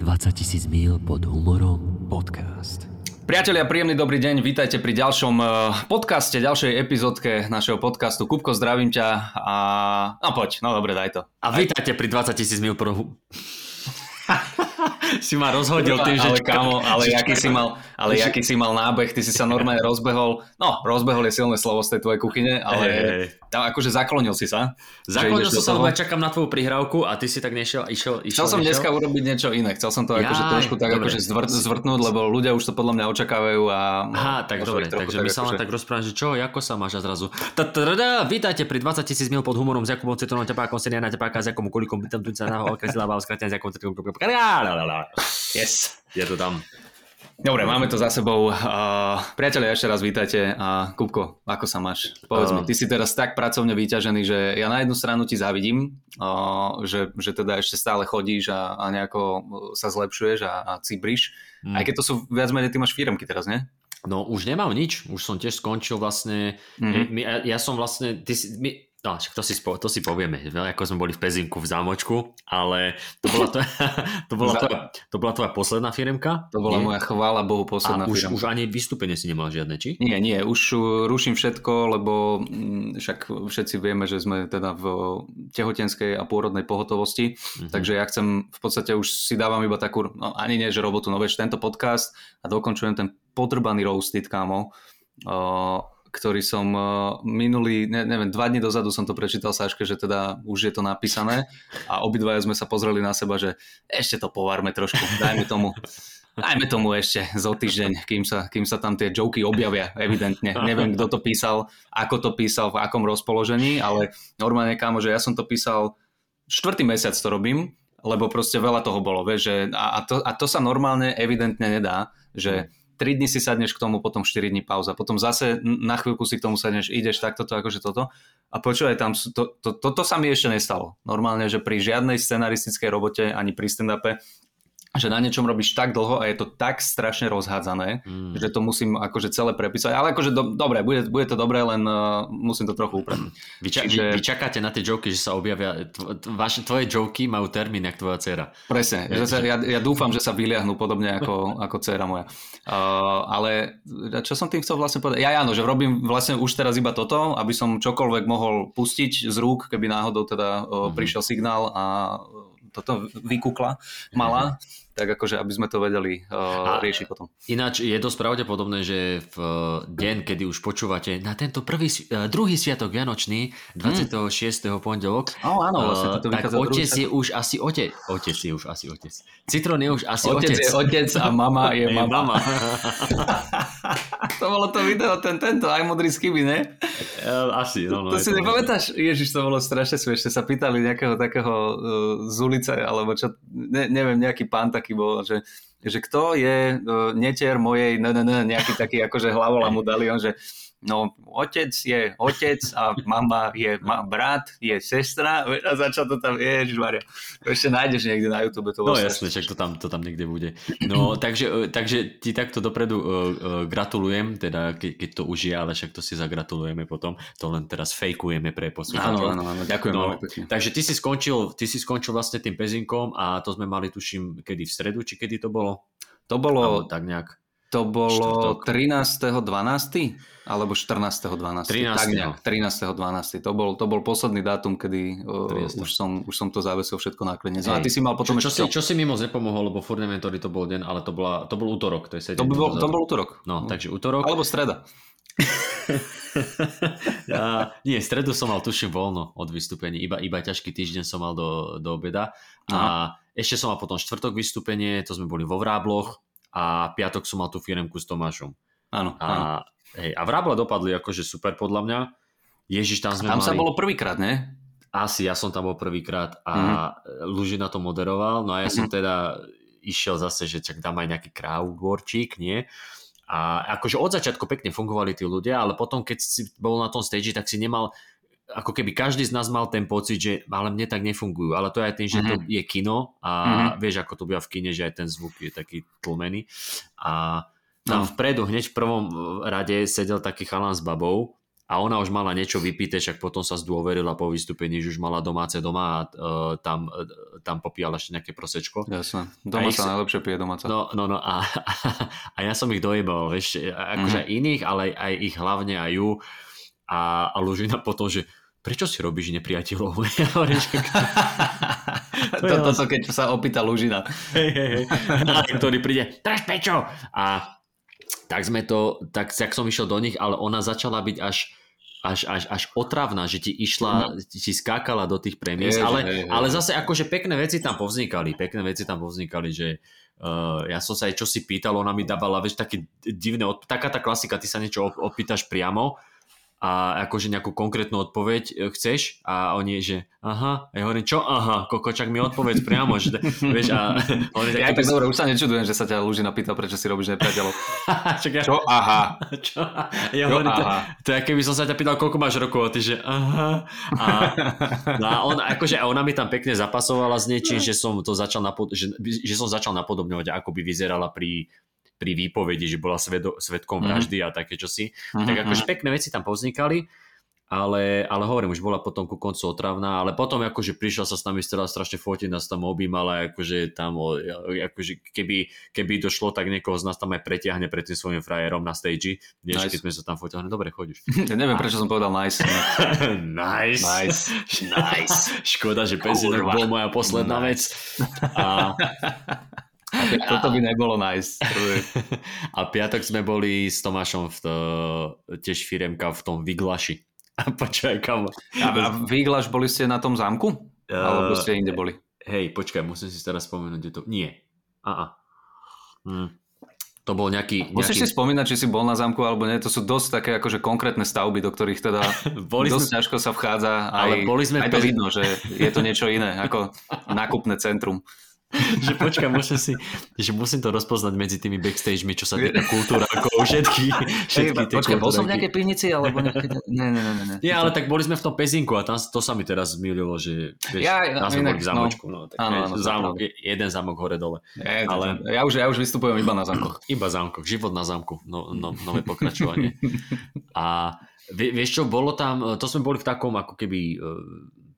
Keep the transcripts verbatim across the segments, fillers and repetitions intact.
dvadsať tisíc míl pod humorom podcast. Priatelia, príjemný dobrý deň, vítajte pri ďalšom podcaste, ďalšej epizódke našeho podcastu. Kupko, zdravím ťa a... No poď, no dobre, daj to. A vítajte pri dvadsať tisíc míl pod humorom. Si ma rozhodil tým, že... Ale kamo, ale jaký si mal, ale jaký si mal nábeh, ty si sa normálne rozbehol. No, rozbehol je silné slovo z tej tvojej kuchyne, ale tam akože zaklonil si sa. Zaklonil som sa, lebo ja čakám na tvoju prihrávku a ty si tak nešiel, išiel, išiel. Chcel som nešiel. Dneska urobiť niečo iné, chcel som to ja, akože trošku tak dobre. akože zvrt, zvrtnúť, lebo ľudia už to podľa mňa očakávajú a... Aha, tak dobre, takže my sa len tak rozprávam, že čo, ako sa máš a zrazu... Vítajte pri dvadsať tisíc míl pod humorom s Jakubom Ceternom, ťapákom, seniana, ťapáka, s Jakom Kulikom, bytom tu sa naho okreslával, skratňa s Jakom Ceternom. Yes, ja to dám. Dobre, máme to za sebou. Uh, priatelia, ešte raz vítajte. Uh, Kupko, ako sa máš? Povedz uh, mi, ty si teraz tak pracovne vyťažený, že ja na jednu stranu ti závidím, uh, že, že teda ešte stále chodíš a, a nejako sa zlepšuješ a, a cibriš. Mm. Aj keď to sú viac menej, ty máš firmky teraz, nie? No už nemám nič, už som tiež skončil vlastne. Mm-hmm. My, ja, ja som vlastne... Ty si, my, No, to si, to si povieme, ako sme boli v Pezinku v zámočku, ale to bola tvoja, to bola tvoja, to bola tvoja posledná firemka. To bola nie? moja chvála Bohu posledná a už, firemka. Už ani vystúpenie si nemala žiadne, či? Nie, nie, už ruším všetko, lebo však všetci vieme, že sme teda v tehotenskej a pôrodnej pohotovosti, mm-hmm. takže ja chcem, v podstate už si dávam iba takú, no, ani nie, že robotu, no vieš, tento podcast a dokončujem ten podrbaný roastit, kámo, uh, ktorý som minulý, ne, neviem, dva dni dozadu som to prečítal Saške, že teda už je to napísané a obidvaja sme sa pozreli na seba, že ešte to povárme trošku, dajme tomu, dajme tomu ešte zo týždeň, kým sa, kým sa tam tie joky objavia, evidentne. Neviem, kto to písal, ako to písal, v akom rozpoložení, ale normálne, kámo, že ja som to písal, štvrtý mesiac to robím, lebo proste veľa toho bolo, vieš, že, a, a, to, a to sa normálne evidentne nedá, že tri dni si sadneš k tomu, potom štyri dni pauza. Potom zase na chvíľku si k tomu sadneš, ideš takto, akože toto. A počúvaj, tam toto to, to, to sa mi ešte nestalo. Normálne, že pri žiadnej scenaristickej robote, ani pri stand-upe, že na niečom robíš tak dlho a je to tak strašne rozhádzané, mm. že to musím akože celé prepísať. Ale akože do, dobre, bude, bude to dobré, len uh, musím to trochu upraviť. Vy, ča, Čiže... vy, vy čakáte na tie joky, že sa objavia, tvo, vaše, tvoje joky majú termín, jak tvoja dcera. Presne, ja, že... ja, ja dúfam, že sa vyliahnú podobne ako, ako dcera moja. Uh, ale čo som tým chcel vlastne povedať? Ja áno, že robím vlastne už teraz iba toto, aby som čokoľvek mohol pustiť z rúk, keby náhodou teda uh, mm-hmm. prišiel signál a toto vykukla malá. Mm-hmm. tak akože, aby sme to vedeli uh, riešiť potom. Ináč je dosť pravdepodobné, že v deň, kedy už počúvate na tento prvý, druhý sviatok Vianočný, dvadsiateho šiesteho Mm. pondelok, oh, áno, vlastne, tak otec druhý... je už asi otec. Otec je už asi otec. Citrón je už asi otec. Otec je otec a mama je mama. mama. To bolo to video, ten, tento, aj modrý z chyby, ne? Asi, no, no. To, to si to nepamätáš? Možno. Ježiš, to bolo strašne smiešne. Sa pýtali nejakého takého uh, z ulice, alebo čo, ne, neviem, nejaký pán taký bol, že, že kto je uh, netier mojej, ne, ne, ne, nejaký taký akože hlavola mu dali, on, že no otec je otec a mama je ma, brat, je sestra a začal to tam, ježišmaria, ešte nájdeš niekde na YouTube to. No jasne, čak to tam, to tam niekde bude. No takže, takže ti takto dopredu uh, uh, gratulujem, teda ke, keď to už je, ale však to si zagratulujeme potom, to len teraz fejkujeme pre poslucháčov. Áno, áno, áno, ďakujem. No, takže ty si, skončil, ty si skončil vlastne tým Pezinkom a to sme mali, tuším, kedy v stredu, či kedy to bolo? To bolo... Abo tak nejak... To bolo trinásteho dvanásteho alebo štrnásteho dvanásteho Tak nejak, trinásteho dvanásteho To bol, to bol posledný dátum, kedy uh, už, som, už som to závesil všetko na klinec. A ty si mal potom... Čo, čo, ešte... si, čo si mi moc nepomohol, lebo furt neviem, ktorý to bol deň, ale to, bola, to bol útorok. To, je sedem, to, bol, to bol útorok. No, no, takže útorok. Alebo streda. Ja, nie, stredu som mal tuším voľno od vystúpení, iba, iba ťažký týždeň som mal do, do obeda. Aha. A ešte som mal potom štvrtok vystúpenie, to sme boli vo Vrábloch. A piatok som mal tú firemku s Tomášom. Áno, áno. A, hej, a Vrábľa dopadli akože super podľa mňa. Ježiš, tam sme tam mali... Tam sa bolo prvýkrát, ne? Asi, ja som tam bol prvýkrát a mm-hmm. Lužina to moderoval, no a ja som teda išiel zase, že čak dám aj nejaký crowdworčík, nie? A akože od začiatku pekne fungovali tí ľudia, ale potom, keď si bol na tom stage, tak si nemal... ako keby každý z nás mal ten pocit, že ale mne tak nefungujú, ale to je aj tým, že mm-hmm. to je kino a mm-hmm. vieš, ako to býva v kine, že aj ten zvuk je taký tlmený a tam no. vpredu hneď v prvom rade sedel taký chalan s babou a ona už mala niečo vypité, však potom sa zdôverila po vystúpení, že už mala domáce doma a uh, tam, uh, tam popíjala ešte nejaké prosečko. Jasné, doma sa ich... najlepšie pije domáca. No, no, no a, a ja som ich dojebal, vieš, akože mm. aj iných, ale aj ich hlavne aj ju a, a Lužina potom, že prečo si robíš nepriateľov? Ja hovorím, že... Toto to, keď sa opýta Lužina. Hej, hej, hej. Ktorý príde, drž pečo! A tak sme to, tak, tak som išiel do nich, ale ona začala byť až Až, až, až otravná, že ti išla, ti skákala do tých premies, ježi, ale, ježi. ale zase akože pekné veci tam povznikali, pekné veci tam povznikali, že uh, ja som sa aj čo si pýtal, ona mi dávala, vieš, také divné, taká tá klasika, ty sa niečo opýtaš priamo a akože nejakú konkrétnu odpoveď chceš a oni, že aha, ja hovorím, čo aha, kokočak mi odpoveď priamo, že vieš, a oni ja tak dobre, už sa nečudujem, že sa ťa Lužina pýta, prečo si robíš nepriateľov. Ja... Čo aha? Čo, ja čo hovorím, aha? To, to ja keby som sa ťa pýtal, koľko máš rokov, a ty, že aha. A, a on, akože, a ona mi tam pekne zapasovala s niečím, že som to začal, napod- že, že som začal napodobňovať, ako by vyzerala pri pri výpovedi, že bola svedo- svedkom vraždy mm-hmm. a také čosi. Mm-hmm. Tak akože pekné veci tam povznikali, ale, ale hovorím, už bola potom ku koncu otravná, ale potom akože prišla sa s nami strela strašne fotiť, nás tam objímala, akože tam, akože keby, keby došlo, tak niekoho z nás tam aj pretiahne pred tým svojim frajerom na stage, niečo, nice. Keď sme sa tam fotili, dobre, chodíš. Ja neviem, a... prečo som povedal nice. nice. Nice. Nice. Škoda, že Pezinok bol moja posledná nice. vec. A... A piatok, toto by nebolo nice. A piatok sme boli s Tomášom v to, tiež firemka v tom Vígľaši. A počkaj, kam... A Vígľaš boli ste na tom zámku? Uh, Alebo ste inde boli? Hej, počkaj, musím si teraz spomenúť, kde to... Nie. Á, á. Hm. To bol nejaký... Musíš nejaký... si spomínať, či si bol na zámku alebo nie. To sú dosť také akože konkrétne stavby, do ktorých teda dosť sme... ťažko sa vchádza. Ale aj, boli sme aj to vidno, že je to niečo iné ako nákupné centrum. Že počkaj, musím si, že musím to rozpoznať medzi tými backstagemi, čo sa týka kultúrákov, všetky, všetky tie kultúráky. Bol som v nejakej pivnici, alebo nejaké... Nie, nie, nie, nie. Nie, ale tak boli sme v tom Pezinku a tam, to sa mi teraz zmýlilo, že vieš, ja, nás sme boli v zámočku. No. No, tak, áno, áno, zámok, áno. Jeden zámok hore dole. Ja, ale... ja, už, ja už vystupujem iba na zámkoch. Iba zámkoch, život na zámku, no, no, nové pokračovanie. A vie, vieš čo, bolo tam, to sme boli v takom ako keby...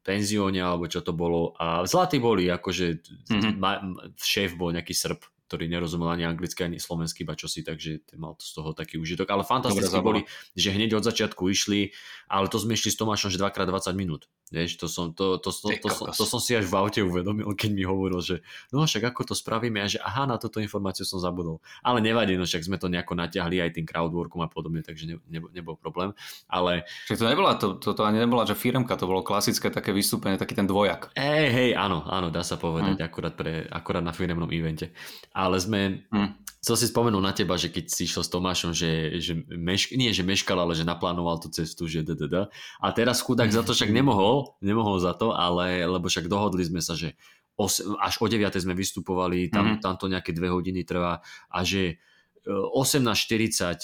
penzióne, alebo čo to bolo. A zlatí boli, akože mm-hmm. šéf bol nejaký Srb, ktorý nerozumel ani anglicky, ani slovensky, iba čosi, takže mal to z toho taký užitok. Ale fantasticky boli, že hneď od začiatku išli, ale to sme išli s Tomášom, že dvakrát dvadsať minút. Vieš, to som, to, to, to, to, to, to som si až v aute uvedomil, keď mi hovoril, že no však ako to spravíme, a že aha, na túto informáciu som zabudol. Ale nevadí, no však sme to nejako natiahli aj tým crowdworkom a podobne, takže ne, ne, nebol problém. Ale... Však to nebola, to, to, to ani nebola, že firmka, to bolo klasické také vystúpenie, taký ten dvojak. Hej, hej, áno, áno, dá sa povedať, mm. akurát, pre, akurát na firemnom evente. Ale sme... Mm. Som si spomenul na teba, že keď si išiel s Tomášom, že, že mešk, nie, že meškal, ale že naplánoval tú cestu, že da, da, da. A teraz chudák za to však nemohol, nemohol za to, ale lebo však dohodli sme sa, že os, až o deviatej sme vystupovali, tam, mm-hmm. tam to nejaké dve hodiny trvá a že osemnásť štyridsať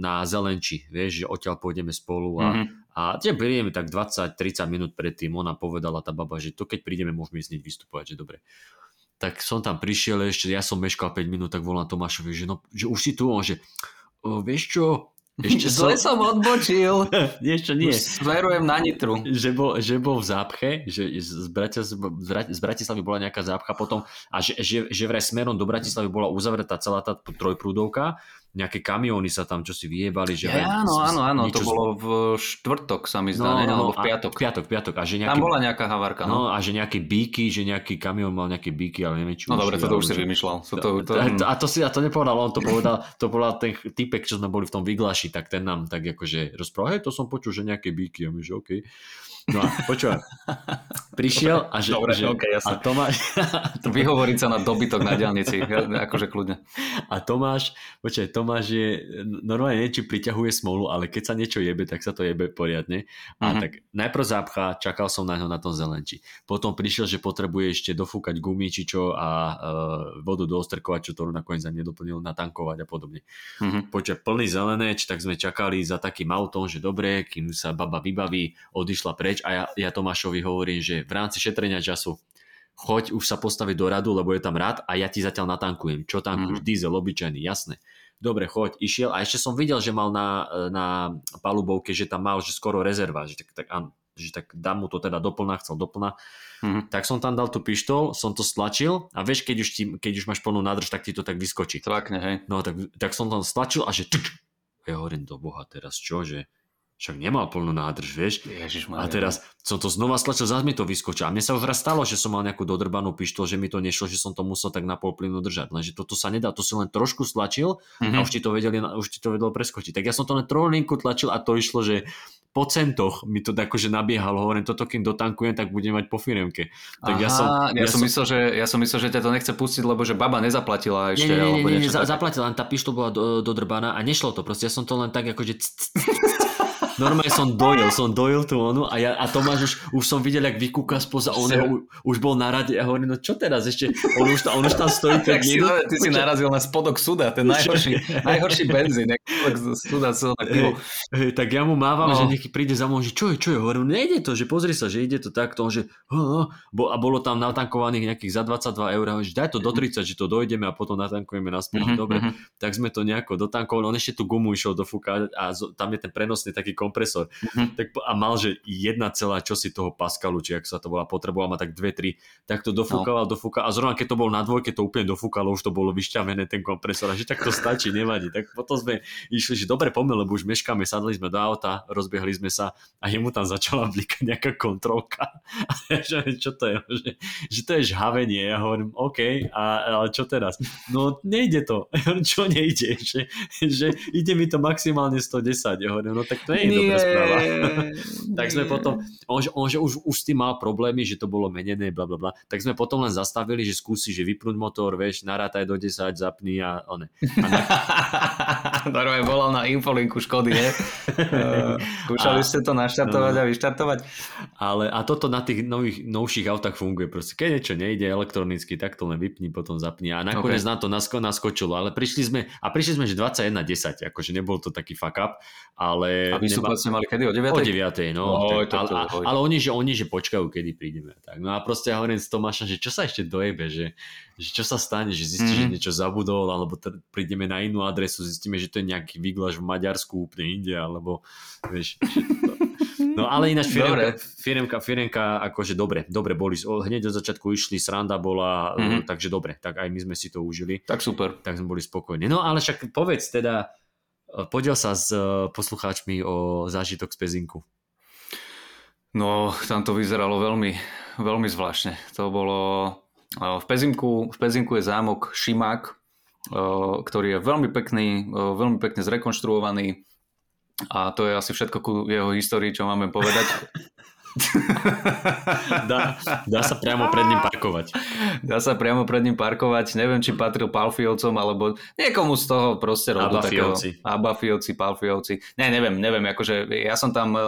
na Zelenči, vieš, že odtiaľ pôjdeme spolu a, mm-hmm. a tie prídeme tak dvadsať tridsať minút predtým, ona povedala tá baba, že to keď prídeme, môžeme ísť vystupovať, že dobre. Tak som tam prišiel ešte, ja som meškal päť minút, tak volám Tomášovi, že, no, že už si tu, on že, o, vieš čo, ešte som... Zle som odbočil, ešte nie. Smerujem na Nitru. Že bol, že bol v zápche, že z, Bratis- z Bratislavy bola nejaká zápcha potom a že, že, že vraj smerom do Bratislavy bola uzavretá celá tá trojprúdovka, nejaké kamióny sa tam čosi vyjebali. Že ja, áno, áno, áno, to bolo v štvrtok sa mi zdá, no, ne, alebo v piatok. V piatok, piatok. A že nejaký, tam bola nejaká havárka. No. no a že nejaké bíky, že nejaký kamión mal nejaké bíky, ale neviem, či no dobre, to už si vymýšľal. To, to, to... A, to si, a to nepovedal, on to povedal, to povedal ten typek, čo sme boli v tom Vígľaši, tak ten nám tak akože rozprával, hej, to som počul, že nejaké bíky, a my že okej. Okay. No a počúva, prišiel a že... Dobre, že, okay, jasne. A Tomáš... Vyhovoriť sa na dobytok na diaľnici, akože kľudne. A Tomáš, počúva, Tomáš je... Normálne niečo priťahuje smolu, ale keď sa niečo jebe, tak sa to jebe poriadne. A mm-hmm. tak najprv zápcha, čakal som na ňo na tom Zelenči. Potom prišiel, že potrebuje ešte dofúkať gumy, či čo a e, vodu doostrkovať, čo to nakoniec ani nedoplnil, natankovať a podobne. Mm-hmm. Počúva, plný Zeleneč, tak sme čakali za takým autom, že dobre, kým sa baba vybaví, odišla preč. A ja, ja Tomášovi hovorím, že v rámci šetrenia času choď už sa postaviť do radu, lebo je tam rad a ja ti zatiaľ natankujem. Čo tankuješ? Mm-hmm. Diesel, obyčajný, jasné. dobre, choď, išiel a ešte som videl, že mal na, na palubovke, že tam mal, že skoro rezerva, že tak, tak, že tak dám mu to teda doplná, chcel doplná. Mm-hmm. Tak som tam dal tú pištol, som to stlačil a vieš, keď už, ti, keď už máš plnú nádrž, tak ti to tak vyskočí. Tlákne, hej. No tak, tak som tam stlačil a že čuč. Ja hovorím, do boha teraz čo, že však nemal plnú nádrž, vieš. Ježišmane. A teraz som to znova stlačil, zás mi to vyskočil. A mne sa už raz stalo, že som mal nejakú dodrbanú pištol, že mi to nešlo, že som to musel tak na pol plynu držať. Lenže toto sa nedá, to si len trošku stlačil mm-hmm. a už ti to vedeli, už ti to vedelo preskočiť. Tak ja som to len trolinku tlačil a to išlo, že po centoch mi to akože nabiehalo, hovorím, toto kým dotankujem, tak budem mať po firemke. Tak Aha, ja som, ja, ja, som som... Myslel, že, ja som myslel, že ťa to nechce pustiť, lebo že baba nezaplatila ešte. Nie, nie, nie, alebo nie, nie za, zaplatila, len tá pištol bola do, dodrbaná a nešlo to proste, ja som to len tak akože... Normálne som dojil, som dojil tú onu a, ja, a Tomáš už, už som videl, jak vykúka spoza oného, už bol na rade a hovorím, no čo teraz ešte, on už, on už tam stojí. Tak si, ty si narazil na spodok suda, ten najhorší, najhorší benzín, spodok suda, suda pivo. Hey, hey, tak ja mu mávam, no. Že nieký príde za mnou, že čo je, čo je, hovorím, nejde to, že pozri sa, že ide to takto, že oh, oh, a bolo tam natankovaných nejakých za dvadsaťdva eur, že daj to do tridsať, že to dojdeme a potom natankujeme naspäť, mm-hmm, dobre, mm-hmm. Tak sme to nejako dotankovali, on ešte tú gumu išiel dofúkať a tam je ten prenosný taký kompresor. Mm-hmm. Tak, a mal, že jedna celá čosi toho Pascalu, či ak sa to volá, potreboval ma tak dve tri, tak to dofúkával, no. dofúkával a zrovna keď to bol na dvojke, to úplne dofúkalo, už to bolo vyšťavené ten kompresor a že tak to stačí, nevadí. Tak potom sme išli, že dobre pomer, lebo už meškáme, sadli sme do auta, rozbiehli sme sa a jemu tam začala blikať nejaká kontrolka. A ja, že čo to je? Že, že to je žhavenie. Ja hovorím, OK, a, ale čo teraz? No nejde to. Čo nejde? Že, že ide mi to maximálne sto desať. Ja hovorím, no tak to je dobrá správa. Tak sme potom, on, on že už, už s tým mal problémy, že to bolo menené, bla, bla, bla. Tak sme potom len zastavili, že skúsi, že vypnúť motor, vieš, narátaj do desať, zapni a one. Normálne volal na infolinku Škody, ne? Skúšali ste to naštartovať no. A vyštartovať. Ale a toto na tých nových, novších autách funguje proste. Keď niečo nejde elektronicky, tak to len vypni, potom zapni a nakoniec okay. Na to nasko, naskočilo. Ale prišli sme, a prišli sme, že dvadsaťjeden desať, akože nebol to taký fuck up, ale... Vlastne mali kedy? O deviatej? O deviatej, no. Oj, tak, ale, to, ale oni, že, oni, že počkajú, kedy prídeme. Tak. No a proste ja hovorím s Tomášom, že čo sa ešte dojebe, že, že čo sa stane, že zistíme, mm-hmm. že niečo zabudol, alebo t- prídeme na inú adresu, zistíme, že to je nejaký Vígľaš v Maďarsku, úplne inde, alebo vieš... No ale ináč firemka, firemka, firemka akože dobre, dobre boli, hneď od začiatku išli, sranda bola, mm-hmm. takže dobre, tak aj my sme si to užili. Tak super. Tak sme boli spokojní. No ale však povedz teda, podiel sa s poslucháčmi o zážitok z Pezinku. No, tam to vyzeralo veľmi, veľmi zvláštne. To bolo... V Pezinku, v Pezinku je zámok Šimák, ktorý je veľmi pekný, veľmi pekne zrekonštruovaný a to je asi všetko ku jeho histórii, čo máme povedať. Dá, dá sa priamo pred ním parkovať. Dá sa priamo pred ním parkovať. Neviem, či patril Palfijovcom, alebo niekomu z toho proste rodu takého. Abafijovci, Palfijovci. Ne, neviem, neviem. Akože ja som tam,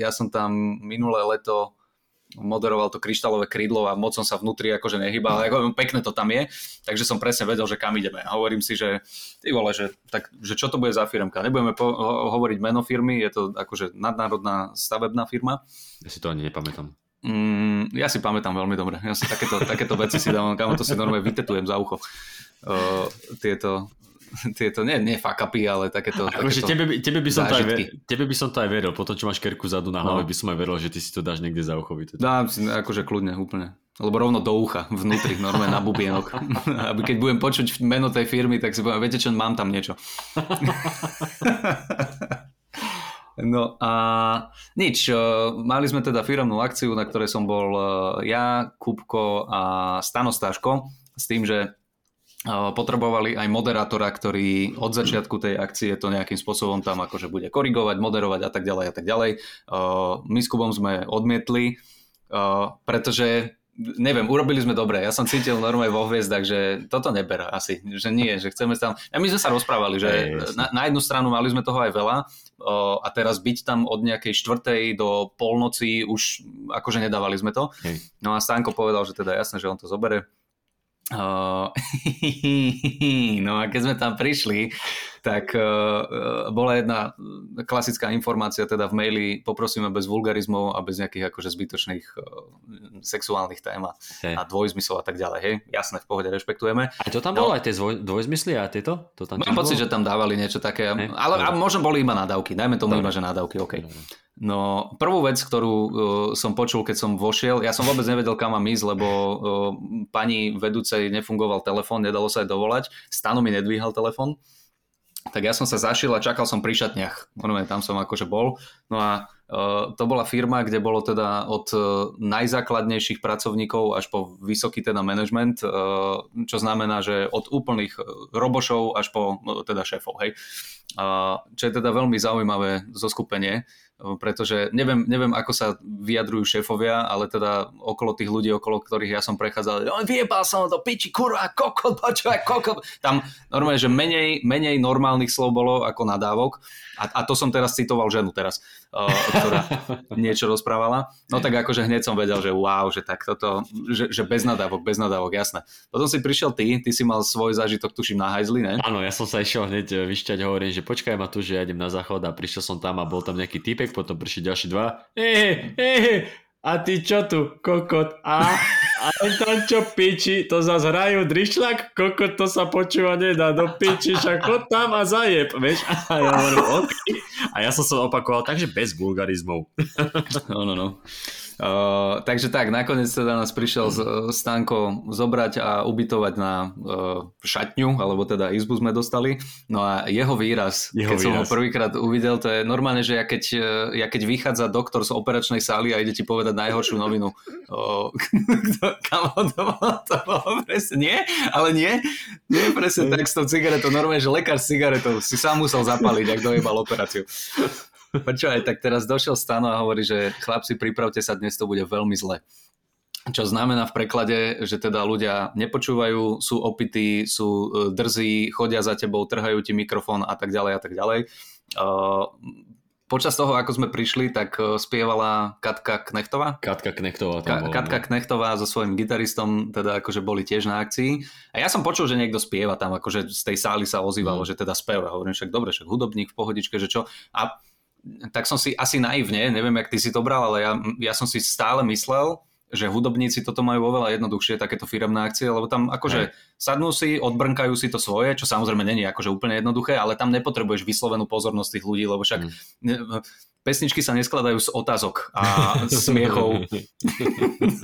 ja som tam minulé leto moderoval to kryštálové krídlo a moc som sa vnútri akože nehýbal, ako pekne to tam je, takže som presne vedel, že kam ideme. Hovorím si, že ty vole, že, tak, že čo to bude za firmka? Nebudeme po- hovoriť meno firmy, je to akože nadnárodná stavebná firma. Ja si to ani nepamätám. Mm, ja si pamätám veľmi dobre. Ja si takéto, takéto veci si dám, kam to si normálne vytetujem za ucho. Uh, tieto... Tieto, nie, nie fuck-upy, ale takéto, takéto tebe, tebe, by som to aj ver, tebe by som to aj veril, potom čo máš kerku zadu na hlave, no. By som aj veril, že ty si to dáš niekde za ucho. Dám si akože kľudne, úplne. Lebo rovno do ucha, vnútri, normálne na bubienok. Aby keď budem počuť meno tej firmy, tak si poviem, viete čo, mám tam niečo. No a nič, mali sme teda firemnú akciu, na ktorej som bol ja, Kupko a Stano Stáško, s tým, že potrebovali aj moderátora, ktorý od začiatku tej akcie to nejakým spôsobom tam akože bude korigovať, moderovať a tak ďalej a tak ďalej. My s Kubom sme odmietli, pretože neviem, urobili sme dobre. Ja som cítil normálne vo hviezdach, že toto neberá asi, že nie, že chceme tam... A my sme sa rozprávali, že na, na jednu stranu mali sme toho aj veľa a teraz byť tam od nejakej štvrtej do polnoci už akože nedávali sme to. No a Stanko povedal, že teda jasné, že on to zoberie. No a keď sme tam prišli, tak uh, bola jedna klasická informácia teda v maili, poprosíme bez vulgarizmov a bez nejakých akože zbytočných uh, sexuálnych tém okay. a dvojzmyslov a tak ďalej, hej, jasné, v pohode, rešpektujeme. A to tam bolo no, aj tie zvoj, dvojzmysly a tieto? To tam mám tam pocit, bolo? Že tam dávali niečo také, hey, ale a možno boli iba nadávky, dajme tomu dobre. Iba, že nadávky, okej. Okay. No, prvú vec, ktorú uh, som počul, keď som vošiel, ja som vôbec nevedel, kam mám ísť, lebo uh, pani vedúcej nefungoval telefón, nedalo sa aj dovolať, Stano mi nedvíhal telefón, tak ja som sa zašiel a čakal som pri šatniach, tam som akože bol, no a uh, to bola firma, kde bolo teda od uh, najzákladnejších pracovníkov až po vysoký teda manažment, uh, čo znamená, že od úplných robošov až po uh, teda šéfov, hej. Uh, čo je teda veľmi zaujímavé zoskupenie, pretože neviem, neviem, ako sa vyjadrujú šéfovia, ale teda okolo tých ľudí, okolo ktorých ja som prechádzal, vyjebal som do piči, kurva, kokot, počúvaj, kokot. Tam normálne, že menej, menej normálnych slov bolo ako nadávok. A, a to som teraz citoval ženu teraz, uh, ktorá niečo rozprávala. No tak akože hneď som vedel, že wow, že tak toto, že, že bez nadávok, bez nadávok, jasné. Potom si prišiel ty, ty si mal svoj zážitok, tuším, na hajzli, ne? Áno, ja som sa išiel hneď vyšťať, hovorím, že počkaj ma tu, že ja idem na záchod a prišiel som tam a bol tam nejaký typek, potom prišli ďalší dva. Ehe, ehe, a ty čo tu, kokot? A, a tam čo piči, to zase hrajú drišľak, kokot, to sa počúva nedá, do piči, však chod tam a zajeb, vieš? A ja hovorím, okay. A ja som sa opakoval, takže bez vulgarizmov. No, no, no. Uh, takže tak, nakoniec teda nás prišiel mm. Stanko zobrať a ubytovať na uh, šatňu, alebo teda izbu sme dostali. No a jeho výraz, jeho keď výraz. Som ho prvýkrát uvidel, to je normálne, že ja keď, ja keď vychádza doktor z operačnej sály a ide ti povedať najhoršiu novinu. Uh, Kam to bolo? To bolo presne, nie? Ale nie? Nie presne tak s tou cigaretou. Normálne, že lekár s cigaretou si sám musel zapaliť, ak dojebal operáciu. Počúvaj, tak teraz došiel Stano a hovorí, že chlapci, pripravte sa, dnes to bude veľmi zle. Čo znamená v preklade, že teda ľudia nepočúvajú, sú opití, sú drzí, chodia za tebou, trhajú ti mikrofón a tak ďalej a tak ďalej. Uh, počas toho, ako sme prišli, tak spievala Katka Knechtová. Katka Knechtová tam bola. Katka Knechtová so svojím gitaristom, teda akože boli tiež na akcii. A ja som počul, že niekto spieva tam, akože z tej sály sa ozývalo, mm. že teda spieva. Hovorím, však dobre, však hudobník v pohodičke, že čo. A tak som si asi naivne, neviem, jak ty si to bral, ale ja, ja som si stále myslel, že hudobníci toto majú oveľa jednoduchšie, takéto firemné akcie, lebo tam akože sadnú si, odbrnkajú si to svoje, čo samozrejme není akože úplne jednoduché, ale tam nepotrebuješ vyslovenú pozornosť tých ľudí, lebo však mm. pesničky sa neskladajú z otázok a smiechov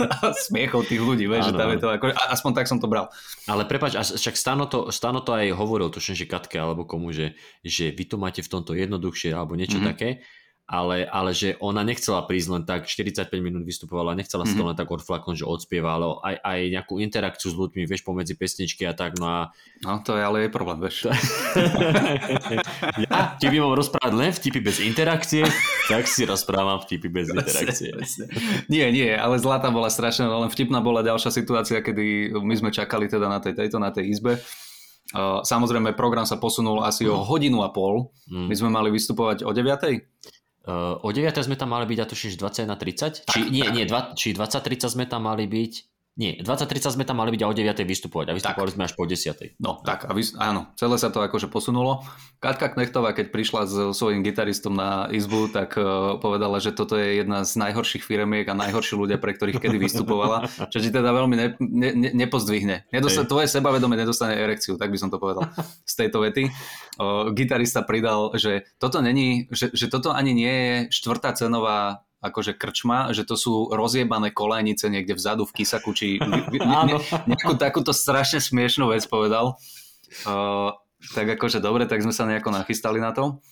a smiechov tých ľudí, vieš, že tam je to akože, aspoň tak som to bral. Ale prepáč, a však Stano to, Stano to aj hovoril, tuším, že Katke alebo komu, že, že vy to máte v tomto jednoduchšie alebo niečo mm-hmm. také. Ale, ale že ona nechcela prísť len tak, štyridsaťpäť minút vystupovala, nechcela mm-hmm. sa to len tak odflaknúť, že odspieva, ale aj, aj nejakú interakciu s ľuďmi, vieš, pomedzi pesničky a tak, no a... No to je ale jej problém, vieš. Ja ti by mám rozprávať len vtipy bez interakcie, tak si rozprávam vtipy bez interakcie. Nie, nie, ale zlá tam bola strašná, len vtipná bola ďalšia situácia, kedy my sme čakali teda na tej, tejto, na tej izbe. Samozrejme, program sa posunul asi mm. o hodinu a pol, mm. my sme mali vystupovať o deviatej. Uh, o deviatej sme tam mali byť, a tušíš dvadsať na tridsať? Či, nie, nie, dva, či dvadsať tridsať sme tam mali byť? Nie, dvadsať tridsať sme tam mali byť a o deviatej vystupovať. A vystupovali tak. Sme až po desiatej. No, tak, a vy, áno, celé sa to akože posunulo. Katka Knechtová, keď prišla so svojím gitaristom na izbu, tak uh, povedala, že toto je jedna z najhorších firemiek a najhorší ľudia, pre ktorých kedy vystupovala, čo ti teda veľmi ne, ne, ne, nepozdvihne. Nedosta- tvoje sebavedomie nedostane erekciu, tak by som to povedal z tejto vety. Uh, gitarista pridal, že toto není, že, že toto ani nie je štvrtá cenová akože krčma, že to sú rozjebané kolajnice niekde vzadu v Kysaku, či ne, nejakú takúto strašne smiešnú vec povedal. Uh, tak akože dobre, tak sme sa nejako nachystali na to.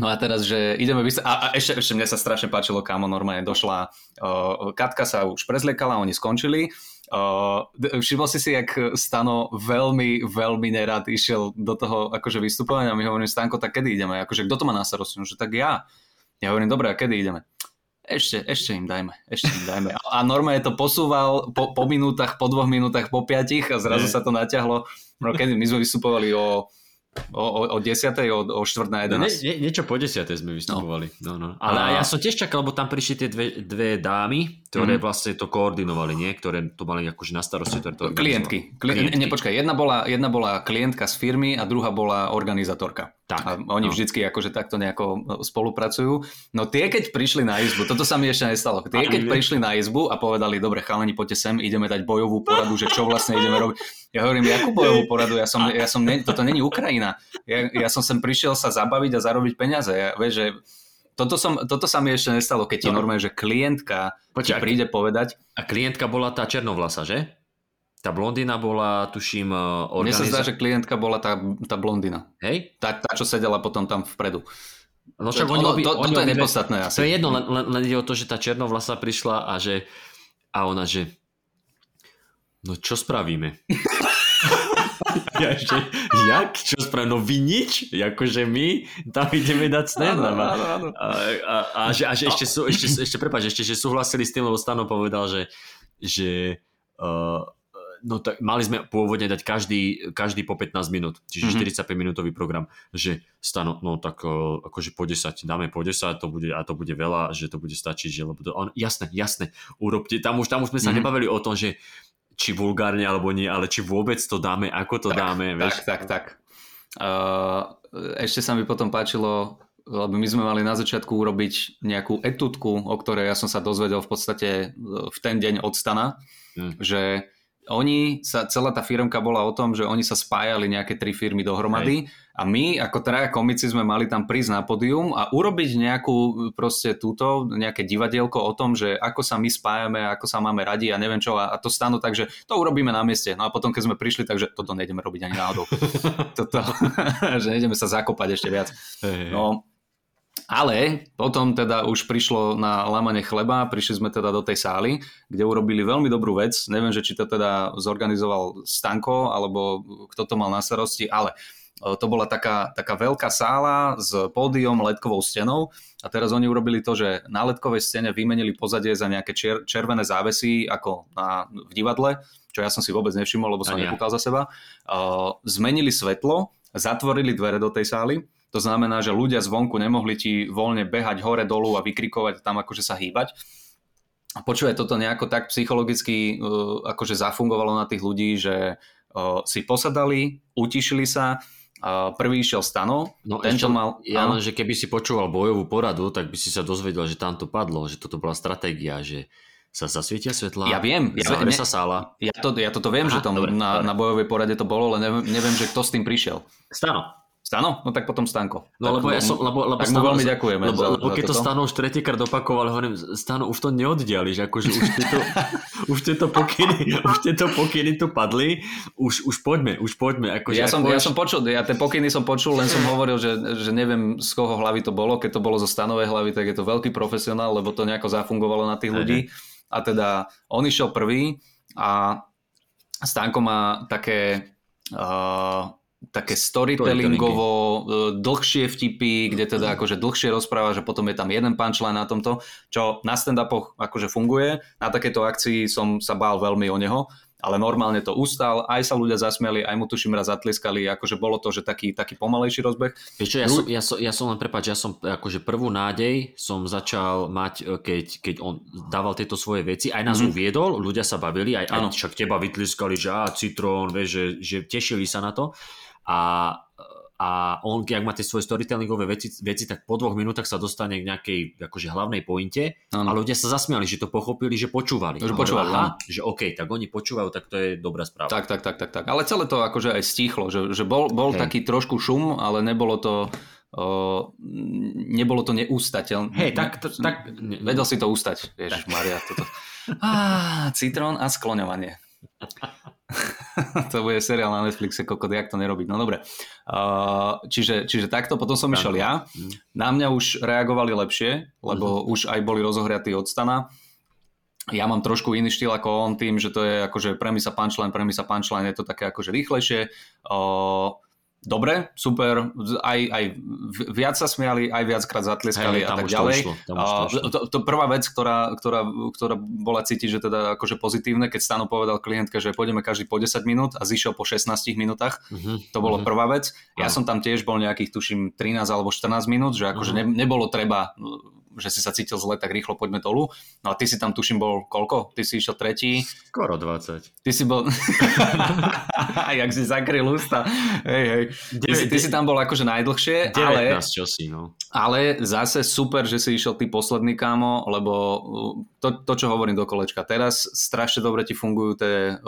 No a teraz, že ideme vys- a, a ešte, ešte mne sa strašne páčilo, kámo, normálne došla. Uh, Katka sa už prezliekala, oni skončili. Uh, všimol si si, jak Stano veľmi, veľmi nerad išiel do toho akože vystupovania. My hovorím, Stanko, tak kedy ideme? Akože kto to má na starosti? No, že tak ja. Ja hovorím, dobre, a kedy ideme? Ešte, ešte im dajme, ešte im dajme. A normálne to posúval po, po minútach, po dvoch minútach, po piatich a zrazu sa to natiahlo. No, keď my sme vystupovali o, o, o desiatej, o, o štvrt na jedenásť. Nie, niečo po desiatej sme vystupovali. No. No, no. Ale a... ja som tiež čakal, lebo tam prišli tie dve, dve dámy, ktoré mm-hmm. vlastne to koordinovali, nie? Ktoré to mali akože na starosti. Ktoré to klientky. Kli- klientky. Ne, počkaj, jedna bola, jedna bola klientka z firmy a druhá bola organizátorka. Tak. A oni no. vždycky akože takto nejako spolupracujú. No tie, keď prišli na izbu, toto sa mi ešte nestalo, tie, keď prišli na izbu a povedali, dobre, chalani, poďte sem, ideme dať bojovú poradu, že čo vlastne ideme robiť. Ja hovorím, jakú bojovú poradu? Ja som, ja som ne, toto není Ukrajina. Ja, ja som sem prišiel sa zabaviť a zarobiť peniaze. Ja, vieš, že... Toto, som, toto sa mi ešte nestalo, keď ti no. normálne, že klientka Počkej, ti príde povedať. A klientka bola tá černovlasa, že? Tá blondína bola, tuším, organizátor. Mne sa zdá, že klientka bola tá, tá blondína. Hej? Tá, tá, čo sedela potom tam vpredu. No, čo, to, ono, obi, to, toto je nepodstatné asi. To je jedno, len, len ide o to, že tá černovlasa prišla a že... A ona, že... No čo spravíme? Ja ešte, jak? Čo spravím? No vy nič? Jakože my tam ideme dať stand. Áno, áno, áno. A, a, a, a, že, a že ešte, sú, ešte, ešte, prepáč, ešte, že súhlasili s tým, lebo Stano povedal, že, že uh, no tak mali sme pôvodne dať každý, každý po pätnásť minút, čiže mm-hmm. štyridsaťpäť minútový program, že Stano, no tak uh, akože po desať, dáme po desať, to bude, a to bude veľa, že to bude stačiť, že lebo to, on, jasné, jasné, urobte, tam už, tam už sme sa mm-hmm. nebavili o tom, že či vulgárne alebo nie, ale či vôbec to dáme, ako to tak, dáme. Vieš? Tak, tak, tak. Uh, ešte sa mi potom páčilo, lebo my sme mali na začiatku urobiť nejakú etudku, o ktorej ja som sa dozvedel v podstate v ten deň od Stana, hmm. že oni sa, celá tá firmka bola o tom, že oni sa spájali nejaké tri firmy dohromady. Hej. A my ako traja komici sme mali tam prísť na pódium a urobiť nejakú proste túto, nejaké divadielko o tom, že ako sa my spájame, ako sa máme radi a neviem čo a, a to Stano, takže to urobíme na mieste. No a potom keď sme prišli, takže toto nejdeme robiť ani náhodou. Toto, že nejdeme sa zakopať ešte viac. No ale potom teda už prišlo na lámanie chleba, prišli sme teda do tej sály, kde urobili veľmi dobrú vec. Neviem, že či to teda zorganizoval Stanko, alebo kto to mal na starosti, ale to bola taká, taká veľká sála s pódium, letkovou stenou a teraz oni urobili to, že na letkovej stene vymenili pozadie za nejaké čier, červené závesy ako na, v divadle, čo ja som si vôbec nevšimol, lebo som ja. nepúkal za seba. Uh, zmenili svetlo, zatvorili dvere do tej sály. To znamená, že ľudia zvonku nemohli ti voľne behať hore, dolu a vykrikovať tam akože sa hýbať. Počuje, toto nejako tak psychologicky uh, akože zafungovalo na tých ľudí, že uh, si posadali, utišili sa. Prvý išiel Stano, no ten, ešte, čo mal... Ja len, že keby si počúval bojovú poradu, tak by si sa dozvedel, že tam to padlo, že toto bola stratégia, že sa zasvietia svetlá, ja viem, ja zahre sa sála. Ja, to, ja toto viem, Aha, že tam dobre, na, dobre. na bojovej porade to bolo, ale neviem, neviem, že kto s tým prišiel. Stano. Stano? No tak potom Stanko. No lebo ja som... Lebo, lebo tak mu veľmi ďakujeme. Lebo, za, lebo keď za to Stano už tretíkrát opakoval, hovorím, Stano, už to neoddiališ, akože už tieto, už tieto pokyny, už tieto pokyny tu padli, už, už poďme, už poďme. Akože, ja, som, ja som počul, ja tie pokyny som počul, len som hovoril, že, že neviem z koho hlavy to bolo, keď to bolo zo Stanovej hlavy, tak je to veľký profesionál, lebo to nejako zafungovalo na tých ľudí. A teda on išiel prvý a Stanko má také... Uh, také storytellingovo dlhšie vtipy, kde teda akože dlhšie rozpráva, že potom je tam jeden punchline na tomto, čo na stand-upoch akože funguje. Na takéto akcii som sa bál veľmi o neho, ale normálne to ustal, aj sa ľudia zasmiali, aj mu tuším raz zatliskali, akože bolo to, že taký, taký pomalejší rozbeh. Vieš čo, ja som, ja som, ja som len, prepáč, ja som akože prvú nádej som začal mať, keď, keď on dával tieto svoje veci, aj nás mm-hmm. uviedol, ľudia sa bavili, aj, aj však teba vytliskali, že á, citrón, vieš, že, že tešili sa na to. A, a on, ak má tie svoje storytellingové veci, veci, tak po dvoch minútach sa dostane k nejakej akože hlavnej pointe, ano. A ľudia sa zasmiali, že to pochopili, že počúvali. Že počúvali, aha, že OK, tak oni počúvajú, tak to je dobrá správa. Tak, tak, tak, tak, tak. Ale celé to akože aj stichlo, že, že bol, bol taký trošku šum, ale nebolo to... Uh, nebolo to neústateľné. Hej, tak, tak, tak... Vedel si to ústať. Ježišmaria, toto... Á, citrón a skloňovanie. To bude seriál na Netflixe, kokot, jak to nerobiť. No dobre. Uh, čiže, čiže takto, potom som išiel ja. Na mňa už reagovali lepšie, lebo uh-huh. už aj boli rozohriatí od Stana. Ja mám trošku iný štýl ako on tým, že to je akože premisa punchline, premisa punchline, je to také akože rýchlejšie. Uh, dobre, super. Aj, aj viac sa smiali, aj viackrát zatlieskali hey, a tak ďalej. To, išlo, uh, to, to prvá vec, ktorá, ktorá, ktorá bola cítiť, že teda akože pozitívne, keď Stano povedal klientke, že pôjdeme každý po desať minút a zišiel po šestnástich minútach. Uh-huh, to bolo uh-huh. prvá vec. Ja uh-huh. som tam tiež bol nejakých, tuším, trinásť alebo štrnásť minút, že akože uh-huh. ne, nebolo treba že si sa cítil zle, tak rýchlo poďme dolu. No a ty si tam, tuším, bol koľko? Ty si išiel tretí? Skoro dvadsať. Ty si bol... Jak si zakryl ústa. Hej, hej. Ty, si, ty si tam bol akože najdlhšie, ale... devätnásť časí, no. Ale zase super, že si išiel ty posledný, kámo, lebo to, to čo hovorím do kolečka. Teraz strašne dobre ti fungujú tie,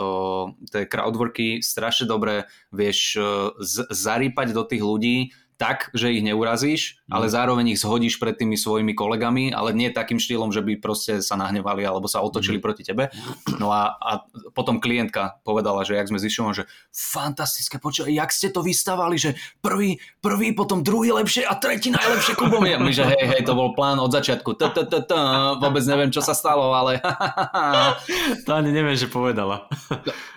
tie crowdworky, strašne dobre vieš z, zarýpať do tých ľudí tak, že ich neurazíš, ale zároveň ich zhodíš pred tými svojimi kolegami, ale nie takým štýlom, že by proste sa nahnevali alebo sa otočili mm. proti tebe. No a, a potom klientka povedala, že jak sme zistili, že fantastické, počúvať, jak ste to vystavali, že prvý, prvý, potom druhý lepšie a tretí najlepšie Kubom. Ja my, že hej, hej, to bol plán od začiatku. Vôbec neviem, čo sa stalo, ale... To ani neviem, že povedala.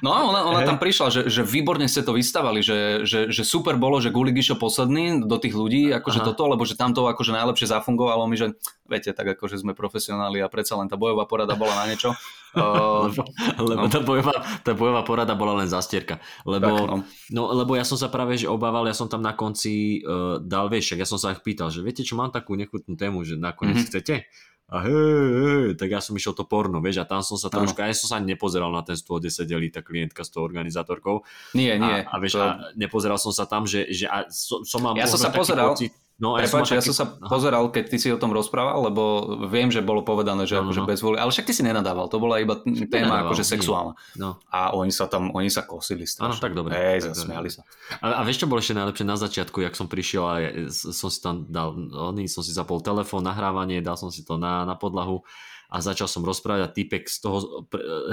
No ona tam prišla, že výborne ste to vystavali, že super bolo, že Gulik išiel posledný do tých ľudí, akože toto, lebo že tamto akože najlepšie zafungovalo mi, že viete, tak akože sme profesionáli a predsa len tá bojová porada bola na niečo. Uh, lebo lebo no. tá, bojová, tá bojová porada bola len zastierka. Lebo, tak, no. No, lebo ja som sa práve že obával, ja som tam na konci uh, dal vieš, ja som sa ich pýtal, že viete čo, mám takú nechutnú tému, že nakoniec mm-hmm. chcete? A hej, hej, tak ja som išiel to porno, vieš, a tam som sa trošku, aj som sa nepozeral na ten sto desať delí, tá klientka s tou organizátorkou. Nie, nie. A, a vieš, to... a nepozeral som sa tam, že, že a som so mal ja možno taký pozeral. pocit... No, Prepáč, ja, ja som sa pozeral, keď ty si o tom rozprával, lebo viem, že bolo povedané, že no, akože no. bez vôli, ale však ty si nenadával, to bola iba téma akože sexuálna. No. A oni sa tam, oni sa kosili strašne. Áno, tak dobre. Ej, zasmiali sa. A, a vieš, čo bolo ešte najlepšie na začiatku, jak som prišiel a ja, som si tam dal, oný, som si zapol telefón, nahrávanie, dal som si to na, na podlahu a začal som rozprávať a týpek z toho,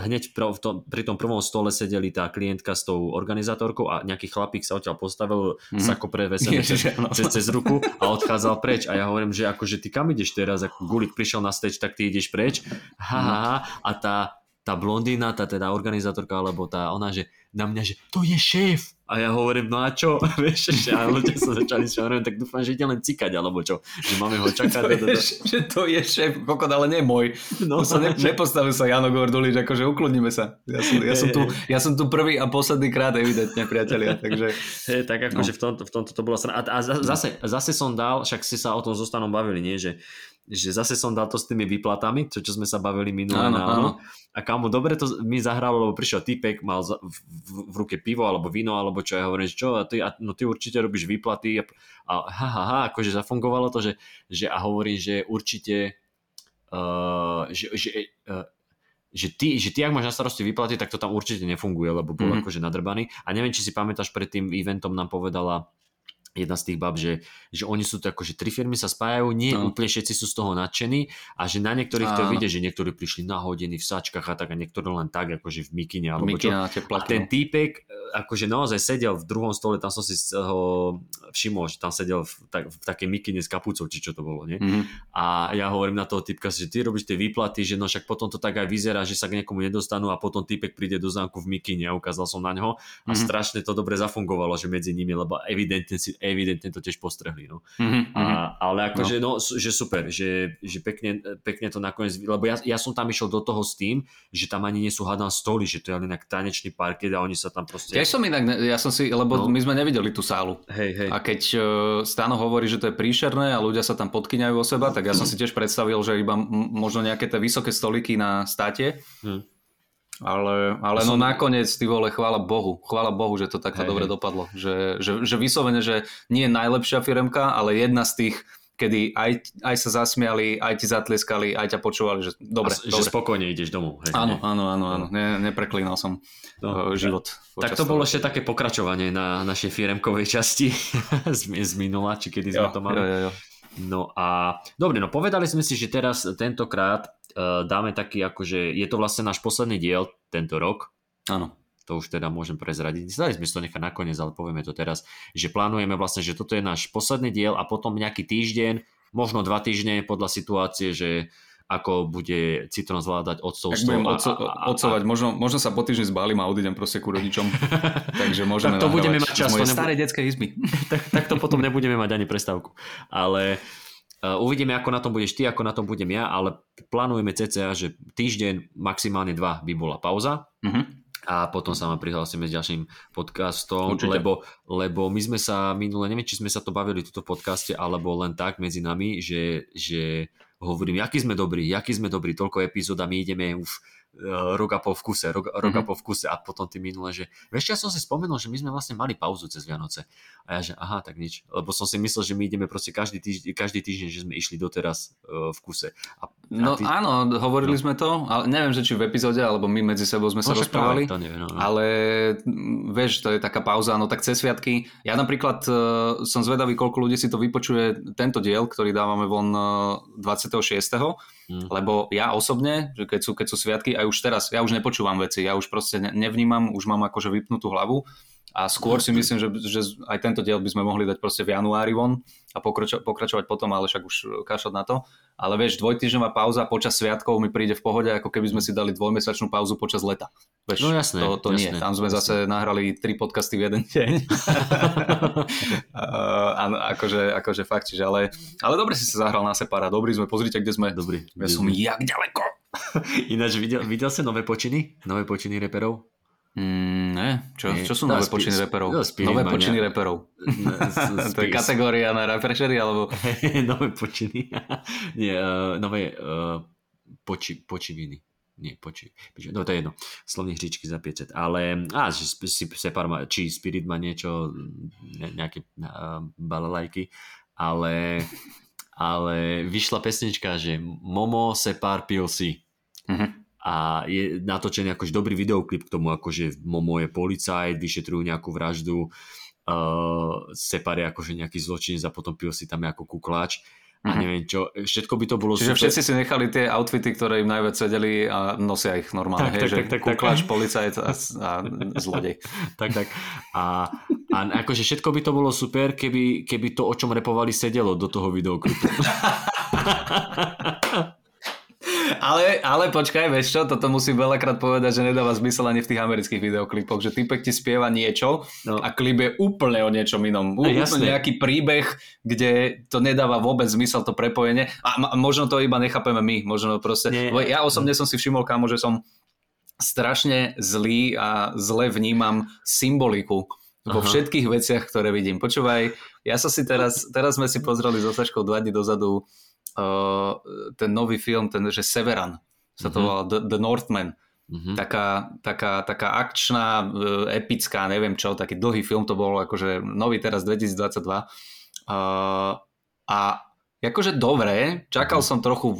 hneď v tom, pri tom prvom stole sedeli tá klientka s tou organizátorkou a nejaký chlapík sa odtiaľ postavil, mm. sako prevesené cez, cez, cez ruku. A odchádzal preč a ja hovorím, že akože ty kam ideš teraz, ako Gulik prišiel na stage, tak ty ideš preč, ha, ha, ha. A tá, tá blondína, tá teda organizátorka, alebo tá ona, že na mňa, že to je šéf. A ja hovorím, no a čo? Vieš, že a ľudia sa začali šťať, tak dúfam, že ide len cikať, alebo čo? Že máme ho čakať. To je, že to je šéf, kokot, ale nie môj. No, sa ne, nepostavil sa Jano Gordulič, akože ukludníme sa. Ja som, ja som, tu, ja som tu prvý a posledný krát evidentne, priatelia. Takže... Hey, tak akože no. v, tom, v tomto to bolo... A, a zase, zase som dal, však si sa o tom zostanom bavili, nie? Že, že zase som dal to s tými výplatami, čo, čo sme sa bavili minulé. A kámo, dobre to mi zahralo, lebo prišiel týpek, mal v, v, v ruke pivo alebo víno, alebo čo, ja hovorím, že čo, a ty, a, no ty určite robíš výplaty a, a ha, ha, ha, akože zafungovalo to, že, že a hovorím, že určite, uh, že, že, uh, že, ty, že ty, ak máš na starosti výplaty, tak to tam určite nefunguje, lebo bol mm-hmm. akože nadrbaný. A neviem, či si pamätáš, pred tým eventom nám povedala jedna z tých bab, že, že oni sú to akože tri firmy sa spájajú, nie no. úplne všetci sú z toho nadšení a že na niektorých to vidie, že niektorí prišli nahodení v sačkách a tak a niektorí len tak akože v mikine alebo Mikina, čo. A ten týpek akože naozaj sedel v druhom stole, tam som si ho všimol, že tam sedel v, tak, v takej mikine s kapucou, či čo to bolo, nie? Mm-hmm. A ja hovorím na toho týpka, že ty robíš tie výplaty, že no však potom to tak aj vyzerá, že sa k niekomu nedostanú a potom týpek príde do známku v mikine a ukázal som na neho a mm-hmm. strašne to dobre zafungovalo, že medzi nimi, lebo evidentne si evidentne to tiež postrehli, no. Mm-hmm. A, ale akože, no. no, že super, že, že pekne, pekne to nakoniec, lebo ja, ja som tam išiel do toho s tým, že tam ani nie sú hádam stoly, že to je len inak tanečný parket a oni sa tam proste... Ja som inak, ja som si, lebo no. my sme nevideli tú sálu. Hej, hej. A keď Stano hovorí, že to je príšerné a ľudia sa tam podkyňajú o seba, tak ja som si tiež predstavil, že iba možno nejaké tie vysoké stoliky na státe, hmm. Ale, ale no som... nakoniec, ty vole, chvála Bohu, chvála Bohu, že to takto hey, dobre hey. dopadlo. Že, že, že vyslovene, že nie je najlepšia firemka, ale jedna z tých, kedy aj, aj sa zasmiali, aj ti zatlieskali, aj ťa počúvali, že dobre. A, dobre. Že spokojne ideš domov. Hej, áno, áno, áno, áno, ne, nepreklínal som no, život. Ja. Tak to bolo ešte také pokračovanie na našej firemkovej časti z, z minula, či kedy sme jo, to mali. Jo, jo, jo. No a dobre, no povedali sme si, že teraz tentokrát uh, dáme taký akože, je to vlastne náš posledný diel tento rok. Áno. To už teda môžem prezradiť. Zdali sme si to nechať nakoniec, ale povieme to teraz, že plánujeme vlastne, že toto je náš posledný diel a potom nejaký týždeň, možno dva týždne podľa situácie, že ako bude Citrón zvládať odcov. Tak budem odco- a, a, odcovať, možno, možno sa po týždni zbalím a odídem proste ku rodičom. Takže môžeme tak to budeme mať čas, moje nebu- staré detské izby. tak, tak to potom nebudeme mať ani prestávku. Ale uh, uvidíme, ako na tom budeš ty, ako na tom budem ja, ale plánujeme cca, že týždeň, maximálne dva by bola pauza. Mhm. A potom sa ma prihlásime s ďalším podcastom, lebo, lebo my sme sa minule, neviem, či sme sa to bavili tuto v podcaste, alebo len tak medzi nami, že, že hovorím, jaký sme dobrí, jaký sme dobrí, toľko epizód a my ideme už uh, rok a pol v kuse, rok, mm-hmm. rok a pol v kuse a potom ty minule, že vieš, ja som si spomenul, že my sme vlastne mali pauzu cez Vianoce a ja, že aha, tak nič, lebo som si myslel, že my ideme proste každý týždeň, každý týždeň že sme išli doteraz uh, v kuse. A, no a ty... áno, hovorili no. sme to, ale neviem, že či v epizóde, alebo my medzi sebou sme sa no, rozprávali, práve, to neviem, no, no. ale vieš, to je taká pauza, no tak cez sviatky. Ja napríklad uh, som zvedavý, koľko ľudí si to vypočuje tento diel, ktorý dávame von dvadsiateho dvadsiateho šiesteho lebo ja osobne, že keď sú, keď sú sviatky, aj už teraz, ja už nepočúvam veci, ja už proste nevnímam, už mám akože vypnutú hlavu a skôr si myslím, že, že aj tento diel by sme mohli dať proste v januári von a pokračo, pokračovať potom, ale však už kašľať na to. Ale vieš, dvojtýždňová pauza počas sviatkov mi príde v pohode, ako keby sme si dali dvojmesačnú pauzu počas leta. Vieš, no jasné, to, to jasné, nie. Tam sme jasné. zase nahrali tri podcasty v jeden deň. a, akože, akože fakt, čiže ale, ale dobre si sa zahral na separa. Dobrý sme, pozrite, kde sme. Dobrý. Ja som jak ďaleko. Ináč, videl, videl sa nové počiny? Nové počiny reperov? Mm, ne, čo, čo sú nové počiny reperov? Nové počiny reperov. To je kategória na refreshery, alebo... nové počiny. Nie, uh, nové uh, poči, počiviny. Nie, poči, poči, no to je jedno. Slovní hříčky za päťsto. Ale, á, že si separ má, či Spirit má niečo, ne, nejaké uh, balalajky, ale, ale vyšla pesnička, že Momo, separ, Pilsi. Mhm. A je natočený akože dobrý videoklip k tomu, akože Momo je policajt, vyšetrujú nejakú vraždu, uh, separe akože nejaký zločin a potom Pilsi tam ako kukláč a neviem čo, všetko by to bolo... Čiže super. Všetci si nechali tie outfity, ktoré im najviac sedeli a nosia ich normálne, tak, hej, tak, že tak, kukláč, tak, policajt a, a zlodej. Tak, tak. A, a akože všetko by to bolo super, keby, keby to, o čom repovali, sedelo do toho videoklipu. Ale, ale počkaj, vieš čo, toto musím veľakrát povedať, že nedáva zmysel ani v tých amerických videoklipoch, že týpek ti spieva niečo no. a klip je úplne o niečom inom. Úplne nejaký príbeh, kde to nedáva vôbec zmysel, to prepojenie. A možno to iba nechápeme my, možno proste. Nie. Ja osobne som si všimol, kámo, že som strašne zlý a zle vnímam symboliku vo Aha. všetkých veciach, ktoré vidím. Počúvaj, ja som si teraz, teraz sme si pozreli s Osaškou dva dní dozadu Uh, ten nový film, ten, že Severan, sa to volá The, The Northman. Uh-huh. Taká, taká, taká akčná, epická, neviem čo, taký dlhý film to bol, akože nový teraz dvetisícdvadsaťdva. Uh, a akože dobre, čakal uh-huh. som trochu,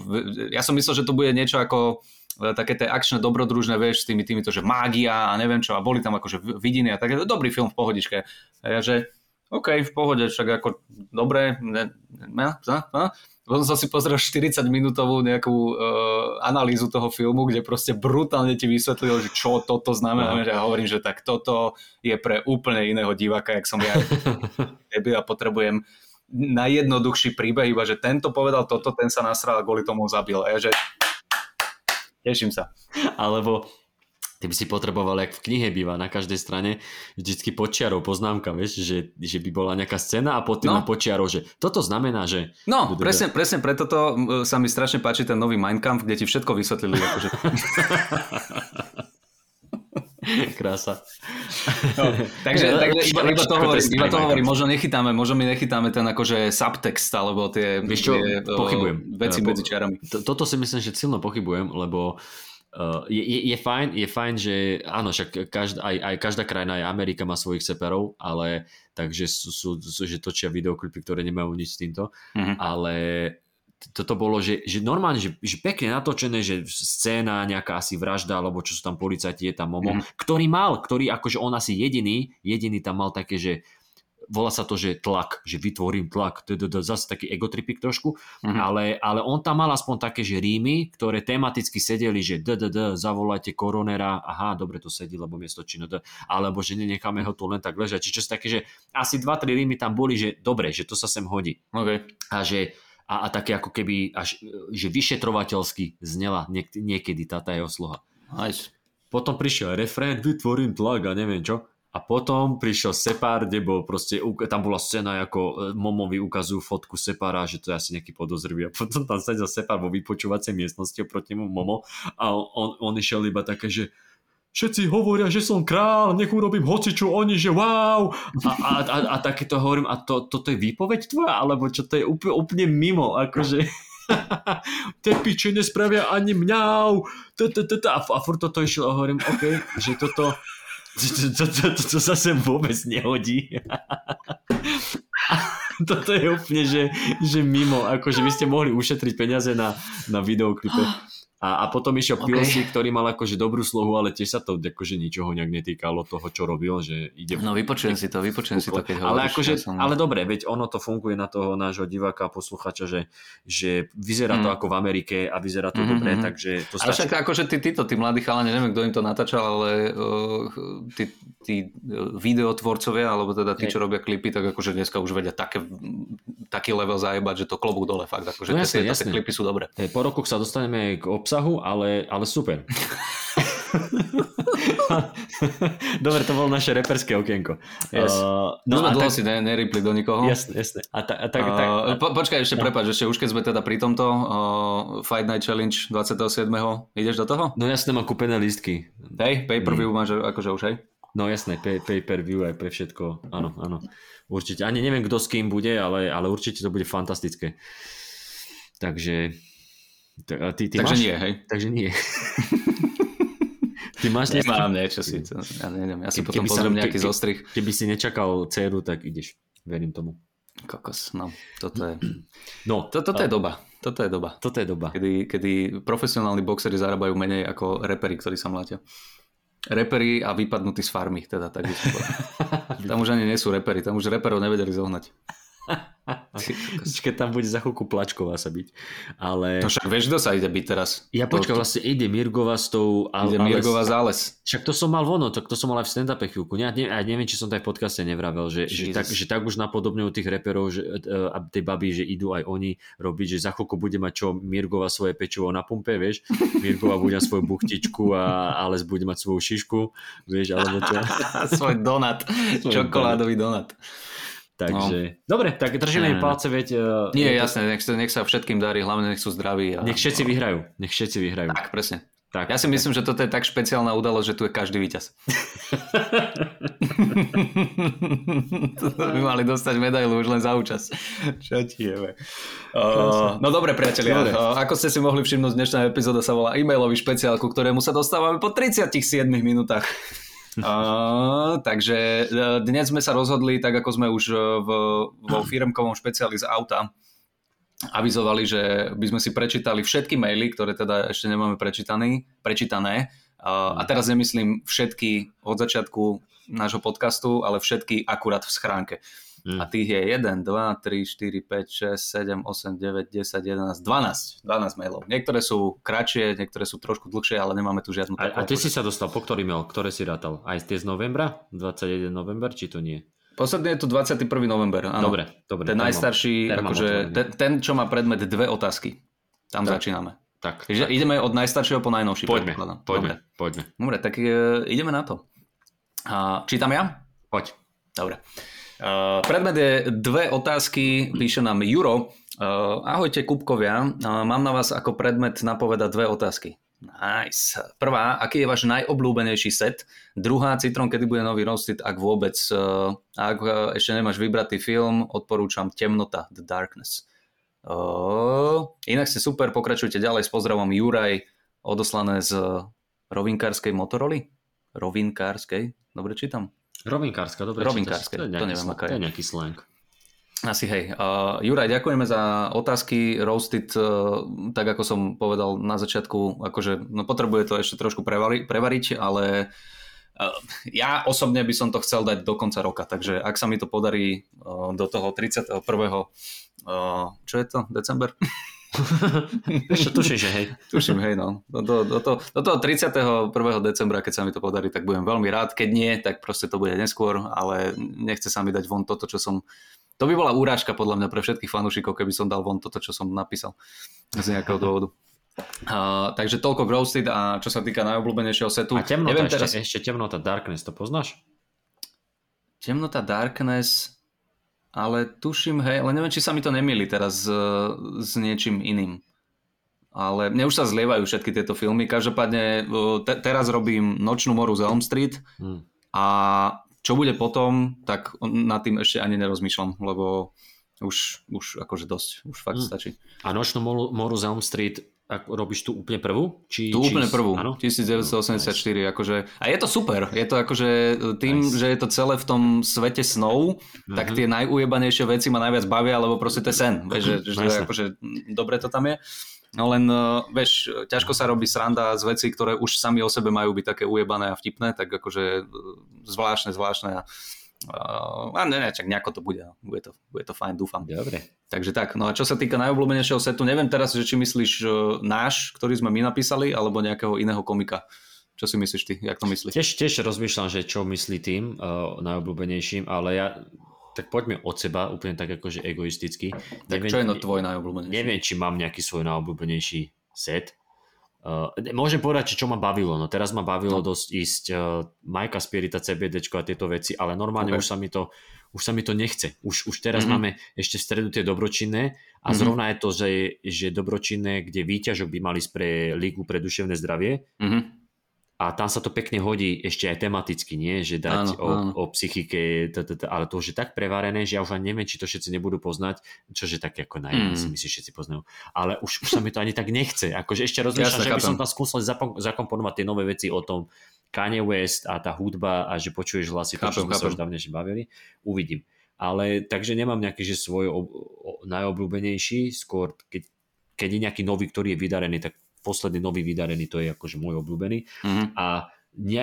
ja som myslel, že to bude niečo ako také tie akčné, dobrodružné, vieš, s tými týmito, že mágia a neviem čo, a boli tam akože vidiny a také, dobrý film v pohodičke. A ja, že OK, v pohode, však ako dobre, ne, ne, ne, ne. Potom som si pozrel štyridsaťminútovú nejakú uh, analýzu toho filmu, kde proste brutálne ti vysvetlil, že čo toto znamená. Ja hovorím, že tak toto je pre úplne iného diváka, jak som ja. Ja potrebujem najjednoduchší príbeh, iba že tento povedal toto, ten sa nasral a kvôli tomu zabil. A ja, že teším sa. Alebo... Ty by si potreboval, jak v knihe býva, na každej strane vždycky počiarov poznámka, vieš, že, že by bola nejaká scéna a potom no. na počiarov, že toto znamená, že... No, presne, presne preto to sa mi strašne páči ten nový Minecraft, kde ti všetko vysvetlili. Akože... Krása. No, takže takže iba, iba to hovorím, iba to hovorím, možno nechytáme, možno my nechytáme ten akože subtext, alebo tie, čo, tie pochybujem. Veci medzi čiarami. Toto si myslím, že silno pochybujem, lebo Uh, je, je, je fajn, je fajn, že áno, však každá, aj, aj každá krajina, aj Amerika má svojich seperov, ale takže sú, sú, sú, že točia videoklipy, ktoré nemajú nič s týmto, mm-hmm. ale toto bolo, že, že normálne, že, že pekne natočené, že scéna, nejaká asi vražda, alebo čo sú tam policajti, je tam Momo, mm-hmm. ktorý mal, ktorý akože on asi jediný, jediný tam mal také, že volá sa to, že tlak, že vytvorím tlak, to je zase taký egotripik trošku, mm-hmm. ale, ale on tam mal aspoň také, že rímy, ktoré tematicky sedeli, že ddd, zavolajte koronera, aha, dobre, to sedí, lebo miesto čino, alebo že nenecháme ho tu len tak ležať, či čo si také, že asi dva tri rímy tam boli, že dobre, že to sa sem hodí. Okay. A že a, a také ako keby, až, že vyšetrovateľsky znela niek- niekedy tá jeho sloha. Nice. Potom prišiel refrén, vytvorím tlak a neviem čo. A potom prišiel Separ, kde bol proste, tam bola scéna, ako Momovi ukazujú fotku Separa, že to je asi nejaký podozrivý. A potom tam sedel Separ vo vypočúvacej miestnosti oproti nemu Momo a on, on išiel iba také, že všetci hovoria, že som král, nech urobím hociču, oni, že wow. A, a, a, a takéto hovorím, a to, toto je výpoveď tvoja? Alebo čo to je úplne, úplne mimo? Akože... Tie piče nespravia ani mňau. A furt toto išlo. Hovorím, OK, že toto to sa sem vôbec nehodí. Toto je úplne, že, že mimo. Akože vy ste mohli ušetriť peniaze na, na videoklipe. A, a potom išiel okay. Pilsi, ktorý mal akože dobrú slohu, ale tiež sa to akože ničoho nejak netýkalo toho, čo robil, že ide... No vypočujem si to, vypočujem si to, keď hovoríš. Ale, akože, ja som... ale dobre, veď ono to funguje na toho nášho diváka a posluchača, že, že vyzerá to mm. ako v Amerike a vyzerá to mm-hmm. dobre, takže to stačí. Ale však akože tí, títo, tí mladí chalani, neviem, kto im to natáčal, ale uh, tí, tí videotvorcovia, alebo teda tí, čo robia klipy, tak akože dneska už vedia také, taký level zajebať, že to klobúk dole fakt, akože no, jasne, tie, tie klipy sú dobré. Hey, po roku sa dostaneme k obsahu, ale, ale super. Dobre, to bolo naše reperské okienko. Yes. Uh, no sme dlho tak... si ne, neripli do nikoho. Jasne, jasne. A ta, a tak, uh, tak, a... Po, počkaj, ešte no. prepáč, ešte už keď sme teda pri tomto uh, Fight Night Challenge dvadsiateho siedmeho Ideš do toho? No jasne, mám kúpené lístky. Hej, pay-per-view mm. máš akože už, hej? No jasné, pay, pay-per-view aj pre všetko. Áno, áno. Určite. Ani neviem, kto s kým bude, ale, ale určite to bude fantastické. Takže... Ty, ty takže máš? nie, hej? Takže nie. Ty máš dnes... Nemám niečo síce. Ja neviem, ja si Ke, potom pozriem sa, nejaký ke, zostrih. Keby si nečakal dceru, tak ideš. Verím tomu. Kokos, no. Toto je, no, to, toto je doba. Toto je doba. Toto je doba. Kedy, kedy profesionálni boxery zarábajú menej ako reperi, ktorí sa mlátia. Reperi a vypadnutí z farmy, teda tak by som povedal. Tam už ani nie sú reperi, tam už reperov nevedeli zohnať. Keď tam bude za chvíľku Plačková sa byť, ale... No však vieš, kto sa ide byť teraz? Ja počkaj, vlastne ide Mirgova s tou... Al- ide Mirgova záles. Však to som mal vono, to, to som mal aj v stand-upe chvíľku. Ja ne, neviem, či som to aj v podcaste nevravel, že, že, tak, že tak už napodobňujú tých reperov a tej babi, že idú aj oni robiť, že za chvíľku bude mať čo Mirgova svoje pečivo na pumpe, vieš? Mirgova bude mať svoju buchtičku a Ales bude mať svoju šišku, vieš, alebo čo? Svoj donut, čokoládový donut. Takže, no. Dobre, tak držíme im palce, veď... Uh, Nie, to... jasné, nech, nech sa všetkým darí, hlavne nech sú zdraví. A... Nech všetci vyhrajú, nech všetci vyhrajú. Tak, presne. Tak, ja si tak. myslím, že toto je tak špeciálna udalosť, že tu je každý víťaz. My mali dostať medailu už len za účasť. Čo ti jeme. Uh, no dobre, priatelia, uh, ako ste si mohli všimnúť, dnešná epizóda sa volá e-mailový špeciál, ku ktorému sa dostávame po tridsiatich siedmich minútach. Uh, takže dnes sme sa rozhodli, tak ako sme už v, vo firmkovom špeciáli z auta avizovali, že by sme si prečítali všetky maily, ktoré teda ešte nemáme prečítané, uh, a teraz nemyslím všetky od začiatku nášho podcastu, ale všetky akurát v schránke. Mm. A tých je jeden, dva, tri, štyri, päť, šesť, sedem, osem, deväť, desať, jedenásť, dvanásť. dvanásť mailov. Niektoré sú kratšie, niektoré sú trošku dlhšie, ale nemáme tu žiadnu takú. A, a ty si sa dostal po ktorý mail? Ktoré si rátal? Aj tie z novembra? dvadsiateho prvého november, či to nie? Posledný je tu dvadsiateho prvého november, áno. Dobre, dobre. Ten najstarší, mám, akože, ten, ten, čo má predmet dve otázky. Tam tak. začíname. Tak, tak. Ideme od najstaršieho po najnovší. Poďme, poďme, dobre. poďme. Dobre, tak e, ideme na to. A, čítam ja? Poď. Dobre. Uh, predmet je dve otázky, píše nám Juro. Uh, ahojte Kupkovia, uh, mám na vás ako predmet napovedať dve otázky. Nice. Prvá, aký je váš najobľúbenejší set? Druhá, Citron, kedy bude nový roastit, ak vôbec. Uh, ak uh, ešte nemáš vybratý film, odporúčam Temnota, The Darkness. Uh, inak ste super, pokračujte ďalej, s pozdravom Juraj, odoslané z uh, rovinkárskej Motoroly? Rovinkárskej? Dobre čítam. Rovinkárska, dobre. Rovinkárske, to, to neviem, aká je. To je nejaký slang. Asi hej. Uh, Juraj, ďakujeme za otázky. Roasted, uh, tak ako som povedal na začiatku, akože no, potrebuje to ešte trošku prevari- prevariť, ale uh, ja osobne by som to chcel dať do konca roka, takže ak sa mi to podarí uh, do toho tridsiateho prvého Uh, čo je to? December? Ešte tuším, že hej. Tuším, hej, no. Do, do, do, to, do toho tridsiateho prvého decembra, keď sa mi to podarí, tak budem veľmi rád. Keď nie, tak proste to bude neskôr, ale nechce sa mi dať von toto, čo som... To by bola úrážka podľa mňa pre všetkých fanúšikov, keby som dal von toto, čo som napísal z nejakého dôvodu. Uh, takže toľko Roasted a čo sa týka najobľúbenejšieho setu. A Temnota, neviem, ešte, teraz... ešte Temnota Darkness, to poznáš? Temnota Darkness... Ale tuším, hej, ale neviem, či sa mi to nemýli teraz s, s niečím iným. Ale mne už sa zlievajú všetky tieto filmy. Každopádne te, teraz robím Nočnú moru z Elm Street a čo bude potom, tak nad tým ešte ani nerozmýšľam, lebo Už, už akože dosť, už fakt mm. stačí. A nočnú moru, moru z Elm Street ak robíš tu úplne prvú? Či, tu či... úplne prvú, ano? devätnásť osemdesiatštyri. Nice. Akože, a je to super, je to akože tým, nice. Že je to celé v tom svete snov, mm-hmm. tak tie najujebanejšie veci ma najviac bavia, lebo proste to je sen. Vieš, že, že akože dobre to tam je. No len, vieš, ťažko sa robí sranda z vecí, ktoré už sami o sebe majú byť také ujebané a vtipné, tak akože zvláštne, zvláštne a Uh, a ne, ne, čak nejako to bude. Bude to, bude to fajn, dúfam. Dobre. Takže tak, no a čo sa týka najobľúbenejšieho setu, neviem teraz, že či myslíš uh, náš, ktorý sme my napísali, alebo nejakého iného komika. Čo si myslíš ty? Jak to myslíš? Tiež, tiež rozmýšľam, že čo myslí tým uh, najobľúbenejším, ale ja tak poďme od seba, úplne tak akože egoisticky. Tak neviem, čo je no tvoj najobľúbenejší? Neviem, či mám nejaký svoj najobľúbenejší set. Uh, môžem povedať, čo ma bavilo. No teraz ma bavilo no. dosť ísť uh, Majka, Spirita, cé bé déčko a tieto veci, ale normálne okay. už, sa mi to, už sa mi to nechce. Už, už teraz mm-hmm. máme ešte v stredu tie dobročinné a mm-hmm. zrovna je to, že, že dobročinné, kde výťažok by mali pre Lígu pre duševné zdravie mm-hmm. a tam sa to pekne hodí ešte aj tematicky, nie? Že dať áno, o, áno. o psychike, ale to už je tak prevarené, že ja už ani neviem, či to všetci nebudú poznať, čože tak ako najmä si myslím, všetci poznajú. Ale už, už sa mi to ani tak nechce. Akože ešte rozmýšľam, že by som tam skúsil zakomponovať tie nové veci o tom Kanye West a tá hudba a že počuješ hlasy, to čo sme sa už dávnejšie bavili. Uvidím. Ale takže nemám nejaký, že svoj ob, o, najobľúbenejší, skôr keď, keď je nejaký nový, ktorý je vydarený, tak posledný nový vydarený, to je akože môj obľúbený. Mm-hmm. A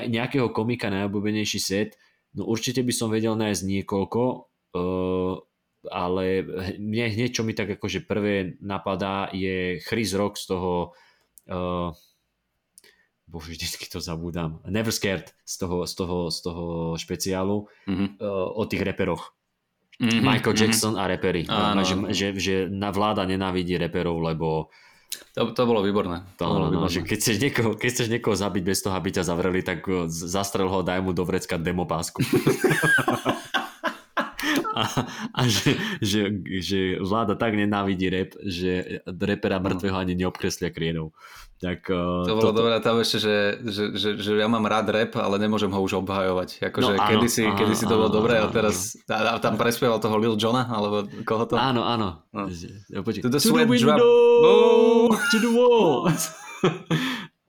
nejakého komika najobľúbenejší set, no určite by som vedel nájsť niekoľko, uh, ale mne hneď, čo mi tak akože prvé napadá, je Chris Rock z toho uh, bože, vždycky to zabúdam, Never Scared z toho, z toho, z toho špeciálu mm-hmm. uh, o tých reperoch. Mm-hmm. Michael Jackson mm-hmm. a repery. Áno. Že, že, že vláda nenávidí reperov, lebo To, to bolo výborné. To, to bolo no, výborné. Že keď, chceš niekoho, keď chceš niekoho zabiť bez toho, aby ťa zavreli, tak zastrel ho, daj mu do vrecka demopásku. a a že, že, že vláda tak nenávidí rap, že repera mŕtvého ani neobkreslia kriedou. Tak, uh, to bolo toto... dobré, tam ešte, že, že, že, že ja mám rád rap, ale nemôžem ho už obhajovať. Akože no, kedysi, áno, kedysi áno, to bolo áno, dobré áno, a teraz áno. tam prespieval toho Lil Jona, alebo koho to? Áno, áno. No. To the sweat drop. To the walls.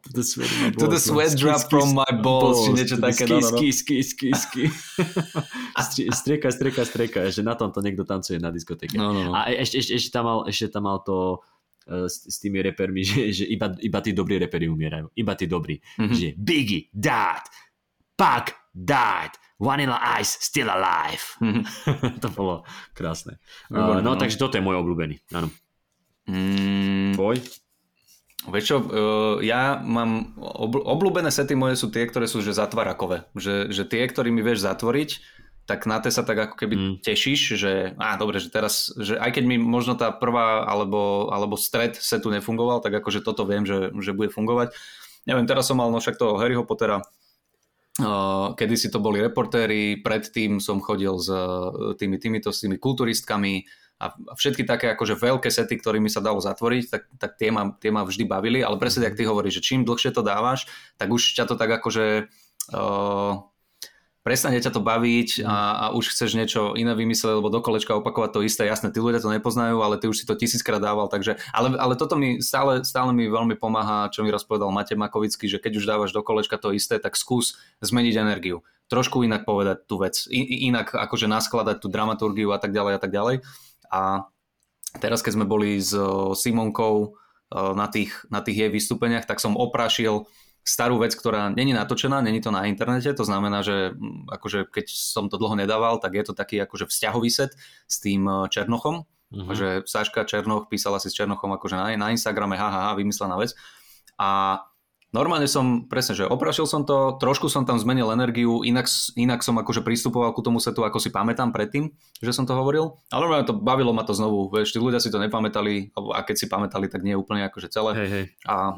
To the sweat, balls, to the sweat no. drop skis, from my balls. balls. Či niečo také. Ský, ský, ský, ský. Strieka, strieka, strieka. Že na tomto niekto tancuje na diskotéke. No, no. A ešte, ešte, ešte, tam mal, ešte tam mal to... S, s tými repermi, že, že iba, iba tí dobrí reperi umierajú. Iba tí dobrí. Mm-hmm. Že Biggie died, Pac died, Vanilla Ice still alive. Mm-hmm. To bolo krásne. Uh, no, no takže toto je môj obľúbený. Áno. Mm. Tvoj? Vieš čo, ja mám obľúbené sety moje sú tie, ktoré sú že zatvarakové. Že, že tie, ktorými vieš zatvoriť, tak na te sa tak ako keby mm. tešíš, že á, dobre, že teraz, že aj keď mi možno tá prvá alebo, alebo stred setu nefungoval, tak akože toto viem, že, že bude fungovať. Neviem, teraz som mal no však toho Harryho Pottera, uh, kedysi to boli reportéri, predtým som chodil s tými týmito, s tými kulturistkami a všetky také akože veľké sety, ktorými sa dalo zatvoriť, tak, tak tie, ma, tie ma vždy bavili, ale presne, jak ty hovoríš, že čím dlhšie to dávaš, tak už ťa to tak akože... Uh, prestane ťa to baviť a, a už chceš niečo iné vymyslieť, lebo do kolečka opakovať to isté. Jasné, tí ľudia to nepoznajú, ale ty už si to tisíckrát dával. Takže, ale, ale toto mi stále, stále mi veľmi pomáha, čo mi rozpovedal Matej Makovický, že keď už dávaš do kolečka to isté, tak skús zmeniť energiu. Trošku inak povedať tú vec. I, inak akože naskladať tú dramaturgiu a tak ďalej a tak ďalej. A teraz, keď sme boli s Simonkou na tých, na tých jej vystúpeniach, tak som oprášil starú vec, ktorá není natočená, není to na internete, to znamená, že akože keď som to dlho nedával, tak je to taký akože vzťahový set s tým Černochom, uh-huh. že Saška Černoch písala si s Černochom akože na, na Instagrame, haha, vymyslená vec a normálne som, presne, že oprašil som to, trošku som tam zmenil energiu, inak, inak som akože pristupoval ku tomu setu, ako si pamätám predtým, že som to hovoril, ale normálne to bavilo ma to znovu, vieš, tí ľudia si to nepamätali a keď si pamätali, tak nie úplne akože celé hey, hey. A,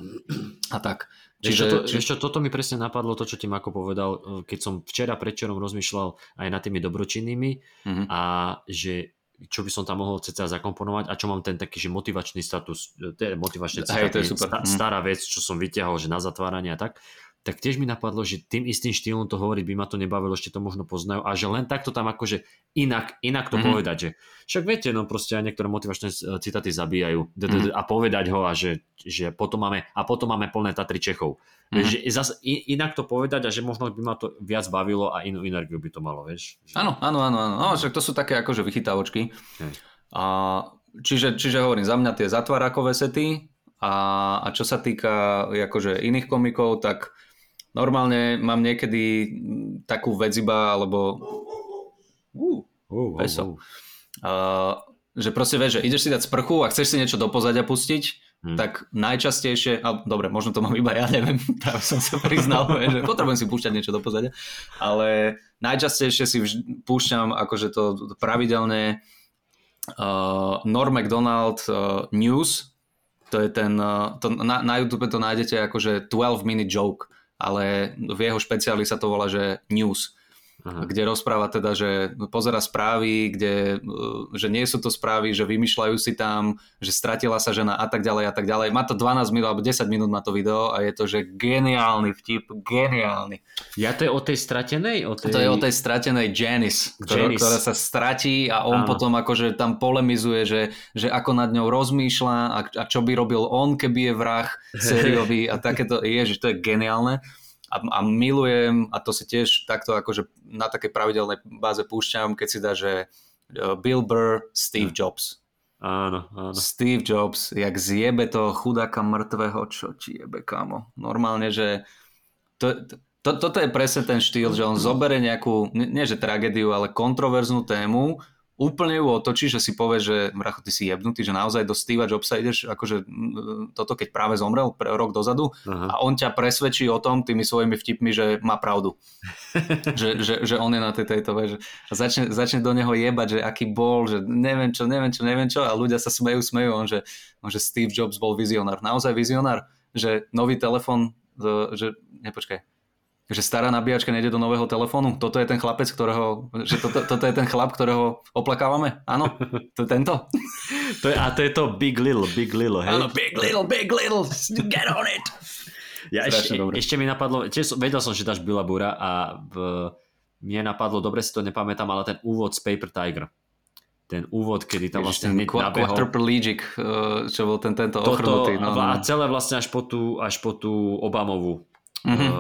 a tak. Čiže, čiže... Ešte toto mi presne napadlo, to čo ti Mako povedal, keď som včera predčerom rozmýšľal aj nad tými dobročinnými mm-hmm. a že čo by som tam mohol ceca zakomponovať a čo mám ten taký, že motivačný status, motivačný hey, status, to je super. Stará vec, čo som vytiahol, že na zatváranie a tak, tak tiež mi napadlo, že tým istým štýlom to hovoriť by ma to nebavilo, ešte to možno poznajú a že len takto tam akože inak, inak to mm-hmm. povedať, že však viete, no proste aj niektoré motivačné citáty zabíjajú mm-hmm. a povedať ho a že, že potom máme, a potom máme plné Tatry Čechov. Mm-hmm. Že zas inak to povedať a že možno by ma to viac bavilo a inú energiu by to malo, vieš. Áno, áno, áno, áno, no, však to sú také akože vychytávočky. Okay. A čiže, čiže hovorím, za mňa tie zatvárakové sety. A, a čo sa týka akože iných komikov, tak normálne mám niekedy takú vec iba, alebo uh, uh, peso. Uh, uh. Uh, že proste vieš, že ideš si dať sprchu a chceš si niečo do pozadia pustiť, hmm. tak najčastejšie, a dobre, možno to mám iba, ja neviem, tam som sa priznal, že potrebujem si púšťať niečo do pozadia, ale najčastejšie si vž- púšťam akože to pravidelne uh, Norm Macdonald uh, News. To je ten, to na, na YouTube to nájdete akože twelve minute joke, ale v jeho špeciáli sa to volá, že news. Aha. Kde rozpráva teda, že pozera správy, kde, že nie sú to správy, že vymýšľajú si tam, že stratila sa žena a tak ďalej a tak ďalej. Má to dvanásť minút alebo desať minút má to video a je to, že geniálny vtip, geniálny. Ja to je o tej stratenej? O tej... To je o tej stratenej Janice, ktorá, Janice. ktorá sa stratí a on Áno. potom akože tam polemizuje, že, že ako nad ňou rozmýšľa a, a čo by robil on, keby je vrah sériový a takéto. Ježiš, to je geniálne. A, a milujem, a to si tiež takto akože na takej pravidelnej báze púšťam, keď si dá, že Bill Burr, Steve Jobs. Áno, áno. Steve Jobs, jak zjebe toho chudáka mŕtvého, čo ti jebe, kámo. Normálne, že to, to, toto je presne ten štýl, že on zobere nejakú, nie že tragédiu, ale kontroverznú tému, úplne ju otočí, že si povie, že mracho, ty si jebnutý, že naozaj do Steve Jobsa ideš, akože toto, keď práve zomrel rok dozadu. Aha. A on ťa presvedčí o tom tými svojimi vtipmi, že má pravdu. že, že, že on je na tej, tejto veže. A začne, začne do neho jebať, že aký bol, že neviem čo, neviem čo, neviem čo. A ľudia sa smejú, smejú. On, že, on, že Steve Jobs bol vizionár. Naozaj vizionár? Že nový telefon, že nepočkaj. Že stará nabíjačka nejde do nového telefónu. Toto je ten chlapec, ktorého... Že to, to, toto je ten chlap, ktorého oplakávame. Áno, to je tento. To je, a to je to Big Lil, Big Lil, hej? Áno, Big Lil, Big Lil, get on it! Ja ešte, ešte mi napadlo... Tiež, vedel som, že dáš Billa Burra a v, mne napadlo, dobre si to nepamätám, ale ten úvod z Paper Tiger. Ten úvod, kedy tam vlastne hneď nabehol. Quadriplegic, čo bol ten, tento ochrnutý. No, no. A celé vlastne až po tú, až po tú Obamovú. Mm-hmm.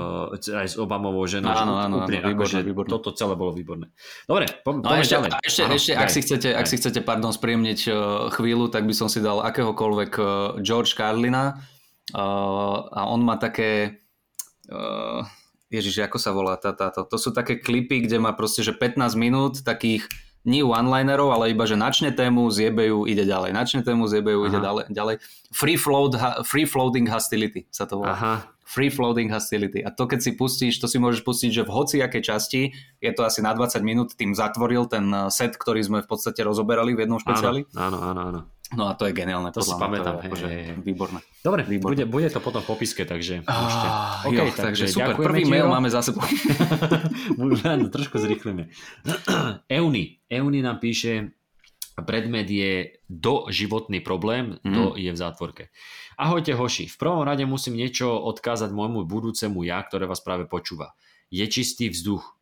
Aj s Obamovou ženou. Áno, áno, úplne, áno, výborné, akože výborné. Toto celé bolo výborné. Dobre, po, no poďme ešte, ďalej. A ešte, áno, ešte ak, si chcete, ak si chcete, pardon, spríjemniť uh, chvíľu, tak by som si dal akéhokoľvek uh, George Carlina uh, a on má také... Uh, Ježiš, ako sa volá tá, táto? To sú také klipy, kde má proste že pätnásť minút takých nie one-linerov, ale iba, že načne tému, zjebejú, ide ďalej. Načne tému, zjebejú, ide ďalej. Free, float, free floating hostility sa to volá. Aha. Free floating hostility. A to, keď si pustíš, to si môžeš pustiť, že v hociakej časti, je to asi na dvadsať minút, tým zatvoril ten set, ktorý sme v podstate rozoberali v jednom špeciáli. Áno, áno, áno. No a to je geniálne. To, to si pamätám. To je, akože, výborné. Dobre, výborné. Bude, bude to potom v popiske, takže... Ah, okay, jo, takže, takže super, prvý mail máme za sebou. Trošku zrýchlime. Euni. Euni nám píše, predmet je doživotný problém, mm. do je v zátvorke. Ahojte hoši, v prvom rade musím niečo odkázať môjmu budúcemu ja, ktoré vás práve počúva. Je čistý vzduch.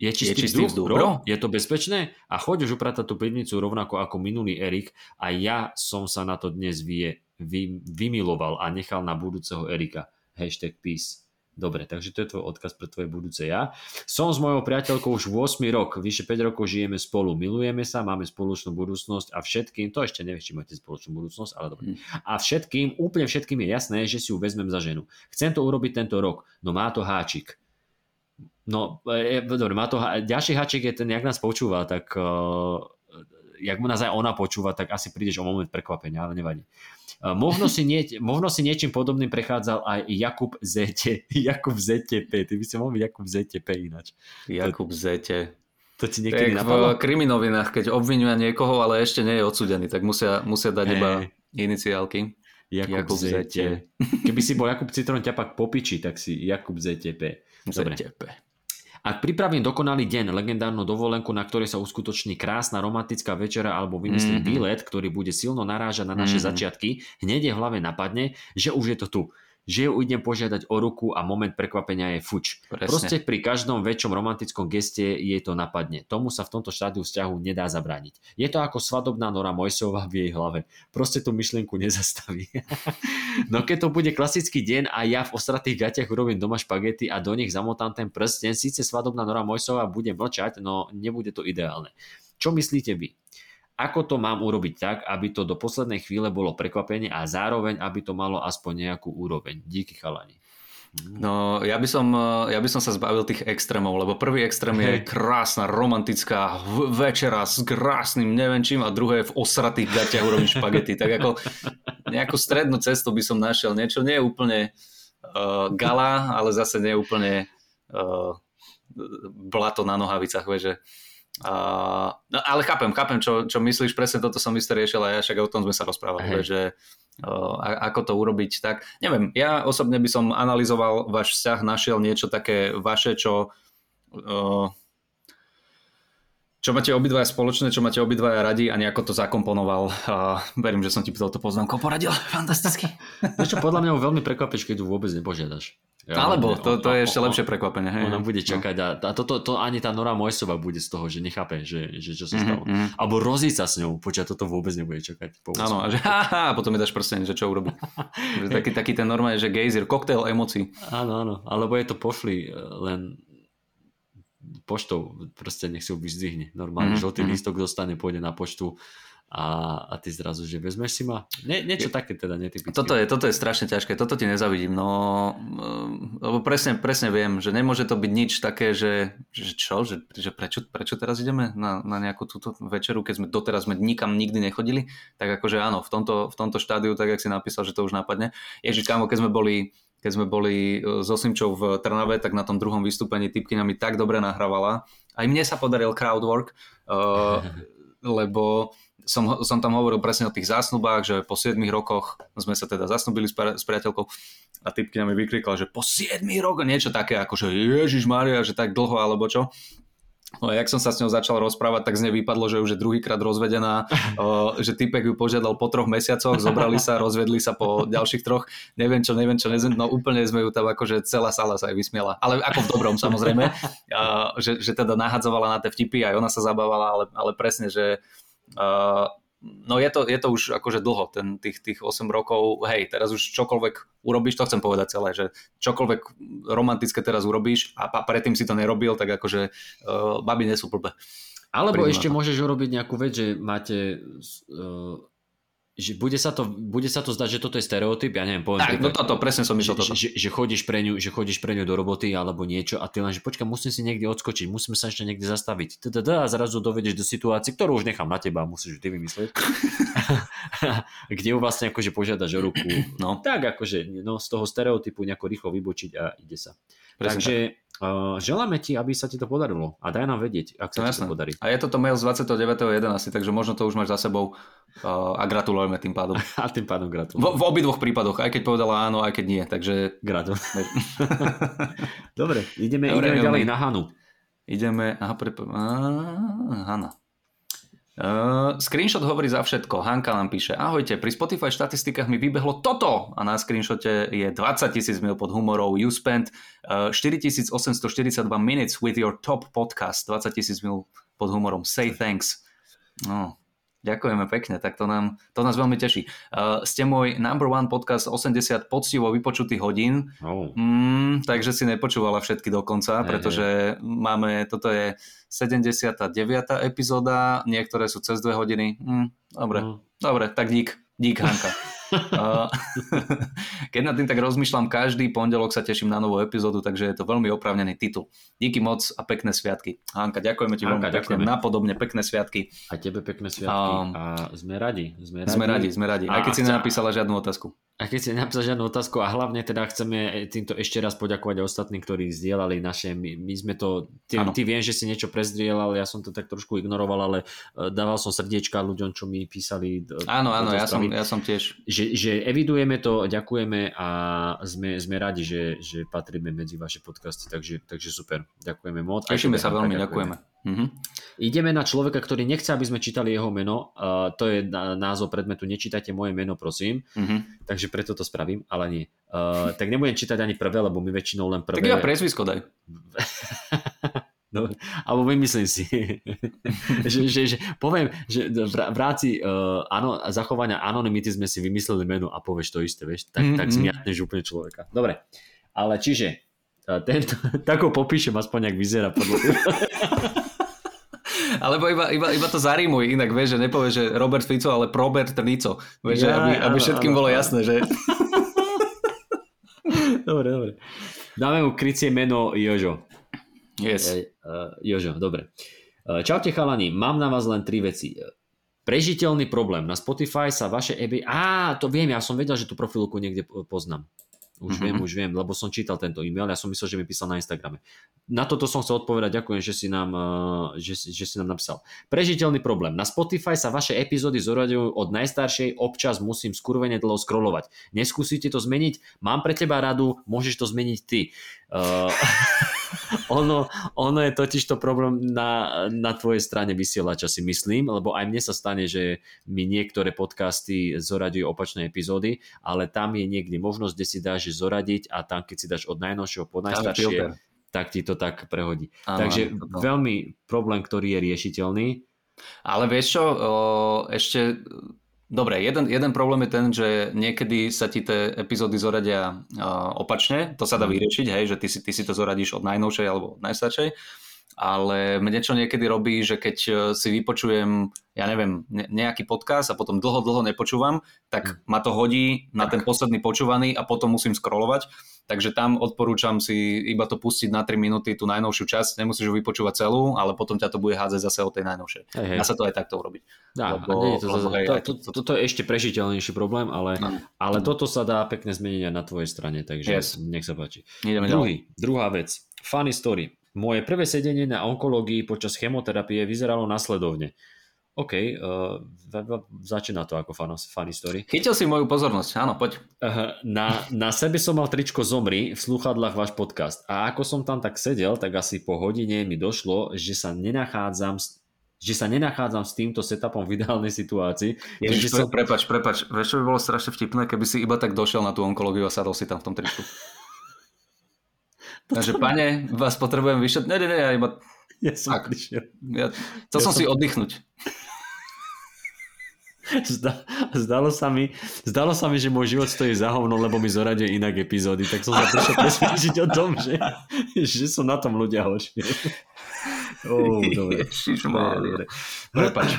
Je čistý, je čistý vzduch, vzduch bro? bro? Je to bezpečné? A choď už upratať tú pivnicu rovnako ako minulý Erik a ja som sa na to dnes vy, vy, vymiloval a nechal na budúceho Erika. Hashtag peace. Dobre, takže to je tvoj odkaz pre tvoje budúce ja. Som s mojou priateľkou už ôsmy rok, vyše päť rokov žijeme spolu, milujeme sa, máme spoločnú budúcnosť a všetkým, to ešte neviem, či máte spoločnú budúcnosť, ale dobre. A všetkým, úplne všetkým je jasné, že si ju vezmem za ženu. Chcem to urobiť tento rok, no má to háčik. No, e, dobre, má to, ďalší háček je ten, jak nás počúva, tak uh, jak mu nás aj ona počúva, tak asi prídeš o moment prekvapenia, ale nevadí. Uh, možno, si nie, možno si niečím podobným prechádzal aj Jakub Zete, Jakub zet té pé, ty by si mohol byť Jakub zet té pé ináč. Jakub Zete. To ti niekedy tak napadlo? V kriminovinách, keď obvinia niekoho, ale ešte nie je odsúdený, tak musia, musia dať hey. iba iniciálky. Jakub, Jakub Zete. Keby si bol Jakub Citron ťapak popiči, tak si Jakub zet té pé. Dobre. zet té pé. Ak pripravím dokonalý deň, legendárnu dovolenku, na ktorej sa uskutoční krásna romantická večera alebo vymyslím mm-hmm. výlet, ktorý bude silno narážať na naše mm-hmm. začiatky, hneď v hlave napadne, že už je to tu. že ju idem požiadať o ruku a moment prekvapenia je fuč. Presne. Proste pri každom väčšom romantickom geste jej to napadne. Tomu sa v tomto štádiu vzťahu nedá zabrániť. Je to ako svadobná Nora Mojsová v jej hlave. Proste tú myšlienku nezastaví. No keď to bude klasický deň a ja v ostratých gatiach urobím doma špagety a do nich zamotám ten prsten, síce svadobná Nora Mojsová bude mlčať, no nebude to ideálne. Čo myslíte vy? Ako to mám urobiť tak, aby to do poslednej chvíle bolo prekvapenie a zároveň, aby to malo aspoň nejakú úroveň? Díky, chalani. No, ja by som, ja by som sa zbavil tých extrémov, lebo prvý extrém je krásna, romantická večera s krásnym nevenčím a druhé je v osratých gatiach urobím špagety. Tak ako nejakú strednú cestu by som našiel. Niečo nie je úplne uh, gala, ale zase nie je úplne uh, blato na nohavicách, vieš, že... Uh, no, ale chápem, chápem, čo, čo myslíš, presne toto som isté riešil a ja však o tom sme sa rozprávali, že uh, ako to urobiť tak, neviem, ja osobne by som analyzoval váš vzťah, našiel niečo také vaše, čo uh, čo máte obidvaja spoločné, čo máte obidvaja radi a nejako to zakomponoval. Uh, verím, že som ti touto poznámkou poradil, fantasticky. No čo, podľa mňa ho veľmi prekvapíš, keď ju vôbec nepožiadaš. Ja, alebo, ne, to, to on, je ešte on, lepšie prekvapenie. Hej. Ona bude čakať a, a to, to, to ani tá Nora Mojsová bude z toho, že nechápe, že, že čo sa stalo. Mm-hmm. Alebo rozíť sa s ňou, počia, toto vôbec nebude čakať. Áno, a že haha, potom mi dáš prsteň, že čo urobí. taký, taký ten normálne, že gejzír, koktail emócií. Áno, áno, alebo je to pošli len poštou, proste nech si ho vyzdvihne. Normálne, mm-hmm. žltý lístok dostane, pôjde na poštu. A, a ty zrazu, že vezmeš si ma? Nie, niečo je, také teda netypické. Toto je, toto je strašne ťažké, toto ti nezavidím. No, lebo presne, presne viem, že nemôže to byť nič také, že, že čo, že, že prečo, prečo teraz ideme na, na nejakú túto večeru, keď sme doteraz sme nikam nikdy nechodili. Tak akože áno, v tomto, v tomto štádiu, tak jak si napísal, že to už napadne. Ježiš, kámo, keď sme boli... keď sme boli s Osimčou v Trnave, tak na tom druhom vystúpení typkyňa mi tak dobre nahrávala. Aj mne sa podaril crowdwork, uh, lebo som, som tam hovoril presne o tých zásnubách, že po siedmich rokoch sme sa teda zasnubili s, pri, s priateľkou a typkyňa mi vykrikla, že po siedmich rokoch niečo také, ako že Ježišmária, že tak dlho alebo čo. No a jak som sa s ňou začal rozprávať, tak z nej vypadlo, že už je druhýkrát rozvedená, že typek ju požiadal po troch mesiacoch, zobrali sa, rozvedli sa po ďalších troch, neviem čo, neviem čo, neviem, no úplne sme ju tam akože celá sala sa aj vysmiela, ale ako v dobrom samozrejme, že, že teda nahadzovala na tie vtipy, aj ona sa zabávala, ale, ale presne, že no je to, je to už akože dlho, ten, tých, tých osem rokov, hej, teraz už čokoľvek urobíš, to chcem povedať celé, že čokoľvek romantické teraz urobíš a predtým si to nerobil, tak akože uh, babi nesú blbé. Alebo ešte môžeš urobiť nejakú vec, že máte... Uh... Že bude, sa to, bude sa to zdať, že toto je stereotyp, ja neviem, poviem. Tak, no toto, presne som myslel toto. Že, že, že, chodíš pre ňu, že chodíš pre ňu do roboty alebo niečo a ty len, že počkaj, musím si niekde odskočiť, musíme sa ešte niekde zastaviť. A zrazu dovedeš do situácie, ktorú už nechám na teba, musíš ty vymyslieť. Kde ju vlastne akože požiadaš o ruku. No. Tak akože no, z toho stereotypu nejako rýchlo vybočiť a ide sa. Presne. Takže... Uh, želáme ti, aby sa ti to podarilo a daj nám vedieť, ak sa no, ti jasné. to podarí. A je toto mail z dvadsiateho deviateho jedenásteho, takže možno to už máš za sebou uh, a gratulujeme tým pádom. A tým pádom gratulujeme. V, v obidvoch prípadoch, aj keď povedala áno, aj keď nie, takže gratulujeme. Dobre, ideme, Dobre, ideme ďalej na Hanu. Ideme, aha, pre... ah, Hana. Uh, screenshot hovorí za všetko. Hanka nám píše: ahojte, pri Spotify štatistikách mi vybehlo toto a na screenshote je dvadsať tisíc mil pod humorov. You spent uh, štyritisícosemstoštyridsaťdva minutes with your top podcast. dvadsať tisíc mil pod humorom. Say thanks. No, ďakujeme pekne, tak to, nám, to nás veľmi teší. Uh, ste môj number one podcast osemdesiat poctivo vypočutých hodín. Oh. Mm, takže si nepočúvala všetky dokonca, pretože hey. máme, toto je sedemdesiata deviata epizóda, niektoré sú cez dve hodiny. Mm, dobre, mm. dobre, tak dík, dík Hanka. uh, keď nad tým tak rozmýšľam, každý pondelok sa teším na novú epizódu, takže je to veľmi oprávnený titul. Díky moc a pekné sviatky. Hanka, ďakujeme ti Hanka, veľmi pekne, napodobne pekné sviatky. A tebe pekné sviatky um, a sme radi. Sme radi, sme radi. Sme radi. Aj keď si nenapísala žiadnu otázku. A keď si napísal žiadnu otázku a hlavne teda chceme týmto ešte raz poďakovať ostatným, ktorí zdieľali naše, my, my sme to, ty, ty viem, že si niečo prezdieľal, ja som to tak trošku ignoroval, ale dával som srdiečka ľuďom, čo mi písali. Áno, áno, ja som, ja som tiež. Že, že evidujeme to, ďakujeme a sme, sme radi, že, že patríme medzi vaše podcasty, takže, takže super, ďakujeme moc. Tešíme sa veľmi, ďakujeme. ďakujeme. Mm-hmm. Ideme na človeka, ktorý nechce, aby sme čítali jeho meno. Uh, to je názov predmetu. Nečítajte moje meno, prosím. Mm-hmm. Takže preto to spravím, ale nie. Uh, tak nebudem čítať ani prvé, lebo my väčšinou len prvé... Tak ja priezvisko daj. No, alebo vymyslím si. že, že, že, poviem, že v rámci uh, ano, zachovania anonymity sme si vymysleli meno a povieš to isté, vieš. Tak, mm-hmm. tak zmiatneš úplne človeka. Dobre, ale čiže tento, takou popíšem aspoň, ak vyzerá podľa Alebo iba, iba, iba to zarímuj, inak vieš, že nepovieš, že Robert Fico, ale Robert Nico. Vieš, ja, aby, aby áno, všetkým áno, bolo áno. jasné, že... Dobre, dobre. Dáme mu krycie meno Jožo. Yes. Jožo, dobre. Čaute chalani, mám na vás len tri veci. Prežiteľný problém. Na Spotify sa vaše eby... Á, to viem, ja som vedel, že tú profilku niekde poznám. Už mm-hmm. viem, už viem, lebo som čítal tento e-mail, ja som myslel, že mi písal na Instagrame. Na toto som chcel odpovedať, ďakujem, že si nám, že, že si nám napísal. Prežiteľný problém. Na Spotify sa vaše epizódy zoraďujú od najstaršej, občas musím skurvene dlho scrollovať. Neskúsite to zmeniť? Mám pre teba radu, môžeš to zmeniť ty. Uh, ono, ono je totiž to problém na, na tvojej strane vysielača, si myslím, lebo aj mne sa stane, že mi niektoré podcasty zoraďujú opačné epizódy, ale tam je niekde možnosť, kde si dáš zoradiť a tam keď si dáš od najnovšieho po najstaršie, tak ti to tak prehodí. Áno, takže to, to. Veľmi problém, ktorý je riešiteľný. Ale vieš čo, o, ešte dobre, jeden, jeden problém je ten, že niekedy sa ti tie epizódy zoradia o, opačne, to sa dá vyriešiť, hej, že ty si, ty si to zoradíš od najnovšej alebo od najstaršej, ale mne čo niekedy robí, že keď si vypočujem, ja neviem, nejaký podcast a potom dlho, dlho nepočúvam, tak ma to hodí na ten posledný počúvaný a potom musím scrollovať. Takže tam odporúčam si iba to pustiť na tri minúty, tú najnovšiu časť, nemusíš ju vypočúvať celú, ale potom ťa to bude hádzať zase o tej najnovšej. Hey, hey. Dá sa to aj takto urobiť. Dá, lebo, to, lebo, hej, to, to, to, to je ešte prežiteľnejší problém, ale, no. ale toto sa dá pekne zmeniť aj na tvojej strane, takže yes. nech sa páči. Druhý, druhá vec, funny story. Moje prvé sedenie na onkológii počas chemoterapie vyzeralo nasledovne. OK, uh, začína to ako funny story. Chytil si moju pozornosť, áno, poď. Uh, na, na sebe som mal tričko Zomri, v slúchadlách váš podcast. A ako som tam tak sedel, tak asi po hodine mi došlo, že sa nenachádzam že sa nenachádzam s týmto setupom v ideálnej situácii. Ježiš, som... prepač, prepač. Vieš, čo by bolo strašne vtipné, keby si iba tak došiel na tú onkológiu a sadol si tam v tom tričku. Takže pane, vás potrebujem vyšetriť. Ne, ne, ne, ja iba... Ja som tak, prišiel. Ja, chcel ja som si oddychnúť. Zda, zdalo, sa mi, zdalo sa mi, že môj život stojí za hovno, lebo mi zoraďuje inak epizódy. Tak som sa prišiel presvedčiť o tom, že, že sú na tom ľudia horšie. Oh, dobre. Ježišmarja. Prepač.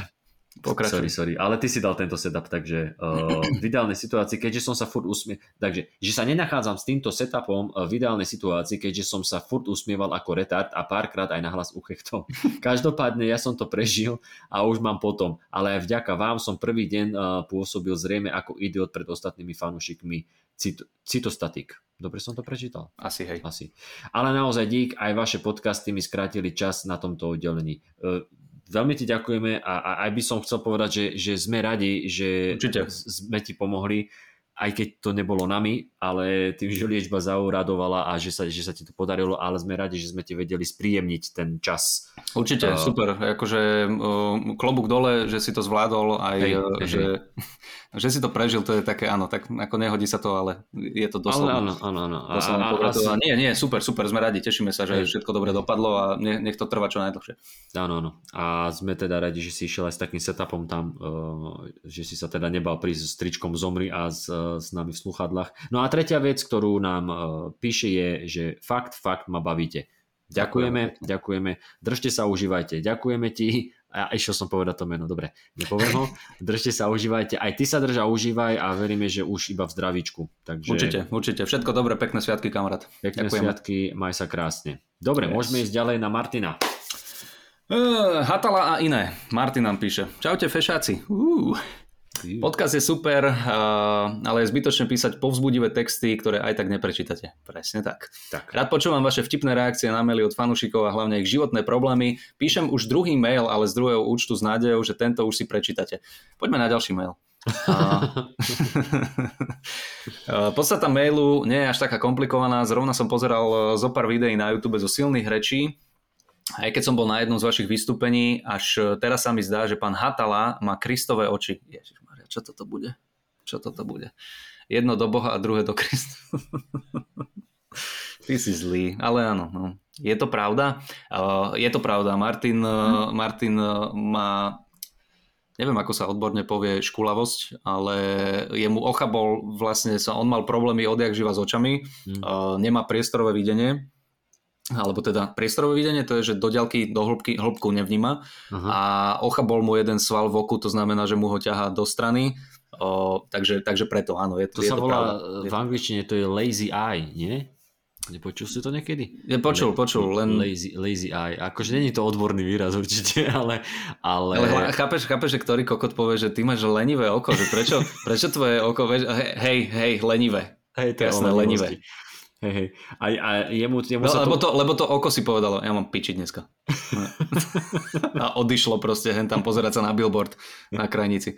Pokračuj. Sorry, sorry, ale ty si dal tento setup, takže uh, v ideálnej situácii, keďže som sa furt usmieval, takže, že sa nenachádzam s týmto setupom v ideálnej situácii, keďže som sa furt usmieval ako retard a párkrát aj nahlas uchechtol. Každopádne ja som to prežil a už mám potom, ale aj vďaka vám som prvý deň uh, pôsobil zrejme ako idiot pred ostatnými fanúšikmi Cit- citostatik. Dobre som to prečítal? Asi, hej. Asi. Ale naozaj dík, aj vaše podcasty mi skrátili čas na tomto oddelení. Uh, Veľmi ti ďakujeme a, a aj by som chcel povedať, že, že sme radi, že Určite. sme ti pomohli, aj keď to nebolo nami, ale tým, že liečba zauradovala a že sa, že sa ti to podarilo, ale sme radi, že sme ti vedeli spríjemniť ten čas. Určite, uh, super. Akože uh, klobúk dole, že si to zvládol, aj hej, že, hej. že si to prežil, to je také, áno, tak ako nehodí sa to, ale je to doslovné. Áno, áno, áno. Nie, nie, super, super, sme radi, tešíme sa, že hej. všetko dobre dopadlo a nech, nech to trvá čo najdlhšie. Áno, áno. A sme teda radi, že si išiel aj s takým setupom tam, uh, že si sa teda nebal prísť s tričkom Zomri a s, uh, s nami v slúchadlách. No a tretia vec, ktorú nám uh, píše, je, že fakt, fakt ma bavíte. Ďakujeme, ďakujeme. Držte sa, užívajte. Ďakujeme ti. A išiel som povedať to meno, dobre. Nepoviem ho. Držte sa, užívajte. Aj ty sa drž a užívaj a veríme, že už iba v zdravíčku. Takže... Určite, určite. Všetko dobré, pekné sviatky, kamarát. Pekné ďakujeme. Sviatky, maj sa krásne. Dobre, yes. môžeme ísť ďalej na Martina. Uh, Hatala a iné. Martin nám píše. Čaute, fešáci. Uh. Podcast je super, ale je zbytočné písať povzbudivé texty, ktoré aj tak neprečítate. Presne tak. tak. Rád počúvam vaše vtipné reakcie na maily od fanúšikov a hlavne ich životné problémy. Píšem už druhý mail, ale z druhého účtu s nádejou, že tento už si prečítate. Poďme na ďalší mail. Podstata mailu nie je až taká komplikovaná. Zrovna som pozeral zo pár videí na YouTube zo silných rečí Aj keď som bol na jednom z vašich vystúpení, až teraz sa mi zdá, že pán Hatala má kristové oči. Ježišmaria, čo toto bude? Čo toto bude? Jedno do Boha a druhé do Krista. Ty si zlý, ale áno. No. Je to pravda? Uh, je to pravda. Martin, uh, Martin uh, má, neviem ako sa odborne povie, škulavosť, ale jemu ocha bol, vlastne sa, on mal problémy odjakživa s očami, uh, nemá priestorové videnie, alebo teda priestorové videnie, to je, že do ďalky, do hĺbky, hĺbku nevníma. Aha. A ocha bol mu jeden sval v oku, to znamená, že mu ho ťahá do strany, o, takže, takže preto áno. Je, to je sa to volá práve, v angličtine, to je lazy eye, nie? Nepočul si to niekedy? Ja počul, počul, len... Lazy, lazy eye. Akože není to odborný výraz určite, ale... Ale, ale chápeš, chápeš, že ktorý kokot povie, že ty máš lenivé oko, že prečo, prečo tvoje oko... Hej, hej, hej, lenivé. Hej, to jasné, lenivé. Hej, hej. A, a jemu, jemu no, sa lebo to... to... Lebo to oko si povedalo, ja mám piči dneska. A odišlo proste hen tam pozerať sa na billboard na krajnici.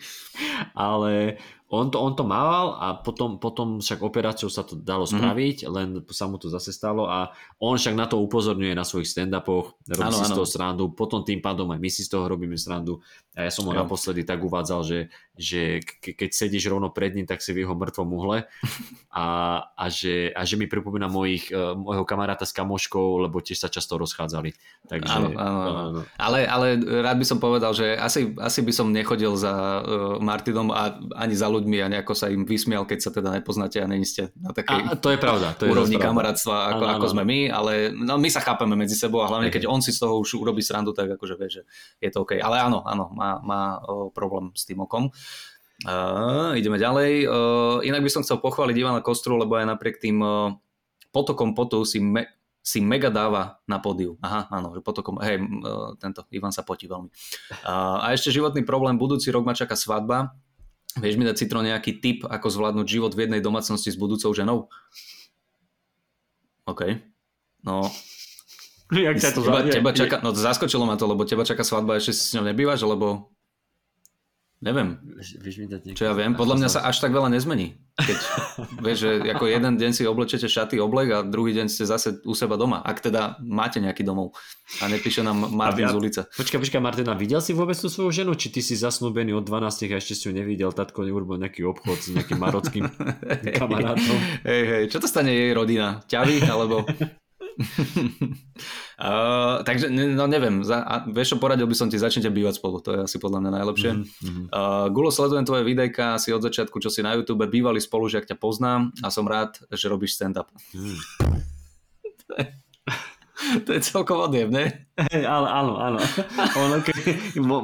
Ale on to, on to mával a potom, potom však operáciou sa to dalo spraviť, mm-hmm. len sa mu to zase stalo a on však na to upozorňuje na svojich stand-upoch, robí ano, si ano. z toho srandu, potom tým pádom aj my si z toho robíme srandu. A ja som ho naposledy tak uvádzal, že, že ke, keď sedíš rovno pred ním, tak si v jeho mŕtvom uhle a, a že, a že mi pripomína na mojich, mojho kamaráta s kamoškou, lebo tiež sa často rozchádzali. Takže, áno, áno, áno. Ale, ale rád by som povedal, že asi, asi by som nechodil za Martinom a ani za ľuďmi a nejako sa im vysmial, keď sa teda nepoznáte a není ste na takej a, to je pravda, to je úrovni kamarátstva, ako, áno, ako áno. sme my, ale no, my sa chápeme medzi sebou a hlavne, keď on si z toho už urobí srandu, tak akože vie, že je to OK. Ale áno, áno, má, má problém s tým okom. Uh, ideme ďalej. Uh, inak by som chcel pochváliť Ivana Kostru, lebo aj napriek tým uh, potokom potu si, me, si mega dáva na pódiu. Aha, áno, potokom, hej, tento, Ivan sa potí veľmi. A ešte životný problém, budúci rok ma čaká svadba. Vieš mi dať, Citro, nejaký tip, ako zvládnuť život v jednej domácnosti s budúcou ženou? OK. No, jak ťa to zvládne? Teba čaká, no, zaskočilo ma to, lebo teba čaká svadba, ešte si s ňou nebývaš, lebo... Neviem, čo ja viem, podľa mňa sa až tak veľa nezmení. Keď vieš, že ako jeden deň si oblečete šaty, oblek a druhý deň ste zase u seba doma. Ak teda máte nejaký domov a nepíše nám Martin z ulice. Počkaj, počkaj, Martina, videl si vôbec tú svoju ženu? Či ty si zasnúbený od dvanástich a ešte si ju nevidel? Tatko neurobil nejaký obchod s nejakým marockým kamarátom. Hej, hej, čo to stane jej rodina? Ťaví alebo... uh, takže no neviem za, a, vieš čo, poradil by som ti, začnite bývať spolu, to je asi podľa mňa najlepšie. mm-hmm. uh, Gulo, sledujem tvoje videjka asi od začiatku, čo si na YouTube, bývalý spolužiak ťa poznám a som rád, že robíš stand-up. mm. to, je, to je celkom odjemné. Hey, ale áno, áno.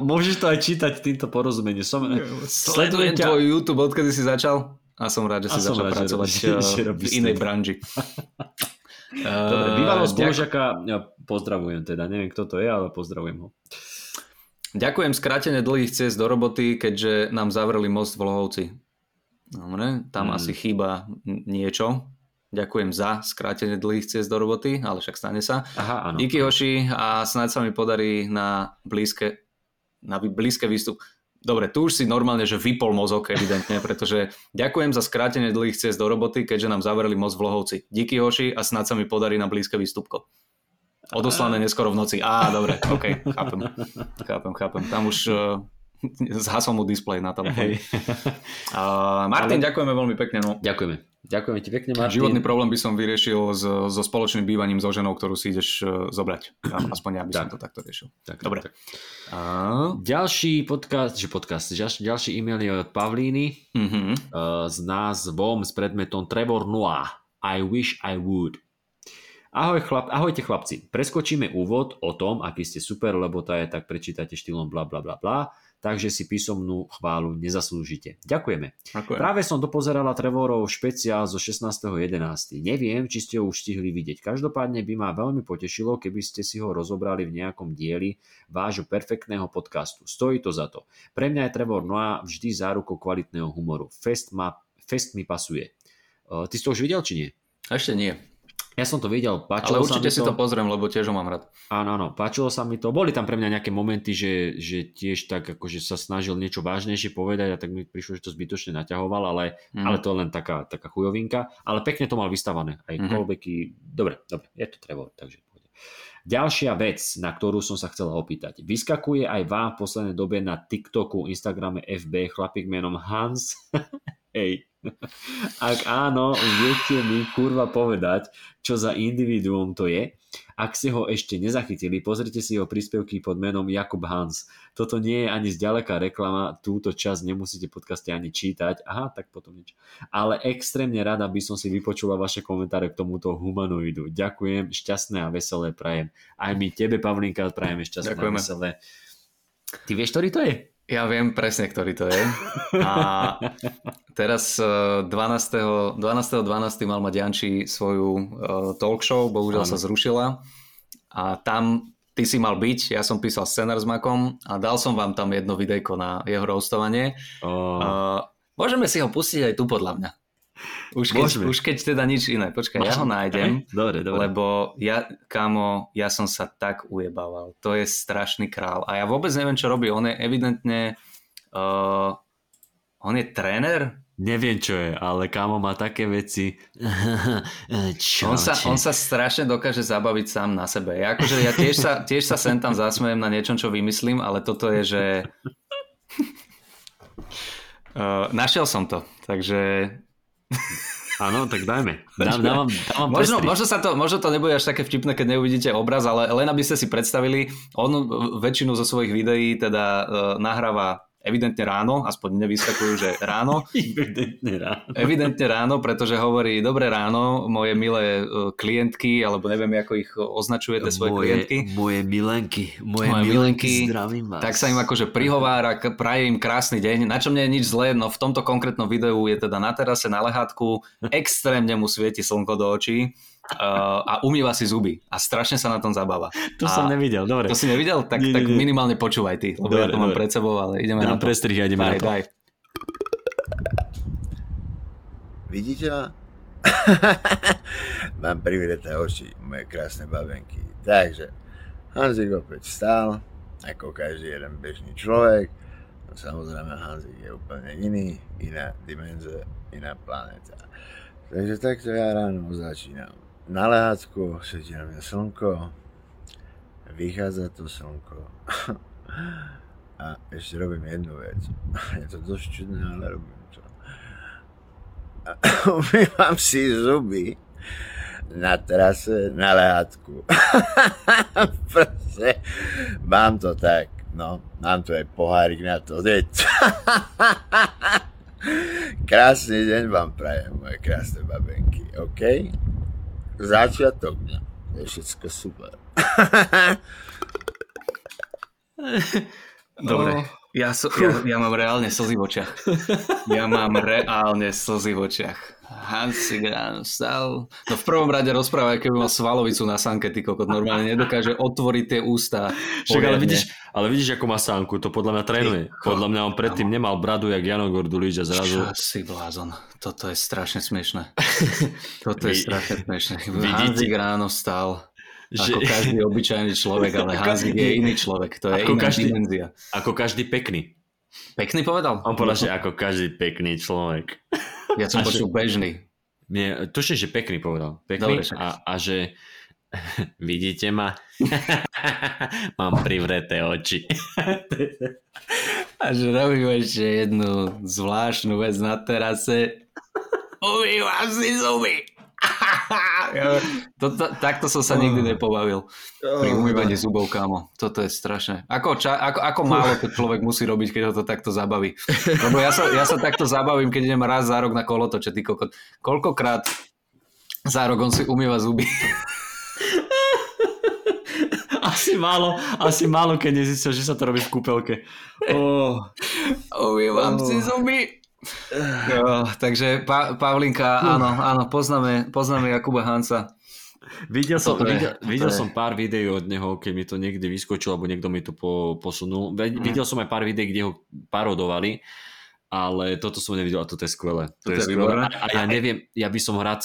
Môžeš to aj čítať týmto porozumením. Som, sledujem ťa... tvoj YouTube, odkedy si začal a som rád, že si začal rád, pracovať že, že v inej stand-up branži. Dobre, bývalého spolužiaka ja pozdravujem teda, neviem kto to je, ale pozdravujem ho. Ďakujem, skrátenie dlhých ciest do roboty, keďže nám zavreli most v Lohovci. Dobre, tam hmm. asi chýba niečo. Ďakujem za skrátenie dlhých ciest do roboty, ale však stane sa. Aha, áno. Díky hoši a snáď sa mi podarí na blízke, na blízke výstup. Dobre, tu už si normálne, že vypol mozog evidentne, pretože ďakujem za skrátenie dlhých ciest do roboty, keďže nám zavreli most v Lohovci. Díky hoši a snáď sa mi podarí na blízke výstupko. Odoslané neskoro v noci. Á, dobre, ok, chápem. Chápem, chápem. Tam už uh, zhasol mu displej na telefóne. Uh, Martin, ale... ďakujeme veľmi pekne. No. Ďakujeme. Ďakujeme ti pekne, Martin. Životný problém by som vyriešil so, so spoločným bývaním so ženou, ktorú si ideš uh, zobrať. Aspoň ja by som to takto riešil. Tak, dobre. Tak. A... Ďalší podcast, že podcast, ďalší e-mail je od Pavlíny mm-hmm. uh, s názvom, s predmetom Trevor Noah. I wish I would. Ahoj chlap, ahojte chlapci, preskočíme úvod o tom, aký ste super, lebo tá je tak prečítate štýlom bla bla bla bla, takže si písomnú chválu nezaslúžite. Ďakujeme. Ďakujem. Práve som dopozerala Trevorov špeciál zo šestnásteho jedenásteho Neviem, či ste ho už stihli vidieť. Každopádne by ma veľmi potešilo, keby ste si ho rozobrali v nejakom dieli vášho perfektného podcastu. Stojí to za to. Pre mňa je Trevor Noah vždy zárukou kvalitného humoru. Fest, ma, fest mi pasuje. Uh, ty si to už videl, či nie? Ešte nie. Ja som to videl, páčilo sa mi to. Ale určite si to pozriem, lebo tiež ho mám rád. Áno, áno, páčilo sa mi to. Boli tam pre mňa nejaké momenty, že, že tiež tak akože sa snažil niečo vážnejšie povedať a tak mi prišlo, že to zbytočne naťahoval, ale, mm. ale to je len taká, taká chujovinka. Ale pekne to mal vystavané. Aj mm-hmm. callbacky. Dobre, dobre, je to Trevor, takže pôjde. Ďalšia vec, na ktorú som sa chcel opýtať. Vyskakuje aj vám v poslednej dobe na TikToku, Instagrame, ef bé chlapík menom Hans? Hej. Ak áno, viete mi kurva povedať, čo za individuum to je? Ak ste ho ešte nezachytili, pozrite si jeho príspevky pod menom Jakub Hans. Toto nie je ani zďaleka reklama, túto časť nemusíte v podcaste ani čítať. Aha, tak potom nič. Ale extrémne rada by som si vypočula vaše komentáre k tomuto humanoidu. Ďakujem, šťastné a veselé prajem. Aj my tebe, Pavlinka, prajeme šťastné Ďakujeme. A veselé. Ty vieš, ktorý to je? Ja viem presne, ktorý to je. A teraz dvanásteho dvanásteho dvanásteho mal mať Janči svoju talk show, bohužiaľ sa zrušila. A tam ty si mal byť, ja som písal scenár s Makom a dal som vám tam jedno videjko na jeho roastovanie. Oh. Môžeme si ho pustiť aj tu podľa mňa. Už keď, už keď teda nič iné. Počkaj, Môžeme. Ja ho nájdem, dobre, dobre. Lebo ja, kámo, ja som sa tak ujebával. To je strašný král. A ja vôbec neviem, čo robí. On je evidentne... Uh, on je tréner? Neviem, čo je, ale kámo má také veci. Čo, on, sa, on sa strašne dokáže zabaviť sám na sebe. Ja, akože, ja tiež sa, tiež sa sem tam zasmejem na niečom, čo vymyslím, ale toto je, že... Uh, našiel som to. Takže... Áno, tak dajme. Dám, dávam, dávam možno, možno, sa to, možno to nebude až také vtipné, keď neuvidíte obraz, ale len aby ste si predstavili, on väčšinu zo svojich videí teda uh, nahráva evidentne ráno, aspoň nevyskakujú, že ráno. Evidentne ráno. Evidentne ráno, pretože hovorí, dobré ráno, moje milé klientky, alebo neviem, ako ich označujete svoje moje, klientky. Moje milenky, moje, moje milenky, zdravím vás. Tak sa im akože prihovára, praje im krásny deň, na čo mne je nič zlé, no v tomto konkrétnom videu je teda na terase, na lehátku, extrémne mu svieti slnko do očí. Uh, a umýva si zuby a strašne sa na tom zabáva. To a som nevidel, dobre. To si nevidel? Tak, nie, nie, nie. Tak minimálne počúvaj ty, lebo dobre, ja to mám dobre. Pred sebou, ale ideme Dám na to. Prestrih a ideme daj, na to. Daj. Vidíte ma? Mám privreté oči, moje krásne babenky. Takže, Hanzik opäť vstal, ako každý jeden bežný človek. No, samozrejme, Hanzik je úplne iný, iná dimenzia, iná planéta. Takže takto ja ráno začínam. Na lehácku svieti na mňa slnko, vychádza to slnko a ešte robím jednu vec, je to dosť čudné, ale robím to. A umývam si zuby na terase, na lehácku. Proste mám to tak, no, mám tu aj pohárik na to, deť. Krásny deň vám prajem, moje krásne babenky, OK? Začiatok dňa. Je všetko super. Dobre. Ja, so, ja, ja mám reálne slzy v očiach. Ja mám reálne slzy v očiach. Hansik ráno vstal. No v prvom rade rozpráva, keby mal svalovicu na sánke, ty kokot. Normálne nedokáže otvoriť tie ústa. Však, ale, vidíš, ale vidíš, ako má sánku. To podľa mňa trénuje. Podľa mňa on predtým nemal bradu, jak Jano Gordulič a zrazu... Čo si blázon. Toto je strašne smiešné. Toto je strašne smiešné. Hansik ráno vstal. Že... Ako každý obyčajný človek, ale Hanzik je iný človek, to je ako iná každý, dimenzia. Ako každý pekný. Pekný povedal? On povedal, že ako každý pekný človek. Ja som počul že... bežný. Nie, tuším, že pekný povedal. Pekný Dobre, a, a že vidíte ma, mám privreté oči. A že robím ešte jednu zvláštnu vec na terase. Umývam si zuby. Ja, to, to, takto som sa nikdy nepobavil pri umývaní zubov, kámo. Toto je strašné. Ako, ča, ako, ako málo to človek musí robiť, keď ho to takto zabaví. Lebo ja sa, ja sa takto zabavím, keď idem raz za rok na kolotoče. Ty kokot. Koľkokrát za rok on si umýva zuby? Asi málo, asi málo, keď nezistil, že sa to robí v kúpeľke. Oh. Umývam oh. si zuby. Jo, takže pa- Pavlinka, áno, áno, poznáme, poznáme Jakuba Hansa. Videl som, je, videl, videl som pár videí od neho, keď mi to niekde vyskočilo, alebo niekto mi to po, posunul. Videl som aj pár videí, kde ho parodovali, ale toto som nevidel a toto je skvelé. To, to je skvelé. A ja neviem, ja by som rád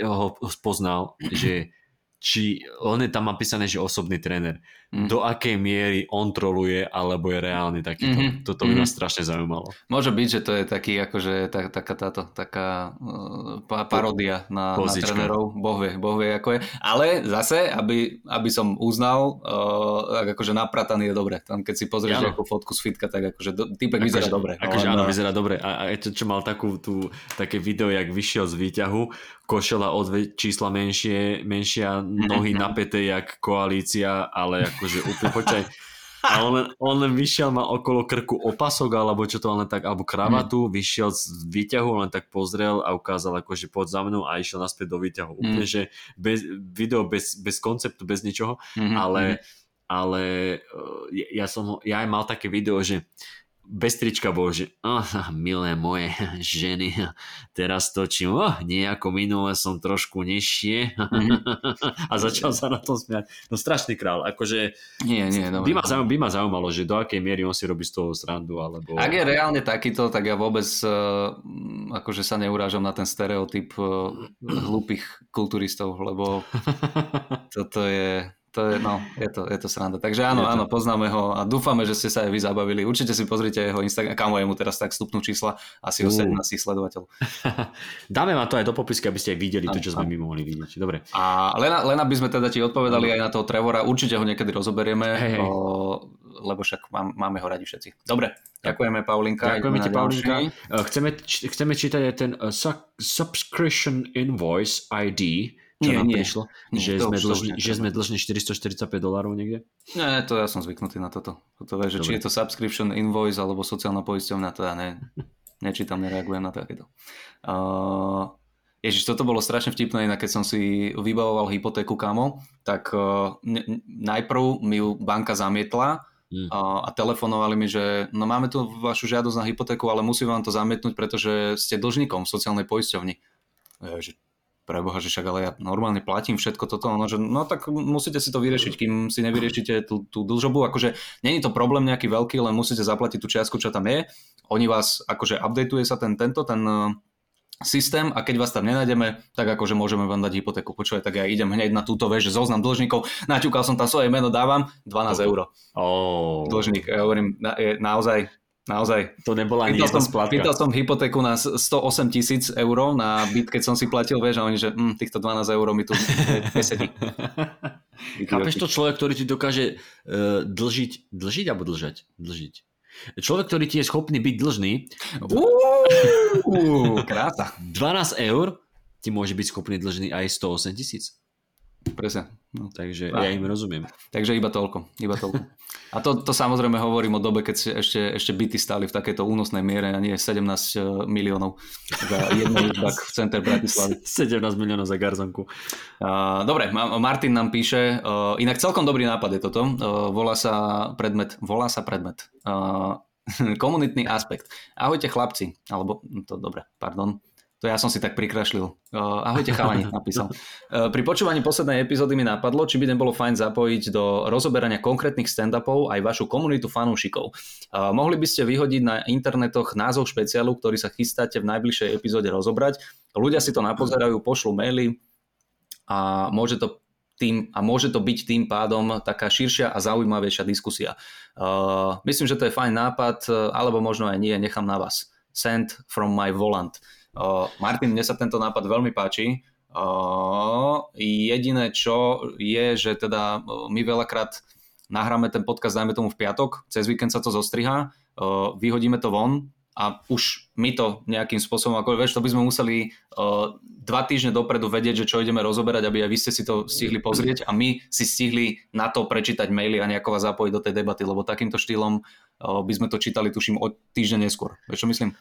ho spoznal, že či len je tam napísané, že osobný tréner. Mm. Do akej miery on troluje, alebo je reálny takýto. Mm-hmm. Toto by nás mm-hmm. strašne zaujímalo. Môže byť, že to je taký, akože tak, taká táto, taká uh, paródia na, na trénerov. Boh vie, boh vie, ako je. Ale zase, aby, aby som uznal, uh, tak akože naprataný je dobre. Tam keď si pozrieš nejakú fotku z fitka, tak akože do, týpek vyzerá akože, dobre. Akože áno, vyzerá dobre. A, a to, čo mal takú, tú, také video, jak vyšiel z výťahu, košela o dve čísla menšie, menšia, nohy napäté jak koalícia, ale akože úplne počkaj. A on len, on len vyšiel, má okolo krku opasok, alebo čo to len tak, alebo kravatu, mm. vyšiel z výťahu, len tak pozrel a ukázal akože poď za mnou a išiel naspäť do výťahu. Mm. Úplne, že bez, video bez, bez konceptu, bez ničoho, mm-hmm. ale, ale ja, som, ja aj mal také video, že bez trička bol, že oh, milé moje ženy, teraz točím, oh, nejako minule som trošku nižšie mm-hmm. a začal sa na to smiať. No strašný král, akože nie, nie, by, ma zaujímalo, by ma zaujímalo, že do akej miery on si robí z toho srandu, alebo... Ak je reálne takýto, tak ja vôbec akože sa neurážam na ten stereotyp hlúpych kulturistov, lebo toto je... To je, no, je to, je to sranda. Takže áno, áno, poznáme ho a dúfame, že ste sa aj vy zabavili. Určite si pozrite jeho Instagram, kamo je mu teraz tak vstupnú čísla, asi uh. osemnásť sledovateľov. Dáme vám to aj do popisky, aby ste aj videli aj, to, čo aj. sme my mohli vidieť. Dobre. A len, len aby sme teda ti odpovedali aj na toho Trevora, určite ho niekedy rozoberieme, hey, hey. O, lebo však mám, máme ho radi všetci. Dobre, ďakujeme Paulinka. Ďakujeme ti Paulinka. Chceme, č- chceme čítať aj ten uh, su- subscription invoice í dé, čo nie, nám nie. prišlo, nie, že, sme dlžni, že sme dlžni štyristoštyridsaťpäť dolárov niekde? Nie, to ja som zvyknutý na toto. toto je, že či je to subscription invoice alebo sociálna poisťovňa, to ja ne, nečítam, nereagujem na takéto. Uh, Ježiš, toto bolo strašne vtipné, inak keď som si vybavoval hypotéku, kámo, tak uh, ne, najprv mi ju banka zamietla mm. uh, a telefonovali mi, že no máme tu vašu žiadosť na hypotéku, ale musím vám to zamietnúť, pretože ste dlžníkom v sociálnej poisťovni. Ježiš. Preboha, že však ale ja normálne platím všetko toto, no, že, no tak musíte si to vyriešiť, kým si nevyriešite tú, tú dlžobu, akože nie je to problém nejaký veľký, len musíte zaplatiť tú čiastku, čo tam je, oni vás, akože updateuje sa ten tento, ten uh, systém a keď vás tam nenájdeme, tak akože môžeme vám dať hypotéku, počúvaj, tak ja idem hneď na túto vež, zoznam dlžníkov, naťukal som tam svoje meno, dávam dvanásť eur. Oh. Dlžník, ja hovorím, na, je, naozaj... Naozaj. To nebola ani jedna splátka. Pýtal som hypotéku na stoosemtisíc eur na byt, keď som si platil, vieš, a oni, že mm, týchto dvanásť eur mi tu nesedí. Chápeš to, človek, ktorý ti dokáže uh, dlžiť, dlžiť alebo dlžať? Dlžiť. Človek, ktorý ti je schopný byť dlžný, Uú, krása. dvanásť eur ti môže byť schopný dlžný aj stoosemtisíc. Presne. No, takže a, ja im rozumiem. Takže iba toľko. Iba toľko. A to, to samozrejme hovorím o dobe, keď ešte, ešte byty stáli v takejto únosnej miere a nie sedemnásť miliónov za jednu tak v centre Bratislavy. sedemnásť miliónov za garzonku. A, dobre, Martin nám píše, uh, inak celkom dobrý nápad je toto. Uh, volá sa predmet. Volá sa predmet. Uh, komunitný aspekt. Ahojte chlapci. Alebo, to dobre, pardon. To ja som si tak prikrašlil. Uh, ahojte chalani, napísal. Uh, pri počúvaní poslednej epizódy mi napadlo, či by nebolo fajn zapojiť do rozoberania konkrétnych stand-upov aj vašu komunitu fanúšikov. Uh, mohli by ste vyhodiť na internetoch názov špeciálu, ktorý sa chystáte v najbližšej epizóde rozobrať. Ľudia si to napozerajú, pošlu maily a môže to Tým, a môže to byť tým pádom taká širšia a zaujímavejšia diskusia. Uh, myslím, že to je fajn nápad, alebo možno aj nie, nechám na vás. Send from my volant. Uh, Martin, mne sa tento nápad veľmi páči. Uh, jediné čo je, že teda my veľakrát nahráme ten podcast, dajme tomu v piatok, cez víkend sa to zostrihá, uh, vyhodíme to von a už my to nejakým spôsobom, ako vieš, to by sme museli uh, dva týždne dopredu vedieť, že čo ideme rozoberať, aby aj vy ste si to stihli pozrieť a my si stihli na to prečítať maily a nejako vás zapojiť do tej debaty, lebo takýmto štýlom uh, by sme to čítali, tuším, o týždeň neskôr. Vieš, čo myslím?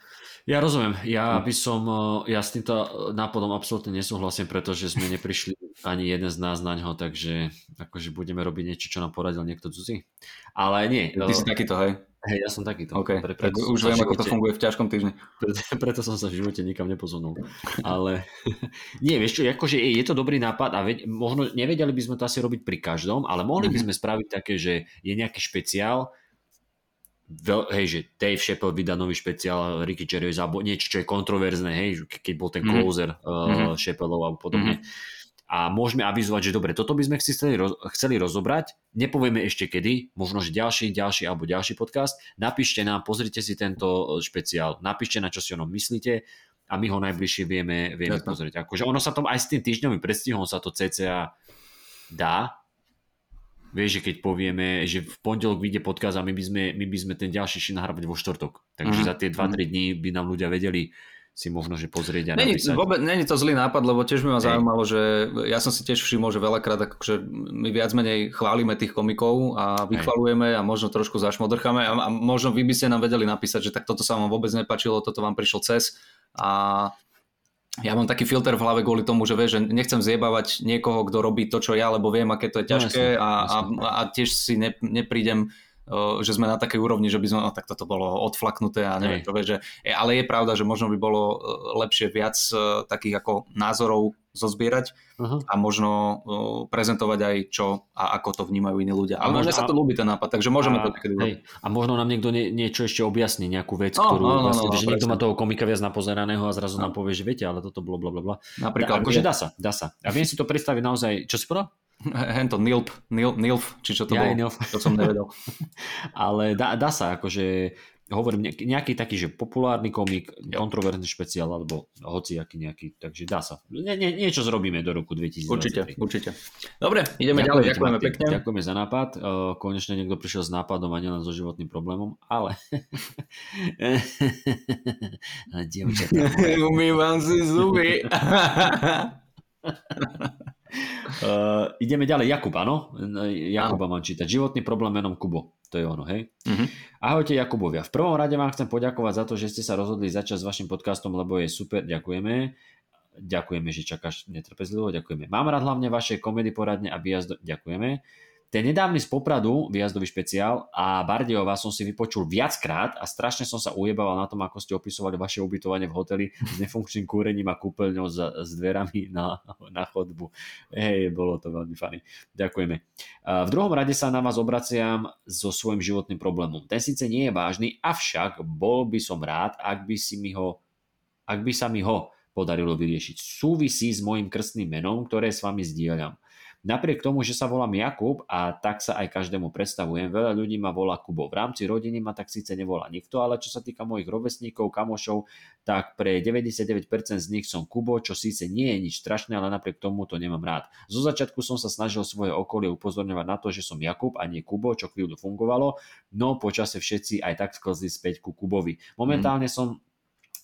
Ja rozumiem, ja by som, ja s týmto nápadom absolútne nesúhlasím, pretože sme neprišli ani jeden z nás na ňo, takže akože budeme robiť niečo, čo nám poradil niekto cudzí. Ale nie. Ty si takýto, hej? Hej, ja som takýto. Okay. Pre, tak už viem, ako to funguje v ťažkom týždni. Preto, preto som sa v živote nikam neposunul. Ale nie, vieš čo, akože je to dobrý nápad a ve, možno nevedeli by sme to asi robiť pri každom, ale mohli by sme spraviť také, že je nejaký špeciál, Veľ, hej, že Dave Chappelle vydá nový špeciál Ricky Gervais, alebo niečo, čo je kontroverzné, hej, keď bol ten closer mm-hmm. uh, Chappelleov a podobne. Mm-hmm. a môžeme avizovať, že dobre, toto by sme chceli, chceli rozobrať, nepovieme ešte kedy, možno, že ďalší, ďalší alebo ďalší podcast, napíšte nám, pozrite si tento špeciál, napíšte na čo si o ňom myslíte a my ho najbližšie vieme, vieme pozrieť. Akože ono sa tom aj s tým týždňovým predstihom sa to cca dá. Vieš, že keď povieme, že v pondelok vyjde podcast a my by sme, my by sme ten ďalší šli nahrávať vo štvrtok. Takže mm-hmm. za tie dva tri dní by nám ľudia vedeli si možno, že pozrieť a není, napísať. Vôbec, není to zlý nápad, lebo tiež by ma zaujímalo, že ja som si tiež všimol, že veľakrát akože my viac menej chválime tých komikov a vychvalujeme a možno trošku zašmodrcháme a, a možno vy by ste nám vedeli napísať, že tak toto sa vám vôbec nepáčilo, toto vám prišlo cez a ja mám taký filter v hlave kvôli tomu, že vieš, že nechcem zjebávať niekoho, kto robí to, čo ja, lebo viem, aké to je ťažké no, a, a, a tiež si ne, neprídem že sme na takej úrovni, že by sme, no tak toto bolo odflaknuté a neviem, to vieš, že, ale je pravda, že možno by bolo lepšie viac takých ako názorov zozbierať uh-huh. a možno prezentovať aj čo a ako to vnímajú iní ľudia. Ale možno sa to ľúbi ten nápad, takže môžeme a, to takedy urobiť. A možno nám niekto nie, niečo ešte objasní, nejakú vec, no, ktorú no, no, vlastne, no, no, že no, niekto presne. Má toho komika viac napozeraného a zrazu no. nám povie, že viete, ale toto bolo blablabla. Napríklad. Akože dá sa, dá sa. A viem si to predstaviť naozaj, čo si povedal? Hento, nilp, nil, nilf, či čo to ja bolo, to som nevedel. Ale dá, dá sa, akože hovorím, nejaký taký, že populárny komik, kontroverzný špeciál, alebo hociaký nejaký, takže dá sa. Nie, nie, niečo zrobíme do roku dvetisícdvadsaťtri. Určite, určite. Dobre, ideme ďalej, ďakujeme pekne. Ďakujeme za nápad, konečne niekto prišiel s nápadom a nielen so životným problémom, ale... Dievčatá. Umývam si zuby. Uh, ideme ďalej, Jakub, áno? Jakuba mám čítať. Životný problém menom Kubo, to je ono, hej? Uh-huh. Ahojte Jakubovia, v prvom rade vám chcem poďakovať za to, že ste sa rozhodli začať s vašim podcastom, lebo je super, ďakujeme. Ďakujeme, že čakáš netrpezlivo, ďakujeme. Mám rád hlavne vaše komedy poradne a výjazdo... Ďakujeme. Ten nedávny z Popradu, výjazdový špeciál a Bardejova som si vypočul viackrát a strašne som sa ujebával na tom, ako ste opisovali vaše ubytovanie v hoteli s nefunkčným kúrením a kúpeľňou s dverami na, na chodbu. Hej, bolo to veľmi funny. Ďakujeme. V druhom rade sa na vás obraciam so svojím životným problémom. Ten síce nie je vážny, avšak bol by som rád, ak by, si mi ho, ak by sa mi ho podarilo vyriešiť. Súvisí s mojim krstným menom, ktoré s vami zdieľam. Napriek tomu, že sa volám Jakub a tak sa aj každému predstavujem, veľa ľudí ma volá Kubo. V rámci rodiny ma tak síce nevolá nikto, ale čo sa týka mojich rovesníkov, kamošov, tak pre deväťdesiatdeväť percent z nich som Kubo, čo síce nie je nič strašné, ale napriek tomu to nemám rád. Zo začiatku som sa snažil svoje okolie upozorňovať na to, že som Jakub a nie Kubo, čo chvíľu fungovalo, no počase všetci aj tak sklzli späť ku Kubovi. Momentálne mm. som...